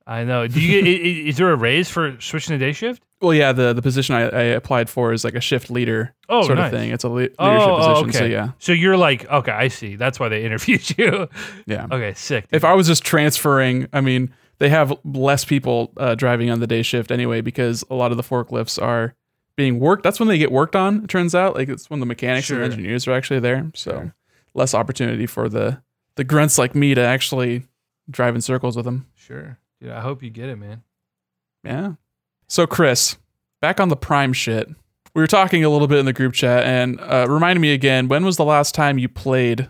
I know. Do you get? Is there a raise for switching to day shift? Well, yeah. The position I applied for is like a shift leader of thing. It's a leadership position. Okay. So yeah. So you're like, okay, I see. That's why they interviewed you. Yeah. Okay. Sick. Dude. If I was just transferring, I mean, they have less people driving on the day shift anyway because a lot of the forklifts are being worked. That's when they get worked on. It turns out, like, it's when the mechanics and engineers are actually there. So less opportunity for the grunts like me to actually drive in circles with them. Sure. Dude, I hope you get it, man. Yeah. So, Chris, back on the Prime shit. We were talking a little bit in the group chat, and remind me again, when was the last time you played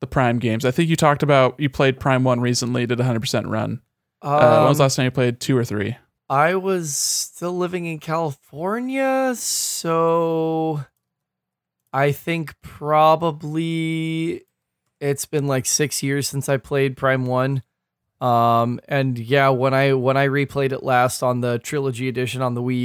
the Prime games? I think you talked about you played Prime 1 recently, did 100% run. When was the last time you played 2 or 3? I was still living in California, so I think probably it's been like 6 years since I played Prime 1. And yeah, when I replayed it last on the Trilogy Edition on the Wii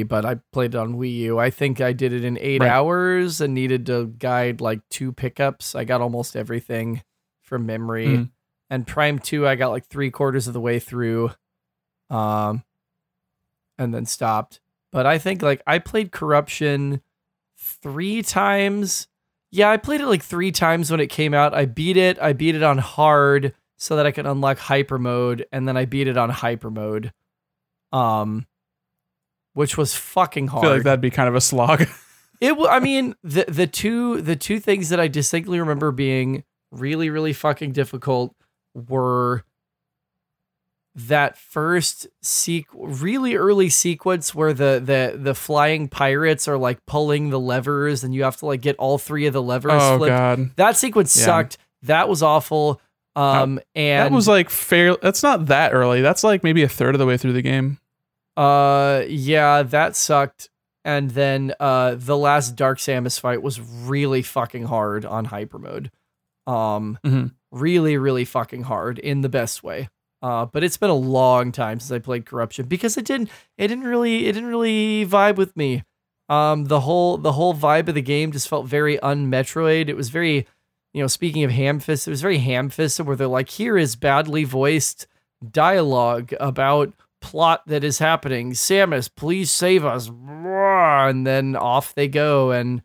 U, but I played it on Wii U. I think I did it in 8 hours and needed to guide like 2 pickups. I got almost everything from memory. And Prime 2, I got like 3/4 of the way through, and then stopped. But I think like I played Corruption 3 times. Yeah, I played it like 3 times when it came out. I beat it on hard, so that I could unlock hyper mode, and then I beat it on hyper mode, which was fucking hard. I feel like that'd be kind of a slog. I mean, the two things that I distinctly remember being really, really fucking difficult were that first really early sequence where the flying pirates are like pulling the levers and you have to like get all three of the levers flipped. God. That sequence sucked. That was awful. And that was like fair. That's not that early. That's like maybe a third of the way through the game. Yeah, that sucked. And then the last Dark Samus fight was really fucking hard on hyper mode. Really, really fucking hard in the best way. But it's been a long time since I played Corruption because it didn't really vibe with me. The whole vibe of the game just felt very un-Metroid. It was very, speaking of ham-fisted, it was very ham-fisted where they're like, here is badly voiced dialogue about plot that is happening. Samus, please save us. And then off they go. And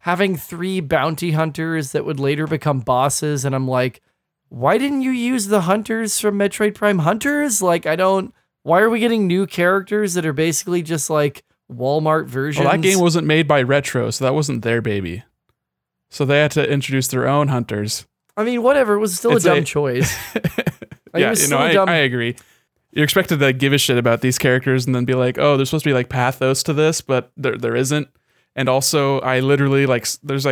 having three bounty hunters that would later become bosses. And I'm like, why didn't you use the hunters from Metroid Prime Hunters? Why are we getting new characters that are basically just like Walmart versions? Well, that game wasn't made by Retro, so that wasn't their baby. So they had to introduce their own hunters. I mean, whatever. It was still a dumb choice. I agree. You're expected to give a shit about these characters and then be like, oh, there's supposed to be like pathos to this, but there isn't. And also I literally there's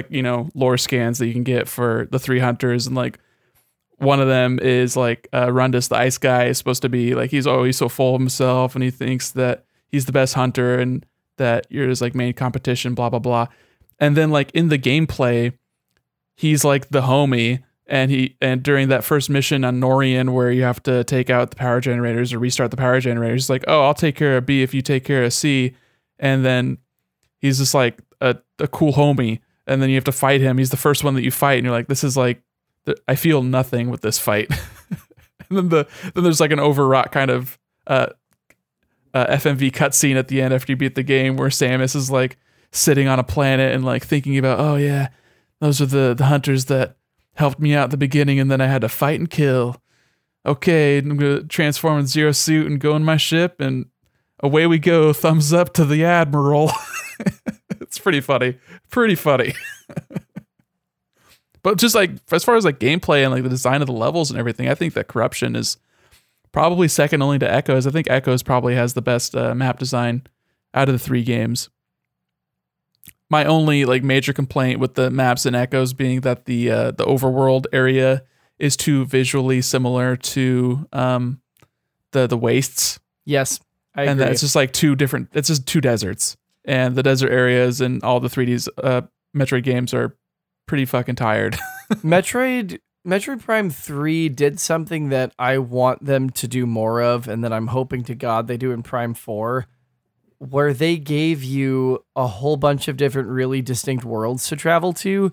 lore scans that you can get for the three hunters and one of them is Rundus, the ice guy, is supposed to be he's always so full of himself and he thinks that he's the best hunter and that you're his main competition, blah, blah, blah. And then in the gameplay, he's the homie and during that first mission on Norian where you have to take out the power generators or restart the power generators, he's I'll take care of B if you take care of C. And then he's just a cool homie. And then you have to fight him. He's the first one that you fight. And you're this is I feel nothing with this fight. And then there's an overwrought kind of FMV cutscene at the end after you beat the game where Samus is sitting on a planet and thinking about, oh yeah, those are the hunters that helped me out at the beginning and then I had to fight and kill. Okay, I'm going to transform in Zero Suit and go in my ship and away we go. Thumbs up to the Admiral. It's pretty funny. Pretty funny. But just as far as gameplay and the design of the levels and everything, I think that Corruption is probably second only to Echoes. I think Echoes probably has the best map design out of the three games. My only major complaint with the maps in Echoes being that the overworld area is too visually similar to the wastes. Yes, I agree. And that's just it's just two deserts. And the desert areas in all the 3Ds Metroid games are pretty fucking tired. Metroid Prime 3 did something that I want them to do more of and that I'm hoping to God they do in Prime 4, where they gave you a whole bunch of different really distinct worlds to travel to,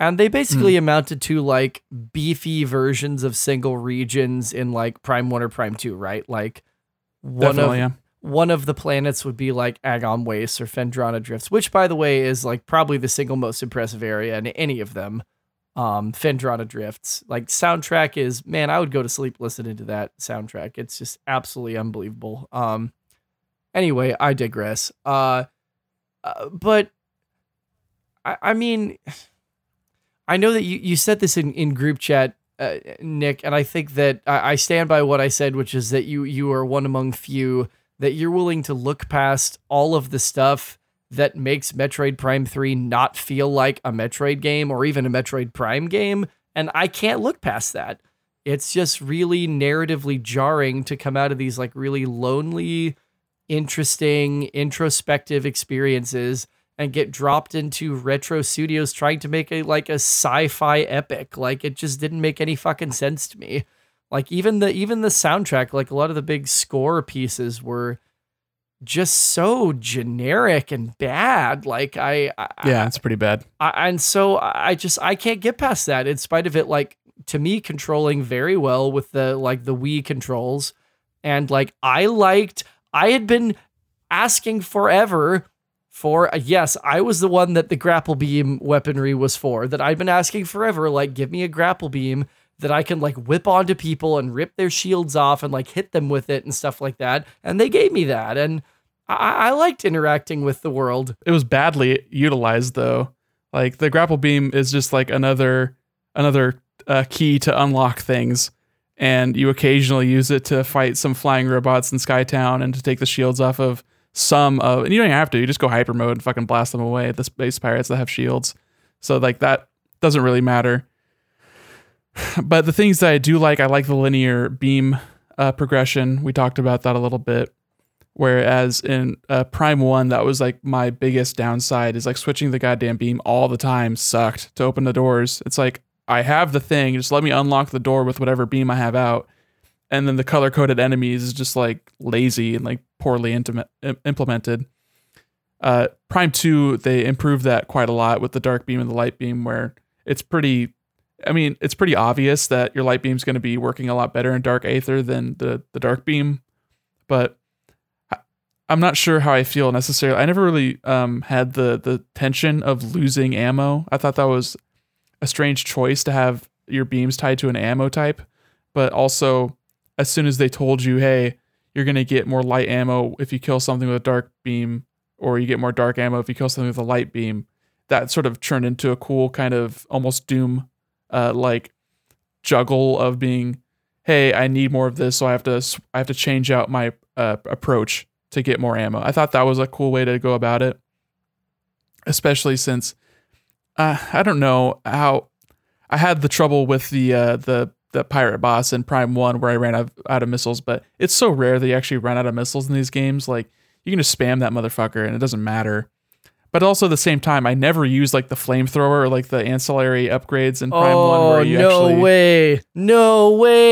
and they basically amounted to beefy versions of single regions in Prime 1 or Prime 2, right? One of the planets would be Agon Waste or Fendrana Drifts, which, by the way, is probably the single most impressive area in any of them. Fendrana Drifts, soundtrack is, man, I would go to sleep listening to that soundtrack. It's just absolutely unbelievable. Anyway, I digress. But I mean, I know that you said this in group chat, Nick, and I think that I stand by what I said, which is that you are one among few that you're willing to look past all of the stuff that makes Metroid Prime 3 not feel like a Metroid game or even a Metroid Prime game. And I can't look past that. It's just really narratively jarring to come out of these really lonely, interesting, introspective experiences and get dropped into Retro Studios trying to make a sci-fi epic. It just didn't make any fucking sense to me. Even the soundtrack, a lot of the big score pieces were just so generic and bad. It's pretty bad. I can't get past that in spite of it, to me controlling very well with the Wii controls. And I had been asking forever for, yes, I was the one that the grapple beam weaponry was for, that I'd been asking forever, give me a grapple beam that I can whip onto people and rip their shields off and hit them with it and stuff like that. And they gave me that. And I liked interacting with the world. It was badly utilized though. The grapple beam is just another key to unlock things. and you occasionally use it to fight some flying robots in Skytown and to take the shields off of some of, and you don't even have to, you just go hyper mode and fucking blast them away at the space pirates that have shields. So like that doesn't really matter. But the things that I do like, I like the linear beam progression. We talked about that a little bit. Whereas in Prime 1, that was like my biggest downside, is like switching the goddamn beam all the time sucked to open the doors. It's like, I have the thing, just let me unlock the door with whatever beam I have out. And then the color-coded enemies is just like lazy and like poorly implemented. Prime 2, they improved that quite a lot with the dark beam and the light beam, where it's pretty, I mean, it's pretty obvious that your light beam is going to be working a lot better in Dark Aether than the dark beam. But I'm not sure how I feel necessarily. I never really had the tension of losing ammo. I thought that was a strange choice to have your beams tied to an ammo type. But also, as soon as they told you, hey, you're going to get more light ammo if you kill something with a dark beam, or you get more dark ammo if you kill something with a light beam, that sort of turned into a cool kind of almost Doom like juggle of being, hey, I need more of this, so I have to change out my approach to get more ammo. I thought that was a cool way to go about it, especially since I don't know how I had the trouble with the pirate boss in Prime 1 where I ran out of missiles, but it's so rare that you actually run out of missiles in these games. Like, you can just spam that motherfucker and it doesn't matter. But also at the same time, I never used like the flamethrower or like the ancillary upgrades in Prime 1 where you No way!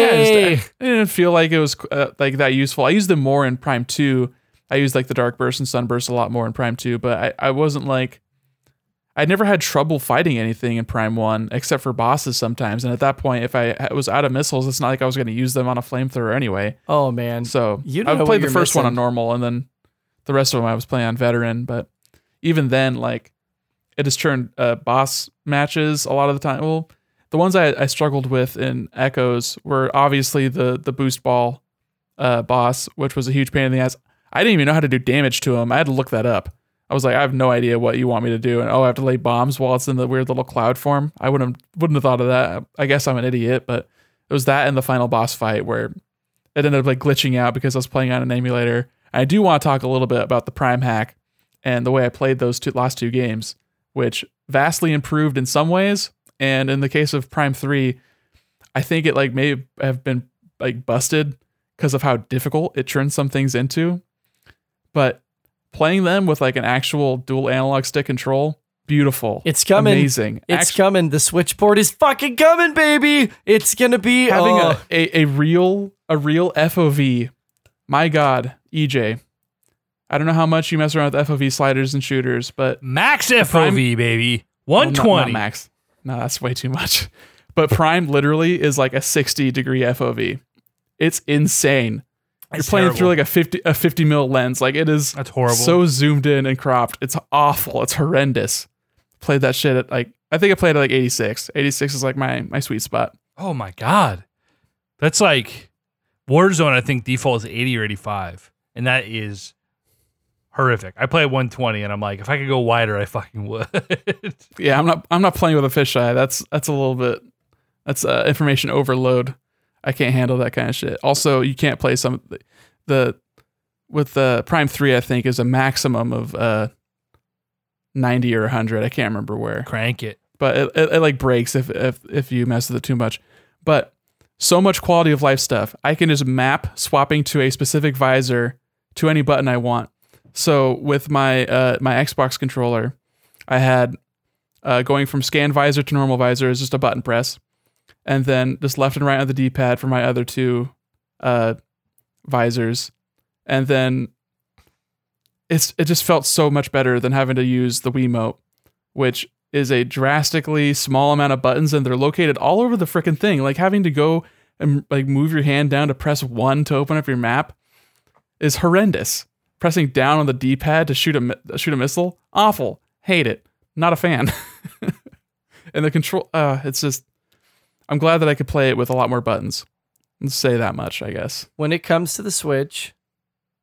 Yeah, I didn't feel like it was like that useful. I used them more in Prime 2. I used like the Dark Burst and Sunburst a lot more in Prime 2, but I wasn't like, I never had trouble fighting anything in Prime 1 except for bosses sometimes. And at that point, if I was out of missiles, it's not like I was going to use them on a flamethrower anyway. Oh man. So I played the first one on normal, and then the rest of them I was playing on veteran. But even then, like, it has turned boss matches a lot of the time. Well, the ones I struggled with in Echoes were obviously the boost ball boss, which was a huge pain in the ass. I didn't even know how to do damage to him. I had to look that up. I was like, I have no idea what you want me to do. And, I have to lay bombs while it's in the weird little cloud form. I wouldn't have thought of that. I guess I'm an idiot, but it was that and the final boss fight where it ended up like glitching out because I was playing on an emulator. I do want to talk a little bit about the Prime hack and the way I played those last two games, which vastly improved in some ways. And in the case of Prime 3, I think it like may have been like busted because of how difficult it turned some things into. But playing them with like an actual dual analog stick control, beautiful. It's coming. Amazing. It's coming. The Switch port is fucking coming, baby. It's going to be having a real FOV. My God, EJ, I don't know how much you mess around with FOV sliders and shooters, but max FOV, baby. 120. Well, not max. No, that's way too much. But Prime literally is like a 60 degree FOV. It's insane. You're playing through like a 50 mil lens. Like, it is, that's horrible. So zoomed in and cropped. It's awful. It's horrendous. Played that shit at like, I think I played at like 86. 86 is like my sweet spot. Oh my God. That's like Warzone. I think default is 80 or 85. And that is horrific. I play at 120 and I'm like, if I could go wider, I fucking would. Yeah. I'm not playing with a fisheye. That's a little bit, that's information overload. I can't handle that kind of shit. Also, you can't play with the Prime 3, I think, is a maximum of 90 or 100. I can't remember where. Crank it. But it like breaks if you mess with it too much. But so much quality of life stuff. I can just map swapping to a specific visor to any button I want. So with my Xbox controller, I had going from scan visor to normal visor is just a button press. And then just left and right on the D-pad for my other two visors. And then it just felt so much better than having to use the Wiimote, which is a drastically small amount of buttons, and they're located all over the frickin' thing. Like, having to go and like move your hand down to press 1 to open up your map is horrendous. Pressing down on the D-pad to shoot a missile, awful. Hate it. Not a fan. And the control, it's just, I'm glad that I could play it with a lot more buttons. Let's say that much, I guess. When it comes to the Switch,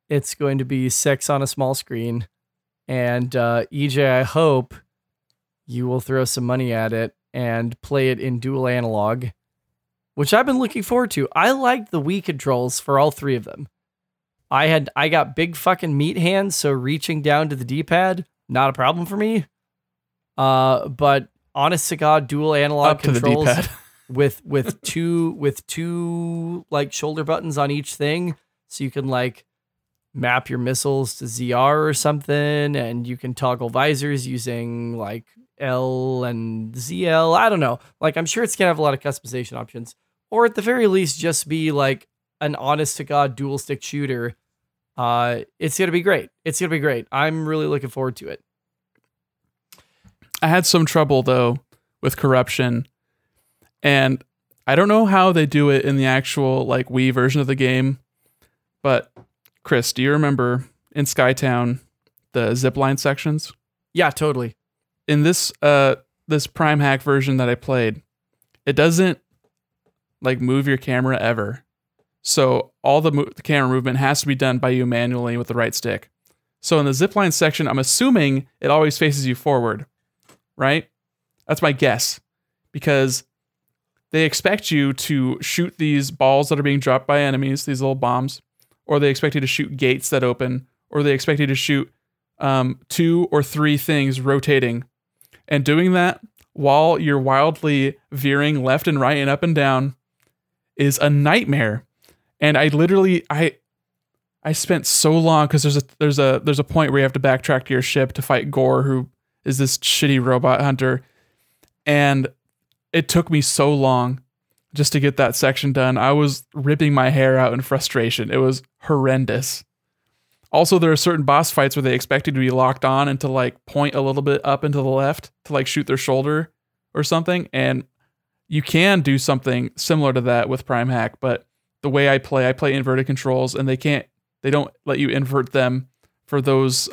it's going to be sex on a small screen. And EJ, I hope you will throw some money at it and play it in dual analog which I've been looking forward to. I liked the Wii controls for all three of them. I got big fucking meat hands, so reaching down to the D-pad, not a problem for me. But honest to God, dual analog controls with two like shoulder buttons on each thing, so you can like map your missiles to ZR or something, and you can toggle visors using like L and ZL. I don't know. Like, I'm sure it's gonna have a lot of customization options, or at the very least, just be like an honest to God dual stick shooter. It's gonna be great. I'm really looking forward to it. I had some trouble though with corruption, and I don't know how they do it in the actual like Wii version of the game, but Chris, do you remember in Skytown the zipline sections? Yeah, totally. In this this Prime Hack version that I played, it doesn't like move your camera ever. So all the camera movement has to be done by you manually with the right stick. So in the zipline section, I'm assuming it always faces you forward, right? That's my guess, because they expect you to shoot these balls that are being dropped by enemies, these little bombs, or they expect you to shoot gates that open, or they expect you to shoot two or three things rotating. And doing that while you're wildly veering left and right and up and down is a nightmare. And I literally, I spent so long, because there's a point where you have to backtrack to your ship to fight Gore, who is this shitty robot hunter. And it took me so long just to get that section done. I was ripping my hair out in frustration. It was horrendous. Also, there are certain boss fights where they expect you to be locked on and to like point a little bit up and to the left to like shoot their shoulder or something. And you can do something similar to that with Prime Hack, but the way I play inverted controls, and they don't let you invert them for those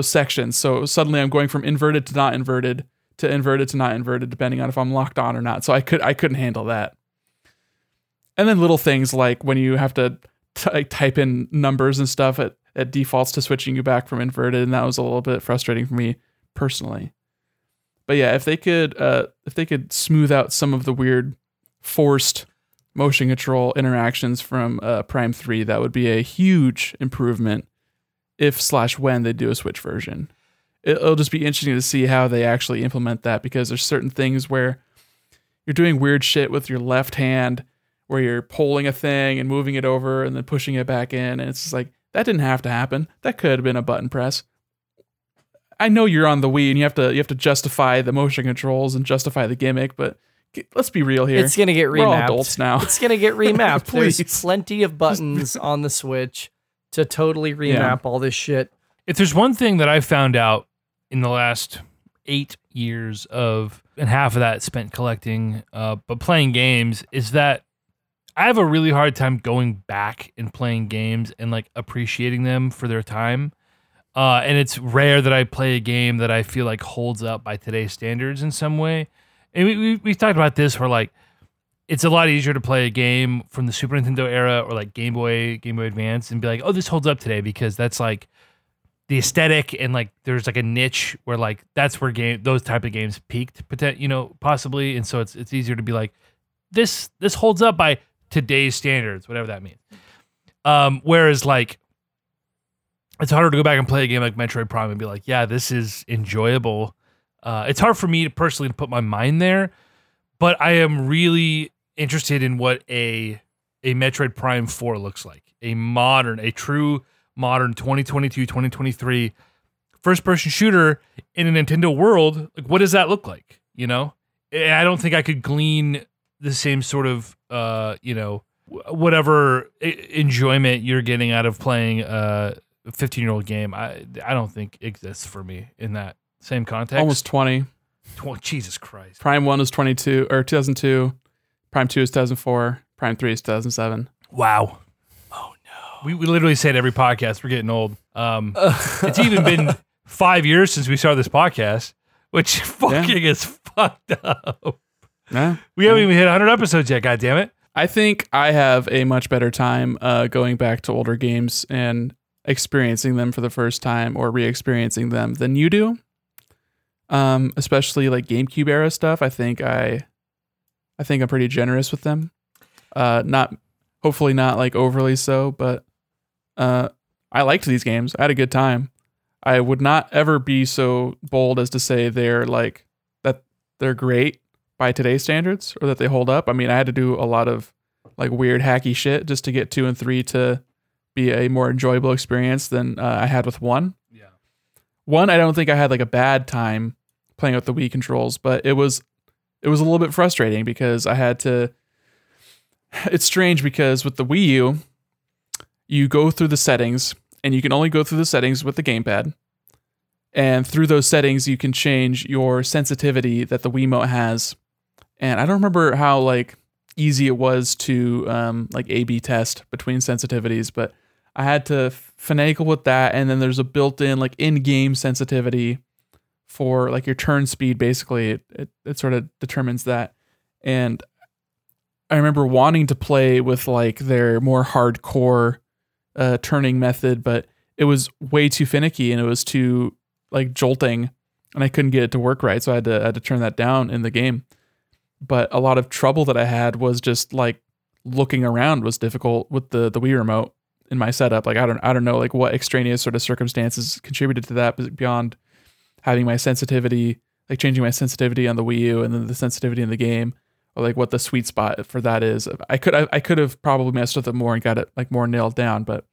sections. So suddenly I'm going from inverted to not inverted to inverted to not inverted, depending on if I'm locked on or not. So I couldn't handle that. And then little things like when you have to type in numbers and stuff, it defaults to switching you back from inverted, and that was a little bit frustrating for me personally. But yeah, if they could smooth out some of the weird forced motion control interactions from Prime 3, that would be a huge improvement if/when they do a Switch version. It'll just be interesting to see how they actually implement that, because there's certain things where you're doing weird shit with your left hand, where you're pulling a thing and moving it over and then pushing it back in. And it's just like, that didn't have to happen. That could have been a button press. I know you're on the Wii and you have to justify the motion controls and justify the gimmick, but let's be real here. It's going to get remapped. We're all adults now. It's going to get remapped. There's plenty of buttons on the Switch to totally remap all this shit. If there's one thing that I found out in the last 8 years of, and half of that spent collecting, but playing games, is that I have a really hard time going back and playing games and like appreciating them for their time. And it's rare that I play a game that I feel like holds up by today's standards in some way. And we've talked about this where like, it's a lot easier to play a game from the Super Nintendo era or like Game Boy Advance and be like, oh, this holds up today, because that's like the aesthetic, and like there's like a niche where like that's where those type of games peaked, you know, possibly. And so it's easier to be like, this holds up by today's standards, whatever that means. Whereas like it's harder to go back and play a game like Metroid Prime and be like, yeah, this is enjoyable. It's hard for me to personally put my mind there, but I am really interested in what a Metroid Prime 4 looks like. A true modern 2022, 2023 first person shooter in a Nintendo world. Like, what does that look like? You know? And I don't think I could glean the same sort of, you know, whatever enjoyment you're getting out of playing a 15-year-old game. I don't think exists for me in that same context. Almost 20. Jesus Christ. Prime 1 is 22, or 2002. Prime 2 is 2004. Prime 3 is 2007. Wow. Oh, no. We literally say it every podcast. We're getting old. It's even been 5 years since we started this podcast, which fucking is fucked up. Nah, we haven't even hit 100 episodes yet, goddammit. I think I have a much better time going back to older games and experiencing them for the first time or re-experiencing them than you do. Especially like GameCube era stuff. I think I'm pretty generous with them. Not hopefully not like overly so, but I liked these games. I had a good time. I would not ever be so bold as to say they're like that they're great by today's standards or that they hold up. I mean, I had to do a lot of like weird hacky shit just to get 2 and 3 to be a more enjoyable experience than I had with 1. Yeah. 1, I don't think I had like a bad time playing with the Wii controls, but it was a little bit frustrating because I had to. It's strange because with the Wii U, you go through the settings and you can only go through the settings with the gamepad. And through those settings, you can change your sensitivity that the Wiimote has. And I don't remember how like easy it was to like A/B test between sensitivities, but I had to finagle with that. And then there's a built-in like in-game sensitivity for like your turn speed. Basically, it sort of determines that. And I remember wanting to play with like their more hardcore turning method, but it was way too finicky and it was too like jolting, and I couldn't get it to work right. So I had to turn that down in the game. But a lot of trouble that I had was just like looking around was difficult with the Wii remote in my setup. Like I don't know like what extraneous sort of circumstances contributed to that beyond having my sensitivity, like changing my sensitivity on the Wii U and then the sensitivity in the game, or like what the sweet spot for that is. I could have probably messed with it more and got it like more nailed down, but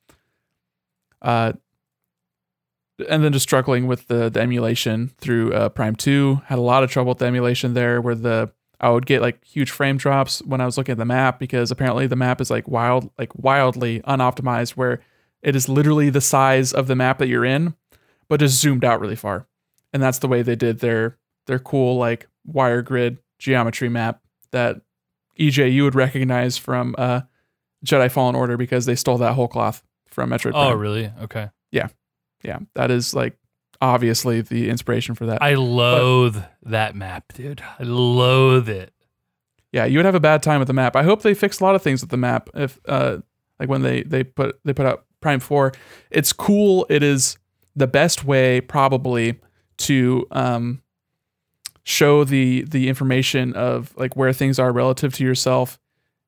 and then just struggling with the emulation through Prime 2. Had a lot of trouble with the emulation there, where I would get like huge frame drops when I was looking at the map, because apparently the map is like wildly unoptimized, where it is literally the size of the map that you're in, but just zoomed out really far. And that's the way they did their cool like wire grid geometry map that EJ you would recognize from Jedi Fallen Order, because they stole that whole cloth from Metroid Prime. Oh, really? Okay. Yeah. That is like obviously the inspiration for that. I loathe that map, dude. I loathe it. Yeah, you would have a bad time with the map. I hope they fixed a lot of things with the map. If like when they put out Prime 4, it's cool. It is the best way probably to show the information of like where things are relative to yourself,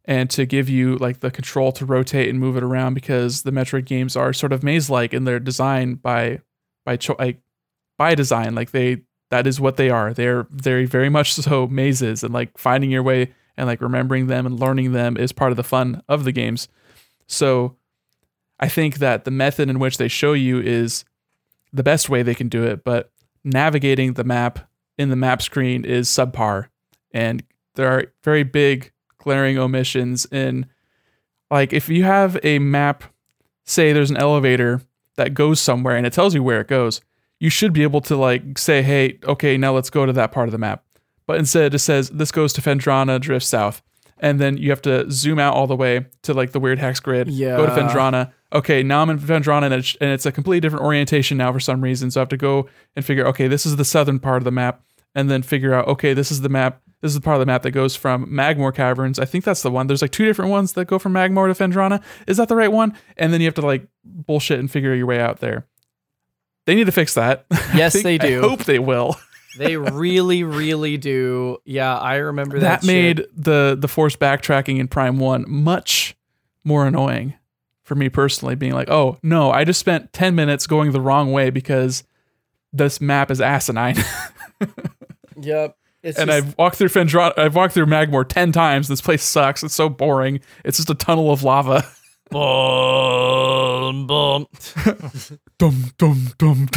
and to give you like the control to rotate and move it around, because the Metroid games are sort of maze-like in their design by design. Like that is what they are. They're very, very much so mazes, and like finding your way and like remembering them and learning them is part of the fun of the games. So I think that the method in which they show you is the best way they can do it, but navigating the map in the map screen is subpar, and there are very big glaring omissions in like, if you have a map, say there's an elevator that goes somewhere and it tells you where it goes, you should be able to like say, hey, okay, now let's go to that part of the map. But instead it says this goes to Fendrana, drift south. And then you have to zoom out all the way to like the weird hex grid, Go to Fendrana. Okay, now I'm in Fendrana and it's a completely different orientation now for some reason. So I have to go and figure, okay, this is the southern part of the map, and then figure out, okay, this is the part of the map that goes from Magmore Caverns. I think that's the one. There's like 2 different ones that go from Magmore to Fendrana. Is that the right one? And then you have to like bullshit and figure your way out there. They need to fix that. Yes, they do. I hope they will. They really, really do. Yeah, I remember that. That made the forced backtracking in Prime 1 much more annoying for me personally, being like, oh no, I just spent 10 minutes going the wrong way because this map is asinine. Yep. I've walked through Magmore 10 times. This place sucks. It's so boring. It's just a tunnel of lava. Boom, boom. Dum, dum, dum.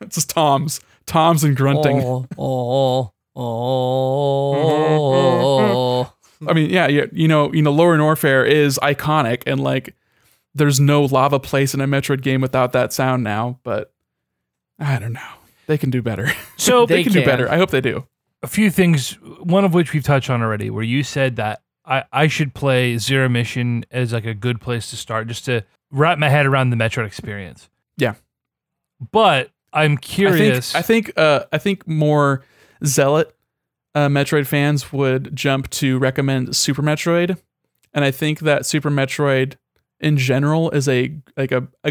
It's just toms and grunting. Oh. I mean, yeah, you know, Lower Norfair is iconic, and like, there's no lava place in a Metroid game without that sound now. But I don't know. They can do better. So they can do better. I hope they do. A few things, one of which we've touched on already, where you said that I should play Zero Mission as like a good place to start, just to wrap my head around the Metroid experience. Yeah. But I'm curious. I think more zealot Metroid fans would jump to recommend Super Metroid. And I think that Super Metroid in general is a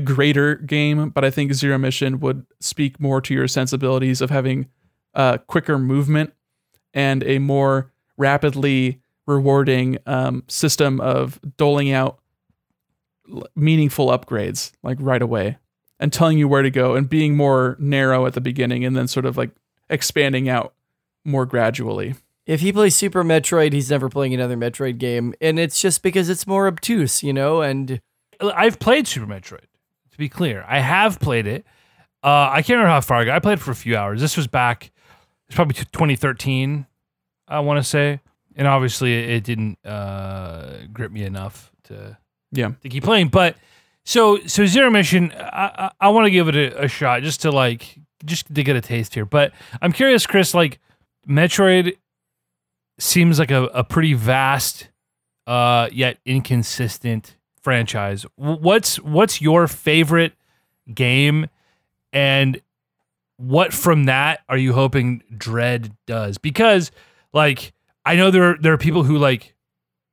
greater game, but I think Zero Mission would speak more to your sensibilities of having quicker movement and a more rapidly rewarding system of doling out meaningful upgrades like right away and telling you where to go and being more narrow at the beginning and then sort of like expanding out more gradually. If he plays Super Metroid, he's never playing another Metroid game. And it's just because it's more obtuse, you know, and I've played Super Metroid, to be clear. I have played it. I can't remember how far I got. I played it for a few hours. This was back, it's probably 2013, I want to say. And obviously it didn't grip me enough to keep playing. But so Zero Mission, I want to give it a shot just to get a taste here. But I'm curious, Chris, like Metroid seems like a pretty vast yet inconsistent franchise. What's your favorite game, and what from that are you hoping Dread does? Because like I know there are people who like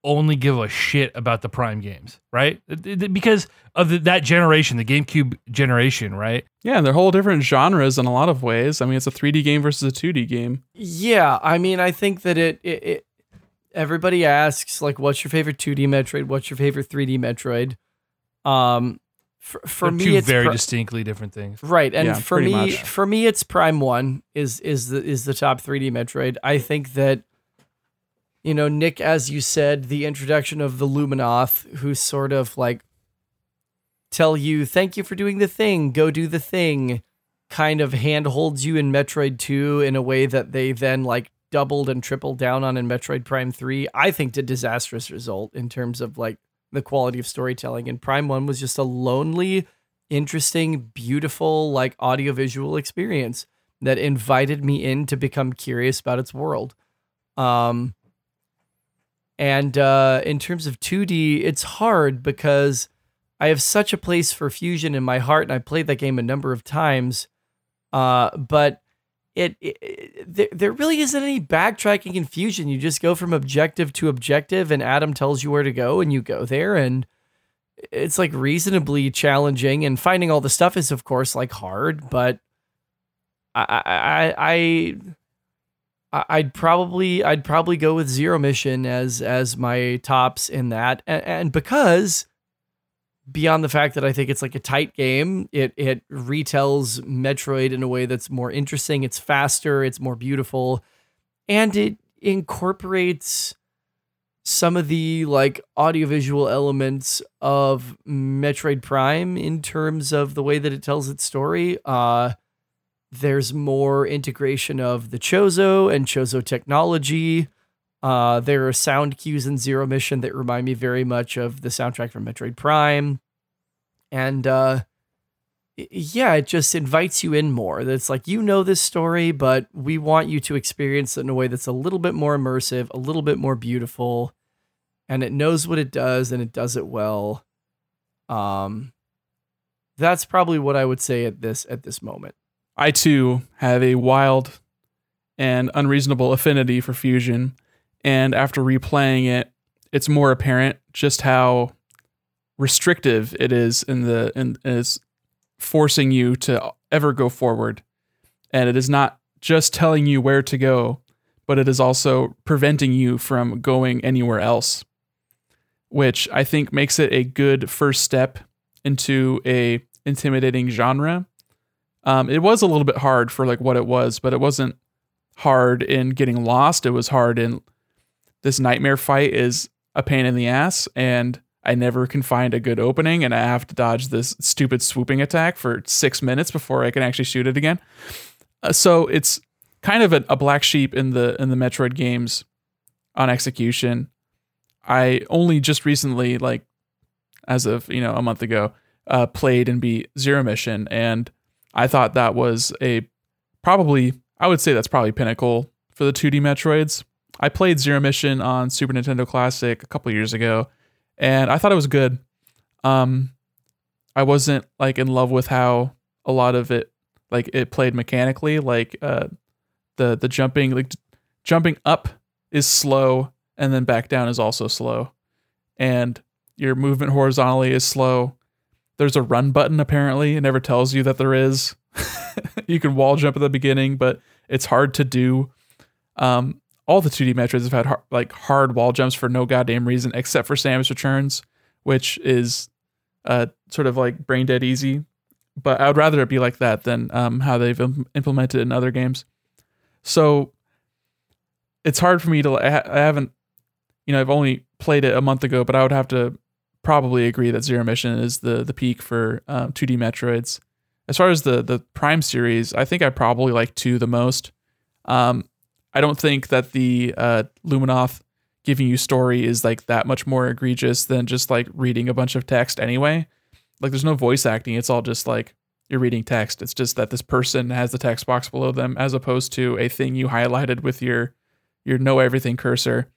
only give a shit about the Prime games, right? Because of that generation, the GameCube generation, right? Yeah, they're whole different genres in a lot of ways. I mean, it's a 3D game versus a 2D game. Yeah, I mean, I think that it everybody asks, like, what's your favorite 2D Metroid? What's your favorite 3D Metroid? For me, it's very distinctly different things, right? And yeah, for me, it's Prime 1 is the top 3D Metroid. I think that, you know, Nick, as you said, the introduction of the Luminoth, who sort of like tell you, thank you for doing the thing, go do the thing, kind of handholds you in Metroid 2 in a way that they then like doubled and tripled down on in Metroid Prime 3, I think did disastrous result in terms of like the quality of storytelling. And Prime 1 was just a lonely, interesting, beautiful, like audiovisual experience that invited me in to become curious about its world. And in terms of 2D, it's hard because I have such a place for Fusion in my heart, and I played that game a number of times. But there really isn't any backtracking in Fusion. You just go from objective to objective, and Adam tells you where to go, and you go there, and it's like reasonably challenging. And finding all the stuff is, of course, like hard. But I'd probably go with Zero Mission as my tops in that, and because beyond the fact that I think it's like a tight game, it retells Metroid in a way that's more interesting, it's faster, it's more beautiful, and it incorporates some of the like audiovisual elements of Metroid Prime in terms of the way that it tells its story. There's more integration of the Chozo and Chozo technology. There are sound cues in Zero Mission that remind me very much of the soundtrack from Metroid Prime. And it just invites you in more. That's like, you know this story, but we want you to experience it in a way that's a little bit more immersive, a little bit more beautiful. And it knows what it does, and it does it well. That's probably what I would say at this moment. I, too, have a wild and unreasonable affinity for Fusion, and after replaying it, it's more apparent just how restrictive it is is forcing you to ever go forward. And it is not just telling you where to go, but it is also preventing you from going anywhere else, which I think makes it a good first step into a intimidating genre. It was a little bit hard for like what it was, but it wasn't hard in getting lost. It was hard in this nightmare fight is a pain in the ass, and I never can find a good opening, and I have to dodge this stupid swooping attack for 6 minutes before I can actually shoot it again. So it's kind of a black sheep in the Metroid games on execution. I only just recently, like as of a month ago, played and beat Zero Mission, and I thought that was probably pinnacle for the 2D Metroids. I played Zero Mission on Super Nintendo Classic a couple years ago, and I thought it was good. I wasn't like in love with how a lot of it, like it played mechanically, like the jumping, like jumping up is slow and then back down is also slow, and your movement horizontally is slow. There's a run button, apparently. It never tells you that there is. You can wall jump at the beginning, but it's hard to do. all the 2D Metroids have had hard wall jumps for no goddamn reason, except for Samus Returns, which is sort of like brain dead easy. But I would rather it be like that than how they've implemented it in other games. So it's hard for me to. I haven't, I've only played it a month ago, but I would have to probably agree that Zero Mission is the peak for 2D Metroids. As far as the Prime series, I think I probably like 2 the most. I don't think that the Luminoth giving you story is like that much more egregious than just like reading a bunch of text anyway. Like there's no voice acting. It's all just like you're reading text. It's just that this person has the text box below them as opposed to a thing you highlighted with your know everything cursor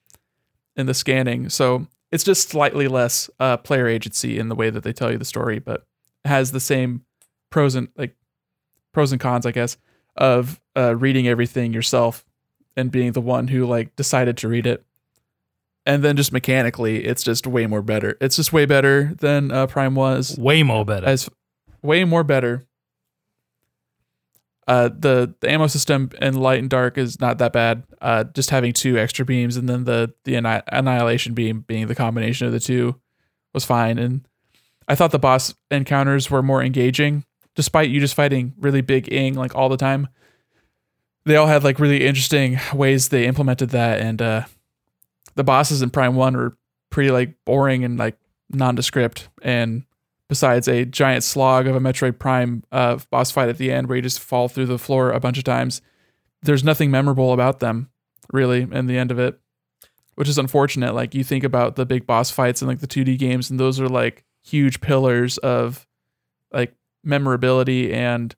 in the scanning. So it's just slightly less player agency in the way that they tell you the story, but it has the same pros and cons, I guess, of reading everything yourself and being the one who like decided to read it. And then just mechanically, it's just way more better. It's just way better than Prime was. Way more better. Way more better. The ammo system in Light and Dark is not that bad. Just having 2 extra beams and then the Annihilation beam being the combination of the 2 was fine. And I thought the boss encounters were more engaging, despite you just fighting really big Ing like all the time. They all had like really interesting ways they implemented that, and the bosses in Prime 1 were pretty like boring and like nondescript. And besides a giant slog of a Metroid Prime boss fight at the end where you just fall through the floor a bunch of times, there's nothing memorable about them really in the end of it, which is unfortunate. Like you think about the big boss fights in like the 2D games, and those are like huge pillars of like memorability, and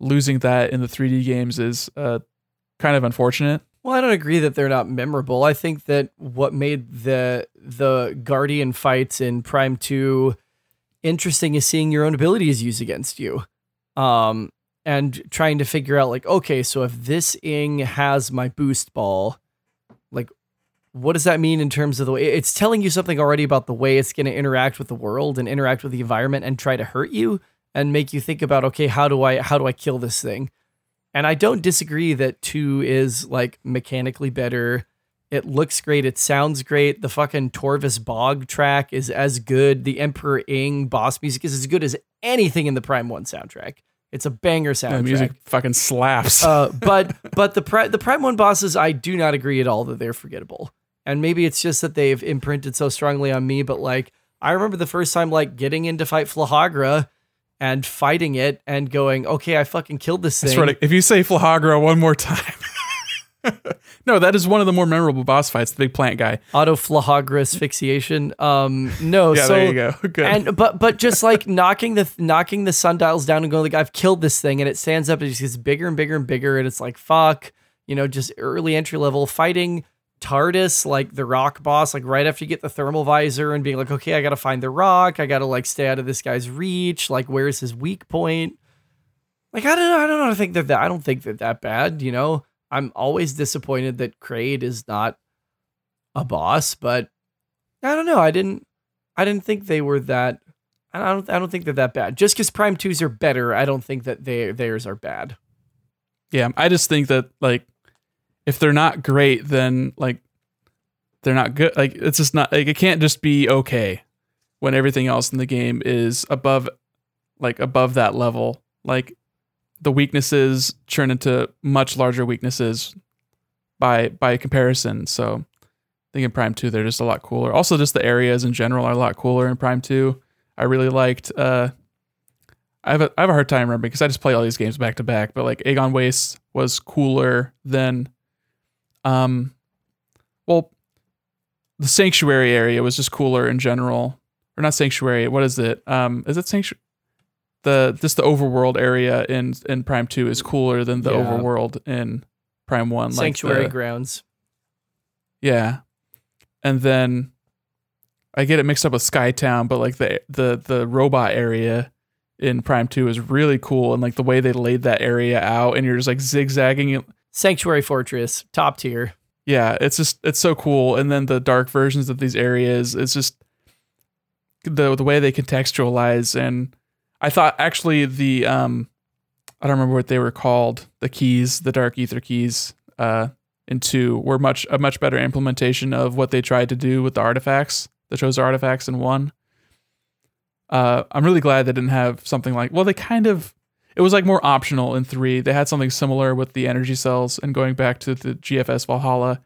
losing that in the 3D games is kind of unfortunate. Well, I don't agree that they're not memorable. I think that what made the Guardian fights in Prime 2 interesting is seeing your own abilities used against you. And trying to figure out like, okay, so if this Ing has my boost ball, like what does that mean in terms of the way it's telling you something already about the way it's going to interact with the world and interact with the environment and try to hurt you and make you think about, okay, how do I kill this thing? And I don't disagree that 2 is like mechanically better. It looks great. It sounds great. The fucking Torvis Bog track is as good. The Emperor Ing boss music is as good as anything in the Prime 1 soundtrack. It's a banger soundtrack. The music fucking slaps. But the Prime 1 bosses, I do not agree at all that they're forgettable. And maybe it's just that they've imprinted so strongly on me. But like, I remember the first time like getting in to fight Flahagra and fighting it and going, okay, I fucking killed this thing. I swear to, if you say Flahagra one more time. No, that is one of the more memorable boss fights, the big plant guy. Auto Flahagra asphyxiation. No, yeah, so there you go. Good. And but just like knocking the sundials down and going like, I've killed this thing, and it stands up and it just gets bigger and bigger and bigger, and it's like, fuck, just early entry level fighting TARDIS, like the rock boss, like right after you get the thermal visor, and being like, okay, I gotta find the rock, I gotta like stay out of this guy's reach, like where's his weak point. Like I don't know, I don't think they're that bad. I'm always disappointed that Kraid is not a boss, but I don't know, I didn't think they were that. I don't think they're that bad. Just because Prime 2s are better, I don't think that theirs are bad. Yeah, I just think that like, if they're not great, then like they're not good. Like it's just not like, it can't just be okay when everything else in the game is above that level. Like the weaknesses turn into much larger weaknesses by comparison. So I think in Prime 2, they're just a lot cooler. Also just the areas in general are a lot cooler in Prime 2. I really liked, I have a hard time remembering because I just play all these games back to back, but like Aegon Waste was cooler than, the Sanctuary area was just cooler in general. Or not Sanctuary, what is it? Is it Sanctuary? The overworld area in Prime 2 is cooler than the overworld in Prime 1. Sanctuary Grounds. Yeah. And then I get it mixed up with Skytown, but like the robot area in Prime 2 is really cool, and like the way they laid that area out, and you're just like zigzagging. Sanctuary Fortress, top tier. Yeah, it's so cool. And then the dark versions of these areas, it's just the way they contextualize. And I thought actually the I don't remember what they were called, the keys, the dark ether keys, into were a much better implementation of what they tried to do with the artifacts, the Chozo artifacts in 1. I'm really glad they didn't have something like, well, they kind of, it was like more optional in 3. They had something similar with the energy cells and going back to the GFS Valhalla.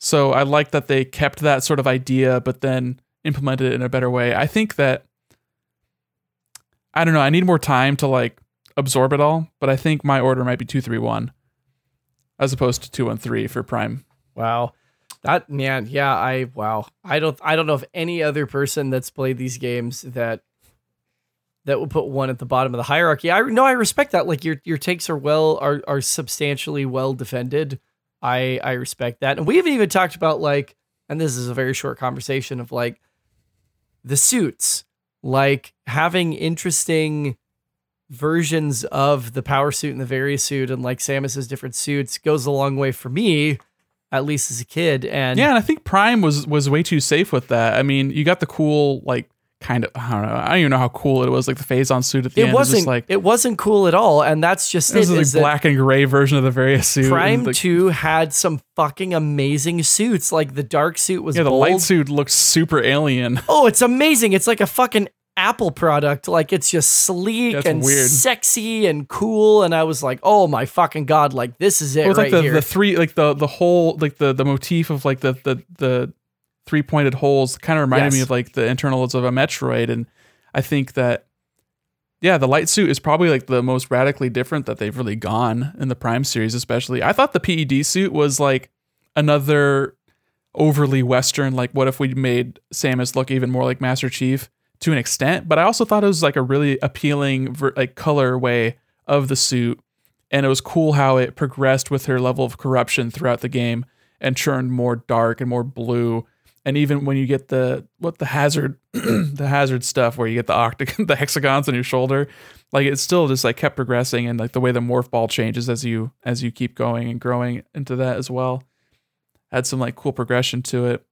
So I like that they kept that sort of idea, but then implemented it in a better way. I think that, I don't know, I need more time to like absorb it all, but I think my order might be 2, 3, 1 as opposed to 2, 1, 3 for Prime. Wow. That, man, yeah, I don't know of any other person that's played these games that will put 1 at the bottom of the hierarchy. I respect that. Like your takes are substantially well defended. I respect that. And we haven't even talked about like, and this is a very short conversation of like the suits, like having interesting versions of the power suit and the Varia suit and like Samus's different suits goes a long way for me, at least as a kid. And yeah, and I think Prime was way too safe with that. I mean, you got the cool, like, kind of, I don't even know how cool it was, like the phase-on suit at the end. It wasn't cool at all, and that's just it. This is a black and gray version of the Varia suit. Prime 2 had some fucking amazing suits. Like the dark suit was bold. The light suit looks super alien. Oh, it's amazing. It's like a fucking Apple product. Like it's just sleek and weird, sexy and cool. And I was like, oh my fucking God, like this is it. Well, it's right, like the three, like the whole, like the motif of like the three-pointed holes kind of reminded me of like the internals of a Metroid. And I think that, yeah, the light suit is probably like the most radically different that they've really gone in the Prime series, especially. I thought the PED suit was like another overly Western, like what if we made Samus look even more like Master Chief to an extent, but I also thought it was like a really appealing like colorway of the suit. And it was cool how it progressed with her level of corruption throughout the game and turned more dark and more blue. And even when you get the hazard stuff where you get the hexagons on your shoulder, like it's still just like kept progressing, and like the way the morph ball changes as you keep going and growing into that as well. Had some like cool progression to it.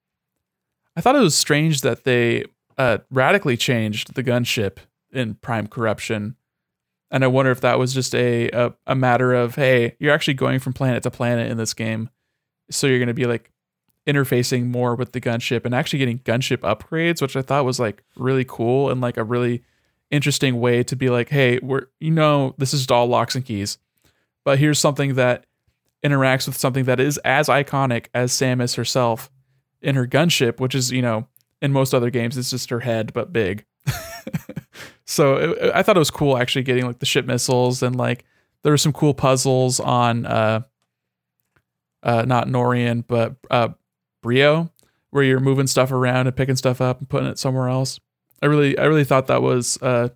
I thought it was strange that they radically changed the gunship in Prime Corruption. And I wonder if that was just a matter of, hey, you're actually going from planet to planet in this game. So you're going to be like interfacing more with the gunship and actually getting gunship upgrades, which I thought was like really cool and like a really interesting way to be like, hey, this is all locks and keys, but here's something that interacts with something that is as iconic as Samus herself in her gunship, which is, in most other games it's just her head but big. So I thought it was cool actually getting like the ship missiles, and like there were some cool puzzles on not Norian but Brio, where you're moving stuff around and picking stuff up and putting it somewhere else. I really thought that was a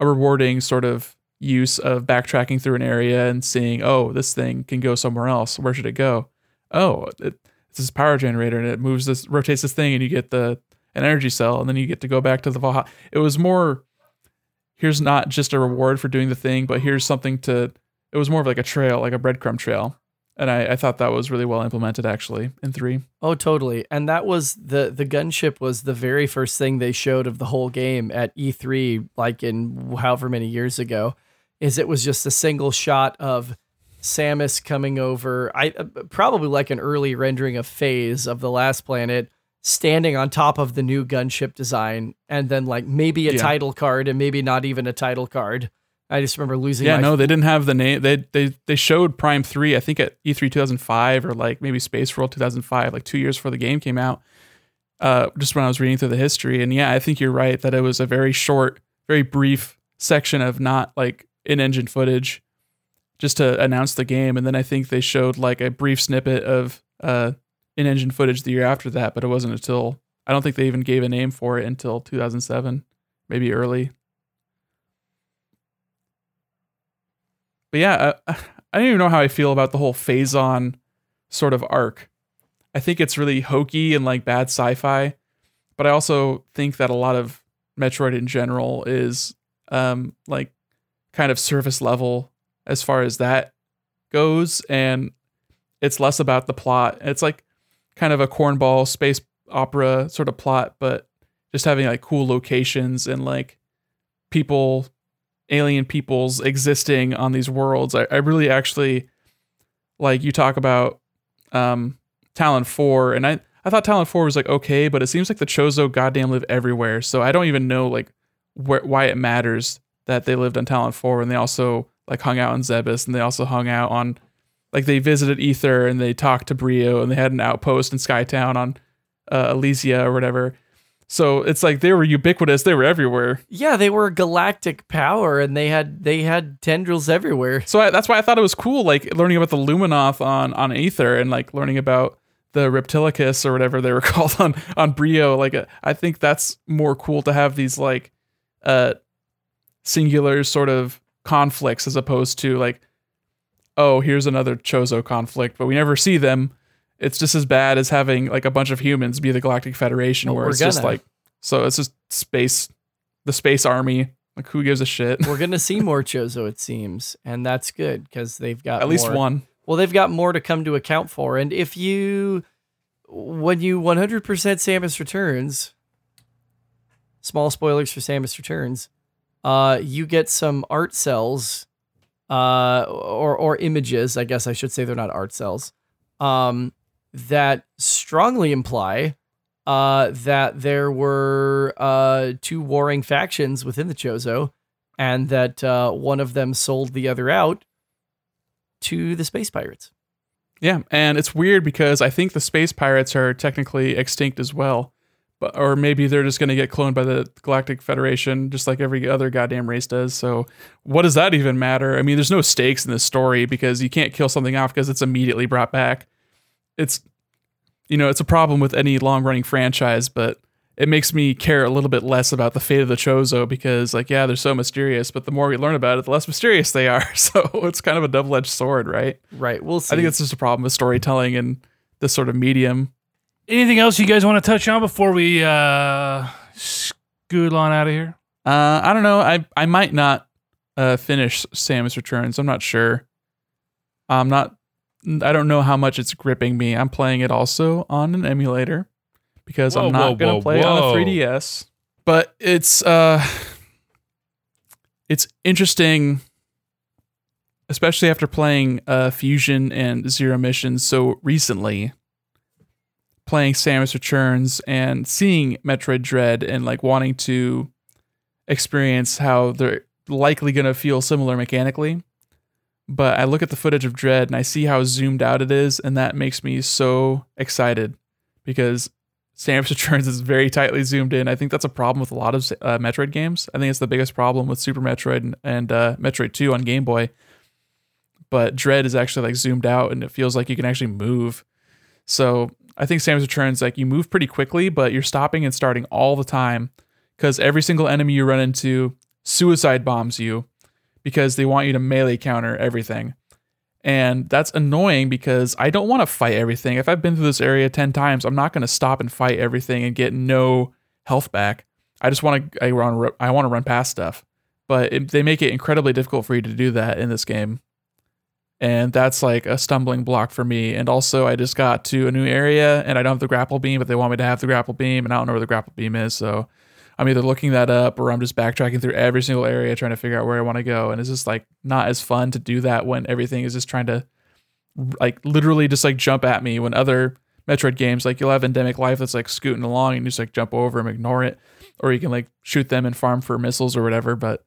rewarding sort of use of backtracking through an area and seeing, oh, this thing can go somewhere else. Where should it go? Oh, it's this power generator, and it rotates this thing, and you get an energy cell, and then you get to go back to the Valhalla. It was more, here's not just a reward for doing the thing, but here's something to, it was more of like a trail, like a breadcrumb trail. And I thought that was really well implemented, actually, in 3. Oh, totally. And that was the gunship was the very first thing they showed of the whole game at E3, like in however many years ago, is it was just a single shot of Samus coming over. I probably like an early rendering of Phase of the last planet, standing on top of the new gunship design, and then like maybe a title card, and maybe not even a title card. I just remember losing. Yeah, no, they didn't have the name. They showed Prime 3, I think at E3 2005 or like maybe Space World 2005, like 2 years before the game came out. Just when I was reading through the history, and yeah, I think you're right that it was a very short, very brief section of not like in-engine footage, just to announce the game. And then I think they showed like a brief snippet of in-engine footage the year after that, but it wasn't until, I don't think they even gave a name for it until 2007, maybe early. But yeah, I don't even know how I feel about the whole phase-on sort of arc. I think it's really hokey and like bad sci-fi, but I also think that a lot of Metroid in general is like kind of surface level as far as that goes, and it's less about the plot. It's like kind of a cornball space opera sort of plot, but just having like cool locations and like people, alien peoples existing on these worlds. I really actually, like you talk about Tallon IV, and I thought Tallon IV was like okay, but it seems like the Chozo goddamn live everywhere, so I don't even know like why it matters that they lived on Tallon IV, and they also like hung out on Zebus, and they also hung out on like they visited Aether, and they talked to Brio, and they had an outpost in Skytown on Elysia or whatever. So it's like they were ubiquitous, they were everywhere. Yeah, they were a galactic power, and they had tendrils everywhere. So that's why I thought it was cool, like learning about the Luminoth on Aether, and like learning about the Reptilicus or whatever they were called on Brio. Like I think that's more cool to have these like singular sort of conflicts as opposed to like, oh, here's another Chozo conflict, but we never see them. It's just as bad as having like a bunch of humans be the Galactic Federation, well, where it's just like, so it's just space, the space army. Like, who gives a shit? We're gonna see more Chozo, it seems, and that's good because they've got at least one. Well, they've got more to come to account for, and if you, when you 100% Samus Returns, small spoilers for Samus Returns, you get some art cells, or images. I guess I should say they're not art cells. That strongly imply that there were two warring factions within the Chozo, and that one of them sold the other out to the Space Pirates. Yeah, and it's weird because I think the Space Pirates are technically extinct as well, but or maybe they're just going to get cloned by the Galactic Federation, just like every other goddamn race does. So what does that even matter? I mean, there's no stakes in this story because you can't kill something off because it's immediately brought back. It's, you know, it's a problem with any long-running franchise, but it makes me care a little bit less about the fate of the Chozo because, like, yeah, they're so mysterious, but the more we learn about it, the less mysterious they are. So it's kind of a double-edged sword, right? Right, we'll see. I think it's just a problem with storytelling and this sort of medium. Anything else you guys want to touch on before we scoot on out of here? I don't know. I might not finish Samus Returns. I'm not sure. I don't know how much it's gripping me. I'm playing it also on an emulator because I'm not going to play it on a 3DS. But it's interesting, especially after playing Fusion and Zero Mission so recently. Playing Samus Returns and seeing Metroid Dread and like wanting to experience how they're likely going to feel similar mechanically. But I look at the footage of Dread and I see how zoomed out it is, and that makes me so excited because Samus Returns is very tightly zoomed in. I think that's a problem with a lot of Metroid games. I think it's the biggest problem with Super Metroid and Metroid 2 on Game Boy. But Dread is actually like zoomed out and it feels like you can actually move. So I think Samus Returns, like, you move pretty quickly, but you're stopping and starting all the time because every single enemy you run into suicide bombs you because they want you to melee counter everything. And that's annoying because I don't want to fight everything. If I've been through this area 10 times, I'm not going to stop and fight everything and get no health back. I just want to I want to run past stuff. But they make it incredibly difficult for you to do that in this game. And that's like a stumbling block for me. And also I just got to a new area and I don't have the grapple beam, but they want me to have the grapple beam and I don't know where the grapple beam is. So I'm either looking that up or I'm just backtracking through every single area trying to figure out where I want to go. And it's just like not as fun to do that when everything is just trying to like literally just like jump at me. When other Metroid games, like you'll have endemic life that's like scooting along and you just like jump over and ignore it. Or you can like shoot them and farm for missiles or whatever, but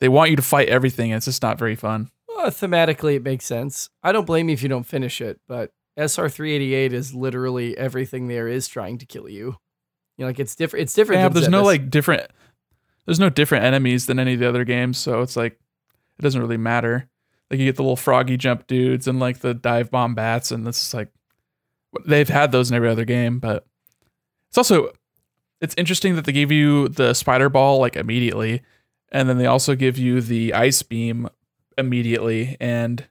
they want you to fight everything. It's just not very fun. Thematically, it makes sense. I don't blame you if you don't finish it, but SR388 is literally everything there is trying to kill you. You know, like it's different. It's different. Yeah, there's no like different. There's no different enemies than any of the other games, so it's like it doesn't really matter. Like you get the little froggy jump dudes and like the dive bomb bats, and it's like they've had those in every other game. But it's also it's interesting that they give you the spider ball like immediately, and then they also give you the ice beam immediately, and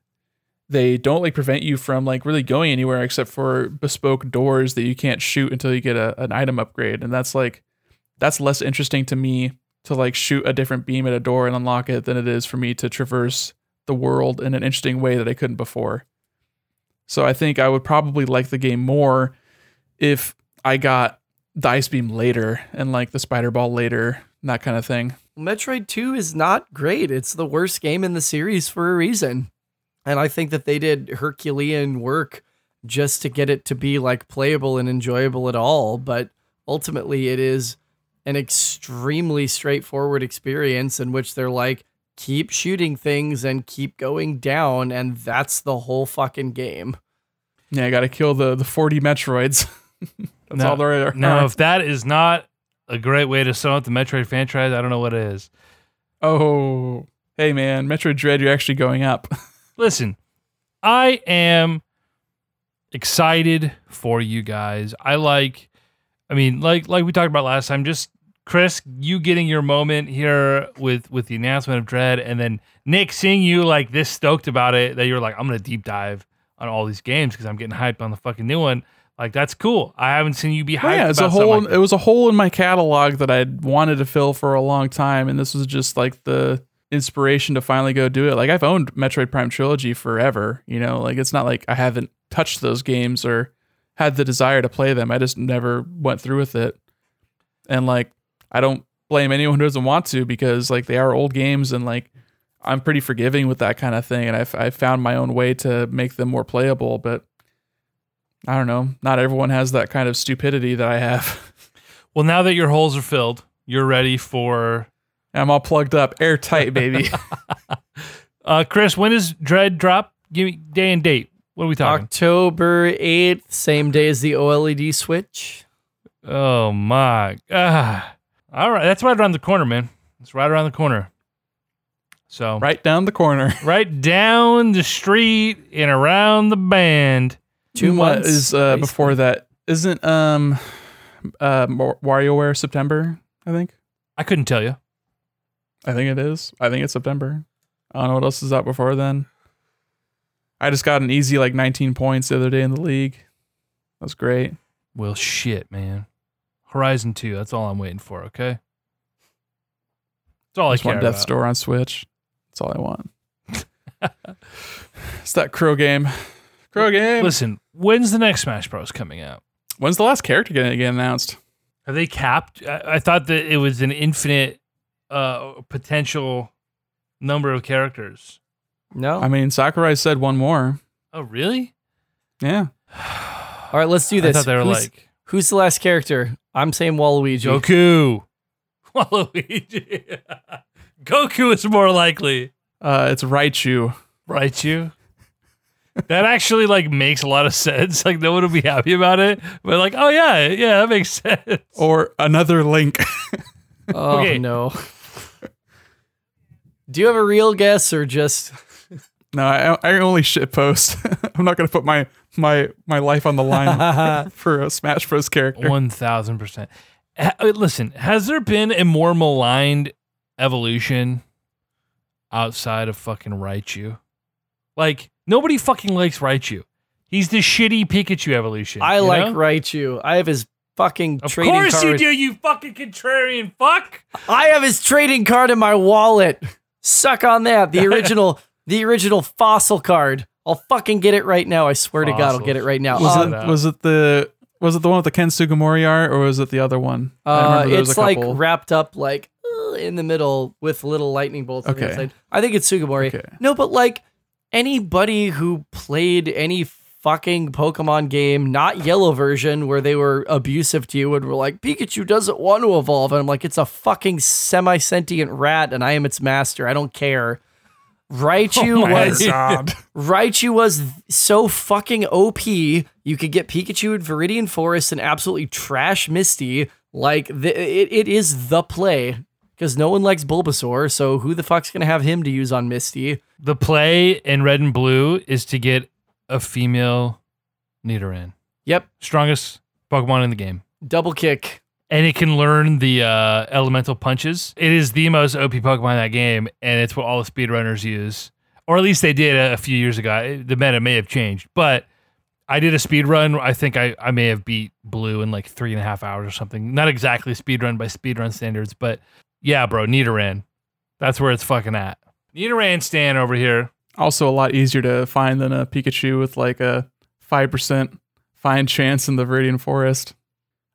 they don't like prevent you from like really going anywhere except for bespoke doors that you can't shoot until you get an item upgrade. And that's like that's less interesting to me to like shoot a different beam at a door and unlock it than it is for me to traverse the world in an interesting way that I couldn't before. So I think I would probably like the game more if I got the ice beam later and like the spider ball later, that kind of thing. Metroid 2 is not great. It's the worst game in the series for a reason. And I think that they did Herculean work just to get it to be like playable and enjoyable at all. But ultimately it is an extremely straightforward experience in which they're like, keep shooting things and keep going down. And that's the whole fucking game. Yeah. I got to kill the 40 Metroids. That's all there are. Now, if that is not a great way to sum up the Metroid franchise, I don't know what it is. Oh, hey man, Metroid Dread, you're actually going up. Listen, I am excited for you guys. I mean, like we talked about last time, just Chris, you getting your moment here with the announcement of Dread, and then Nick seeing you like this stoked about it, that you're like, I'm going to deep dive on all these games because I'm getting hyped on the fucking new one. Like, that's cool. I haven't seen you be hyped about something like that. It was a hole in my catalog that I'd wanted to fill for a long time, and this was just like the inspiration to finally go do it. Like, I've owned Metroid Prime Trilogy forever, you know? Like, it's not like I haven't touched those games or had the desire to play them. I just never went through with it. And, like, I don't blame anyone who doesn't want to, because, like, they are old games, and, like, I'm pretty forgiving with that kind of thing, and I found my own way to make them more playable, but I don't know. Not everyone has that kind of stupidity that I have. Well, now that your holes are filled, you're ready for... I'm all plugged up. Airtight, baby. Chris, when does Dread drop? Give me day and date. What are we talking? October 8th, same day as the OLED Switch. Oh, my. All right. That's right around the corner, man. It's right around the corner. So right down the corner. Right down the street and around the bend. 2 months is before that. Isn't WarioWare September, I think? I couldn't tell you. I think it is. I think it's September. I don't know what else is out before then. I just got an easy like 19 points the other day in the league. That was great. Well, shit, man. Horizon 2, that's all I'm waiting for, okay? That's all I care about. I just want Death's Door on Switch. That's all I want. It's that Crow game. Crow game. Listen, when's the next Smash Bros. Coming out? When's the last character going to get announced? Are they capped? I thought that it was an infinite potential number of characters. No. I mean, Sakurai said one more. Oh, really? Yeah. All right, let's do this. I thought they were who's the last character? I'm saying Waluigi. Goku. Waluigi. Goku is more likely. It's Raichu. Raichu? That actually like makes a lot of sense. Like no one will be happy about it, but like, oh yeah, that makes sense. Or another Link. Oh okay. No. Do you have a real guess or just? No, I only shit post. I'm not gonna put my life on the line for a Smash Bros. character. 1,000%. Listen, has there been a more maligned evolution outside of fucking Raichu? Like. Nobody fucking likes Raichu. He's the shitty Pikachu evolution. I like Raichu. I have his fucking trading card. Of course you do, you fucking contrarian fuck. I have his trading card in my wallet. Suck on that. The original fossil card. I'll fucking get it right now. I swear to God, I'll get it right now. Was it the one with the Ken Sugimori art, or was it the other one? I remember it's like wrapped up like in the middle with little lightning bolts on the inside. I think it's Sugimori. Okay. No, but like... Anybody who played any fucking Pokemon game, not yellow version, where they were abusive to you and were like, Pikachu doesn't want to evolve. And I'm like, it's a fucking semi-sentient rat and I am its master. I don't care. Raichu was so fucking OP. You could get Pikachu in Viridian Forest and absolutely trash Misty. Like it is the play. Because no one likes Bulbasaur, so who the fuck's going to have him to use on Misty? The play in Red and Blue is to get a female Nidoran. Yep. Strongest Pokemon in the game. Double kick. And it can learn the elemental punches. It is the most OP Pokemon in that game, and it's what all the speedrunners use. Or at least they did a few years ago. The meta may have changed, but... I did a speed run. I think I may have beat Blue in like 3.5 hours or something. Not exactly speed run by speed run standards, but... Yeah, bro, Nidoran. That's where it's fucking at. Nidoran stand over here. Also a lot easier to find than a Pikachu with like a 5% find chance in the Viridian Forest.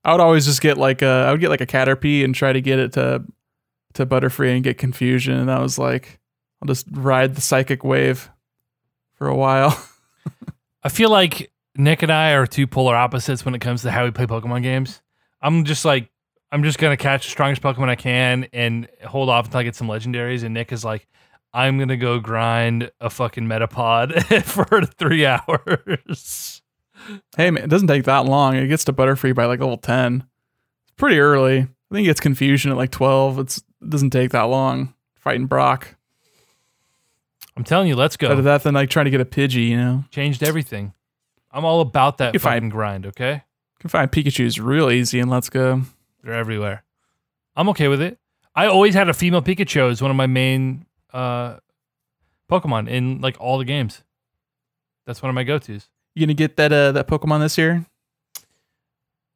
I would always just get like a Caterpie and try to get it to Butterfree and get Confusion. And I was like, I'll just ride the Psychic Wave for a while. I feel like Nick and I are two polar opposites when it comes to how we play Pokemon games. I'm just like, I'm just going to catch the strongest Pokemon I can and hold off until I get some legendaries. And Nick is like, I'm going to go grind a fucking Metapod for 3 hours. Hey, man, it doesn't take that long. It gets to Butterfree by like level 10. It's pretty early. I think it gets Confusion at like 12. It doesn't take that long. Fighting Brock. I'm telling you, let's go. Better that than like trying to get a Pidgey, you know? Changed everything. I'm all about that fucking grind, okay? You can find Pikachus real easy and let's go. They're everywhere. I'm okay with it. I always had a female Pikachu as one of my main Pokemon in like all the games. That's one of my go-tos. You gonna get that Pokemon this year?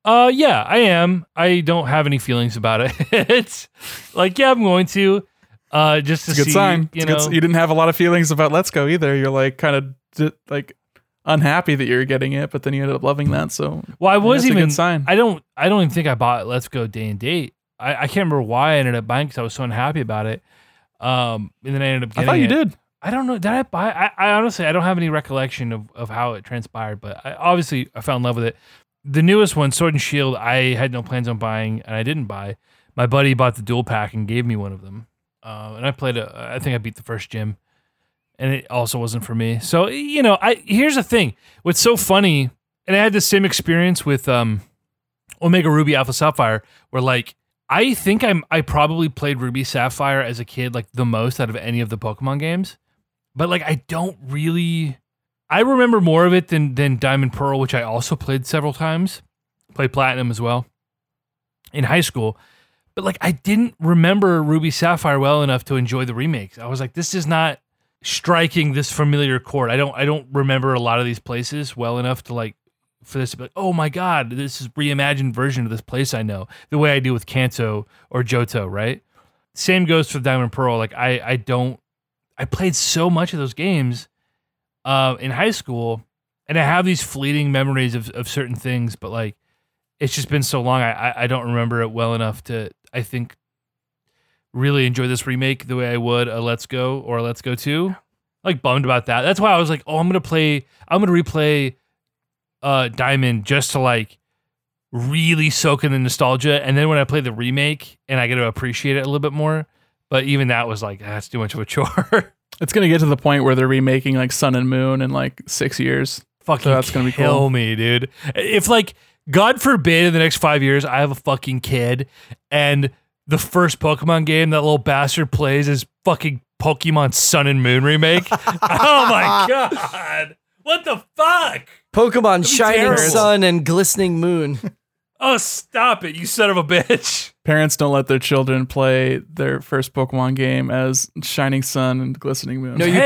Yeah, I am. I don't have any feelings about it. It's like, yeah, I'm going to. Just to it's a good see, sign. You know, you didn't have a lot of feelings about Let's Go either. You're like kind of like unhappy that you're getting it, but then you ended up loving that. So, well, I was even. A good sign. I don't even think I bought Let's Go Day and Date. I can't remember why I ended up buying because I was so unhappy about it. And then I ended up getting it. I thought you did. I don't know. Did I buy? I honestly, I don't have any recollection of how it transpired. But I fell in love with it. The newest one, Sword and Shield, I had no plans on buying, and I didn't buy. My buddy bought the dual pack and gave me one of them. And I played I think I beat the first gym, and it also wasn't for me. So, you know, here's the thing. What's so funny, and I had the same experience with Omega Ruby Alpha Sapphire, where like I think I probably played Ruby Sapphire as a kid like the most out of any of the Pokemon games, but like I remember more of it than Diamond Pearl, which I also played several times. Played Platinum as well in high school. But like I didn't remember Ruby Sapphire well enough to enjoy the remakes. I was like, this is not striking this familiar chord. I don't remember a lot of these places well enough to like for this to be like, oh my god, this is reimagined version of this place I know. The way I do with Kanto or Johto, right? Same goes for Diamond Pearl. Like I played so much of those games in high school, and I have these fleeting memories of certain things, but like it's just been so long, I don't remember it well enough to, I think, really enjoy this remake the way I would a Let's Go or a Let's Go 2. Like, bummed about that. That's why I was like, oh, I'm going to replay Diamond just to, like, really soak in the nostalgia. And then when I play the remake, and I get to appreciate it a little bit more. But even that was like, that's too much of a chore. It's going to get to the point where they're remaking, like, Sun and Moon in, like, 6 years. Fucking so that's gonna be cool. Kill me, dude. If, like... God forbid in the next 5 years I have a fucking kid and the first Pokemon game that little bastard plays is fucking Pokemon Sun and Moon remake. Oh my god. What the fuck? Pokemon Shining terrible. Sun and Glistening Moon. Oh, stop it, you son of a bitch. Parents don't let their children play their first Pokemon game as Shining Sun and Glistening Moon. No, you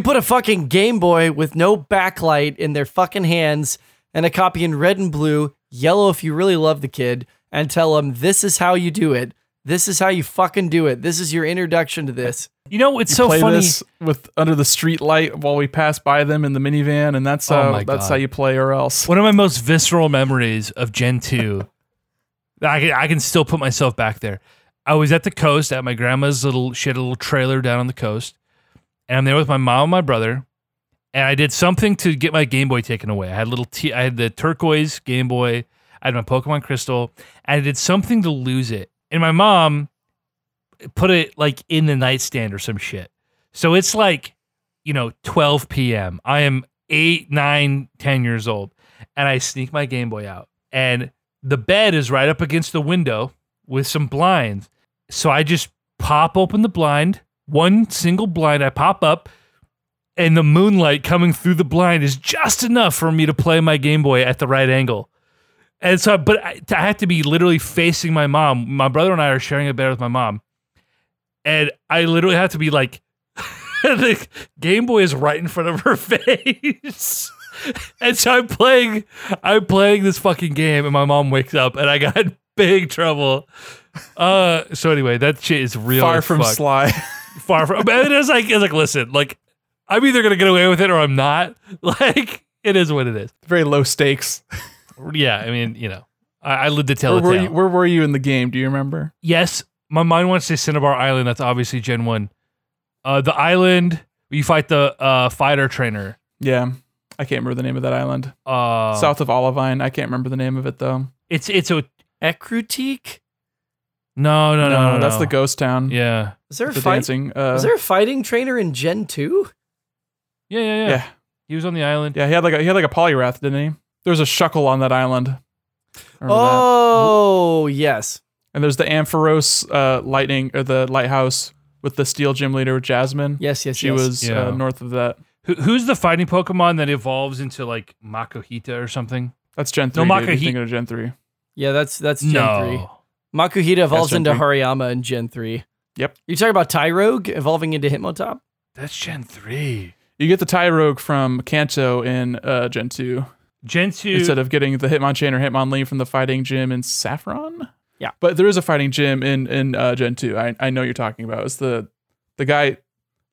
put a fucking Game Boy with no backlight in their fucking hands. And a copy in red and blue, yellow if you really love the kid, and tell him this is how you do it. This is how you fucking do it. This is your introduction to this. You know, it's you so play funny this with under the street light while we pass by them in the minivan, and that's how you play, or else. One of my most visceral memories of Gen 2, I can still put myself back there. I was at the coast at my grandma's little trailer down on the coast, and I'm there with my mom and my brother. And I did something to get my Game Boy taken away. I had I had the turquoise Game Boy. I had my Pokemon Crystal. And I did something to lose it. And my mom put it like in the nightstand or some shit. So it's like, you know, 12 p.m. I am 8, 9, 10 years old. And I sneak my Game Boy out. And the bed is right up against the window with some blinds. So I just pop open the blind. One single blind I pop up. And the moonlight coming through the blind is just enough for me to play my Game Boy at the right angle. And so, but I had to be literally facing my mom. My brother and I are sharing a bed with my mom. And I literally have to be like, the Game Boy is right in front of her face. And so I'm playing this fucking game and my mom wakes up and I got in big trouble. So anyway, that shit is real. Far from fuck. Sly. Far from, but it's like, listen, like, I'm either going to get away with it or I'm not. Like, it is what it is. Very low stakes. Yeah, I mean, you know, I lived to tell the tale. Where were you in the game? Do you remember? Yes. My mind wants to say Cinnabar Island. That's obviously Gen 1. The island, you fight the fighter trainer. Yeah. I can't remember the name of that island. South of Olivine. I can't remember the name of it though. It's a Ecruteak? No. That's the ghost town. Yeah. Is there a dancing? Is there a fighting trainer in Gen 2? Yeah. He was on the island. Yeah, he had like a polyrath, didn't he? There was a Shuckle on that island. Yes. And there's the Ampharos lightning or the lighthouse with the steel gym leader Jasmine. Yes. She was north of that. Who's the fighting Pokemon that evolves into like Makuhita or something? That's Gen 3. No, Makuhita. You're thinking of Gen 3. Yeah, that's Gen 3. Makuhita evolves into Hariyama in Gen 3. Yep. You talking about Tyrogue evolving into Hitmontop? That's Gen 3. You get the Tyrogue from Kanto in Gen 2. Gen 2. Instead of getting the Hitmonchan or Hitmonlee from the fighting gym in Saffron? Yeah. But there is a fighting gym in Gen 2. I know you're talking about. It's the guy...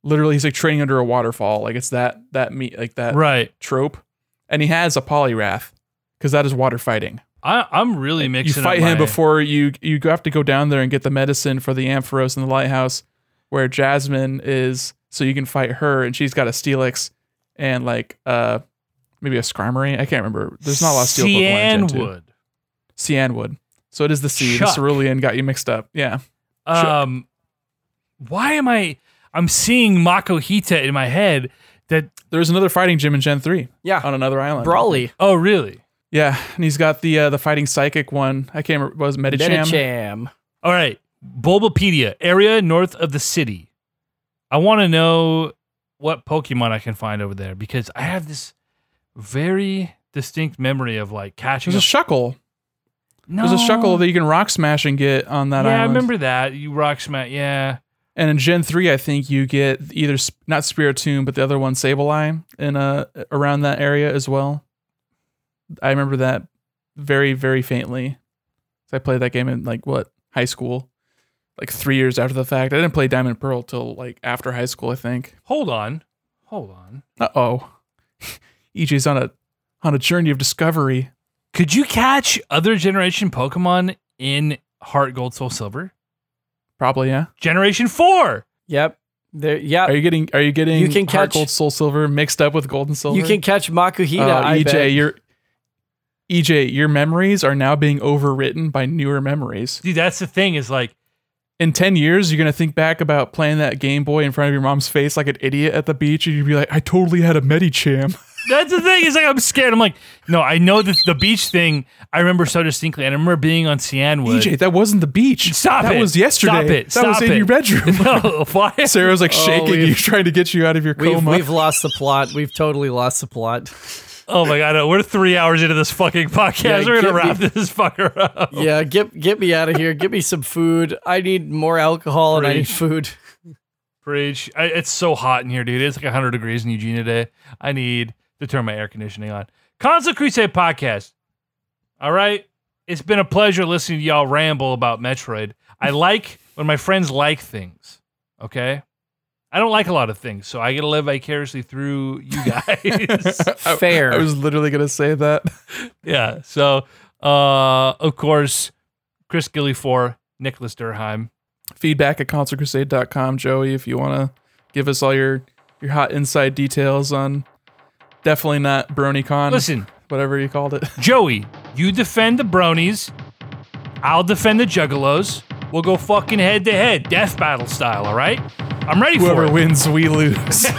Literally, he's like training under a waterfall. Like it's that trope, and he has a polyrath because that is water fighting. I'm really mixing. You fight him before you have to go down there and get the medicine for the Ampharos in the lighthouse, where Jasmine is, so you can fight her, and she's got a Steelix and like maybe a Skarmory. I can't remember. There's not a lot of steel Pokemon. Cyanwood. So it is the C. The Cerulean got you mixed up. Yeah. Why am I? I'm seeing Makuhita in my head. That there's another fighting gym in Gen 3. Yeah, on another island. Brawly. Oh, really? Yeah, and he's got the fighting psychic one. I can't remember. Was Medicham? All right, Bulbapedia area north of the city. I want to know what Pokemon I can find over there because I have this very distinct memory of like catching. There's a Shuckle. No. There's a Shuckle that you can rock smash and get on that island. Yeah, I remember that. You rock smash. Yeah. And in Gen 3, I think you get either, not Spiritomb, but the other one, Sableye, around that area as well. I remember that very, very faintly. So I played that game in, high school? Like 3 years after the fact. I didn't play Diamond and Pearl till, after high school, I think. Hold on. Uh-oh. EJ's on a journey of discovery. Could you catch other generation Pokemon in Heart, Gold, Soul, Silver? Probably, yeah. Generation 4. Yep. Yeah. Are you getting you can catch Gold, Soul, Silver mixed up with Gold and Silver? You can catch Makuhita. EJ, your memories are now being overwritten by newer memories. Dude, that's the thing is in 10 years, you're going to think back about playing that Game Boy in front of your mom's face like an idiot at the beach. And you'd be like, I totally had a Medicham. That's the thing. It's I'm scared. I'm like, no, I know the beach thing. I remember so distinctly. And I remember being on Cyanwood. EJ, that wasn't the beach. That was yesterday. Stop it. That was in your bedroom. No, why? Sarah's shaking you, trying to get you out of your coma. We've lost the plot. We've totally lost the plot. Oh my God. We're 3 hours into this fucking podcast. We're going to wrap this fucker up. Yeah. Get me out of here. Get me some food. I need more alcohol and I need food. Preach. It's so hot in here, dude. It's 100 degrees in Eugene today. I need to turn my air conditioning on. Console Crusade Podcast. All right. It's been a pleasure listening to y'all ramble about Metroid. I like when my friends like things. Okay? I don't like a lot of things, so I get to live vicariously through you guys. Fair. I was literally going to say that. Yeah. So, of course, Chris Gilly for Nicholas Durheim. Feedback at consolecrusade.com, Joey, if you want to give us all your hot inside details on... Definitely not BronyCon. Listen. Whatever you called it. Joey, you defend the bronies. I'll defend the juggalos. We'll go fucking head to head. Death battle style, all right? I'm ready for it. Whoever wins, we lose.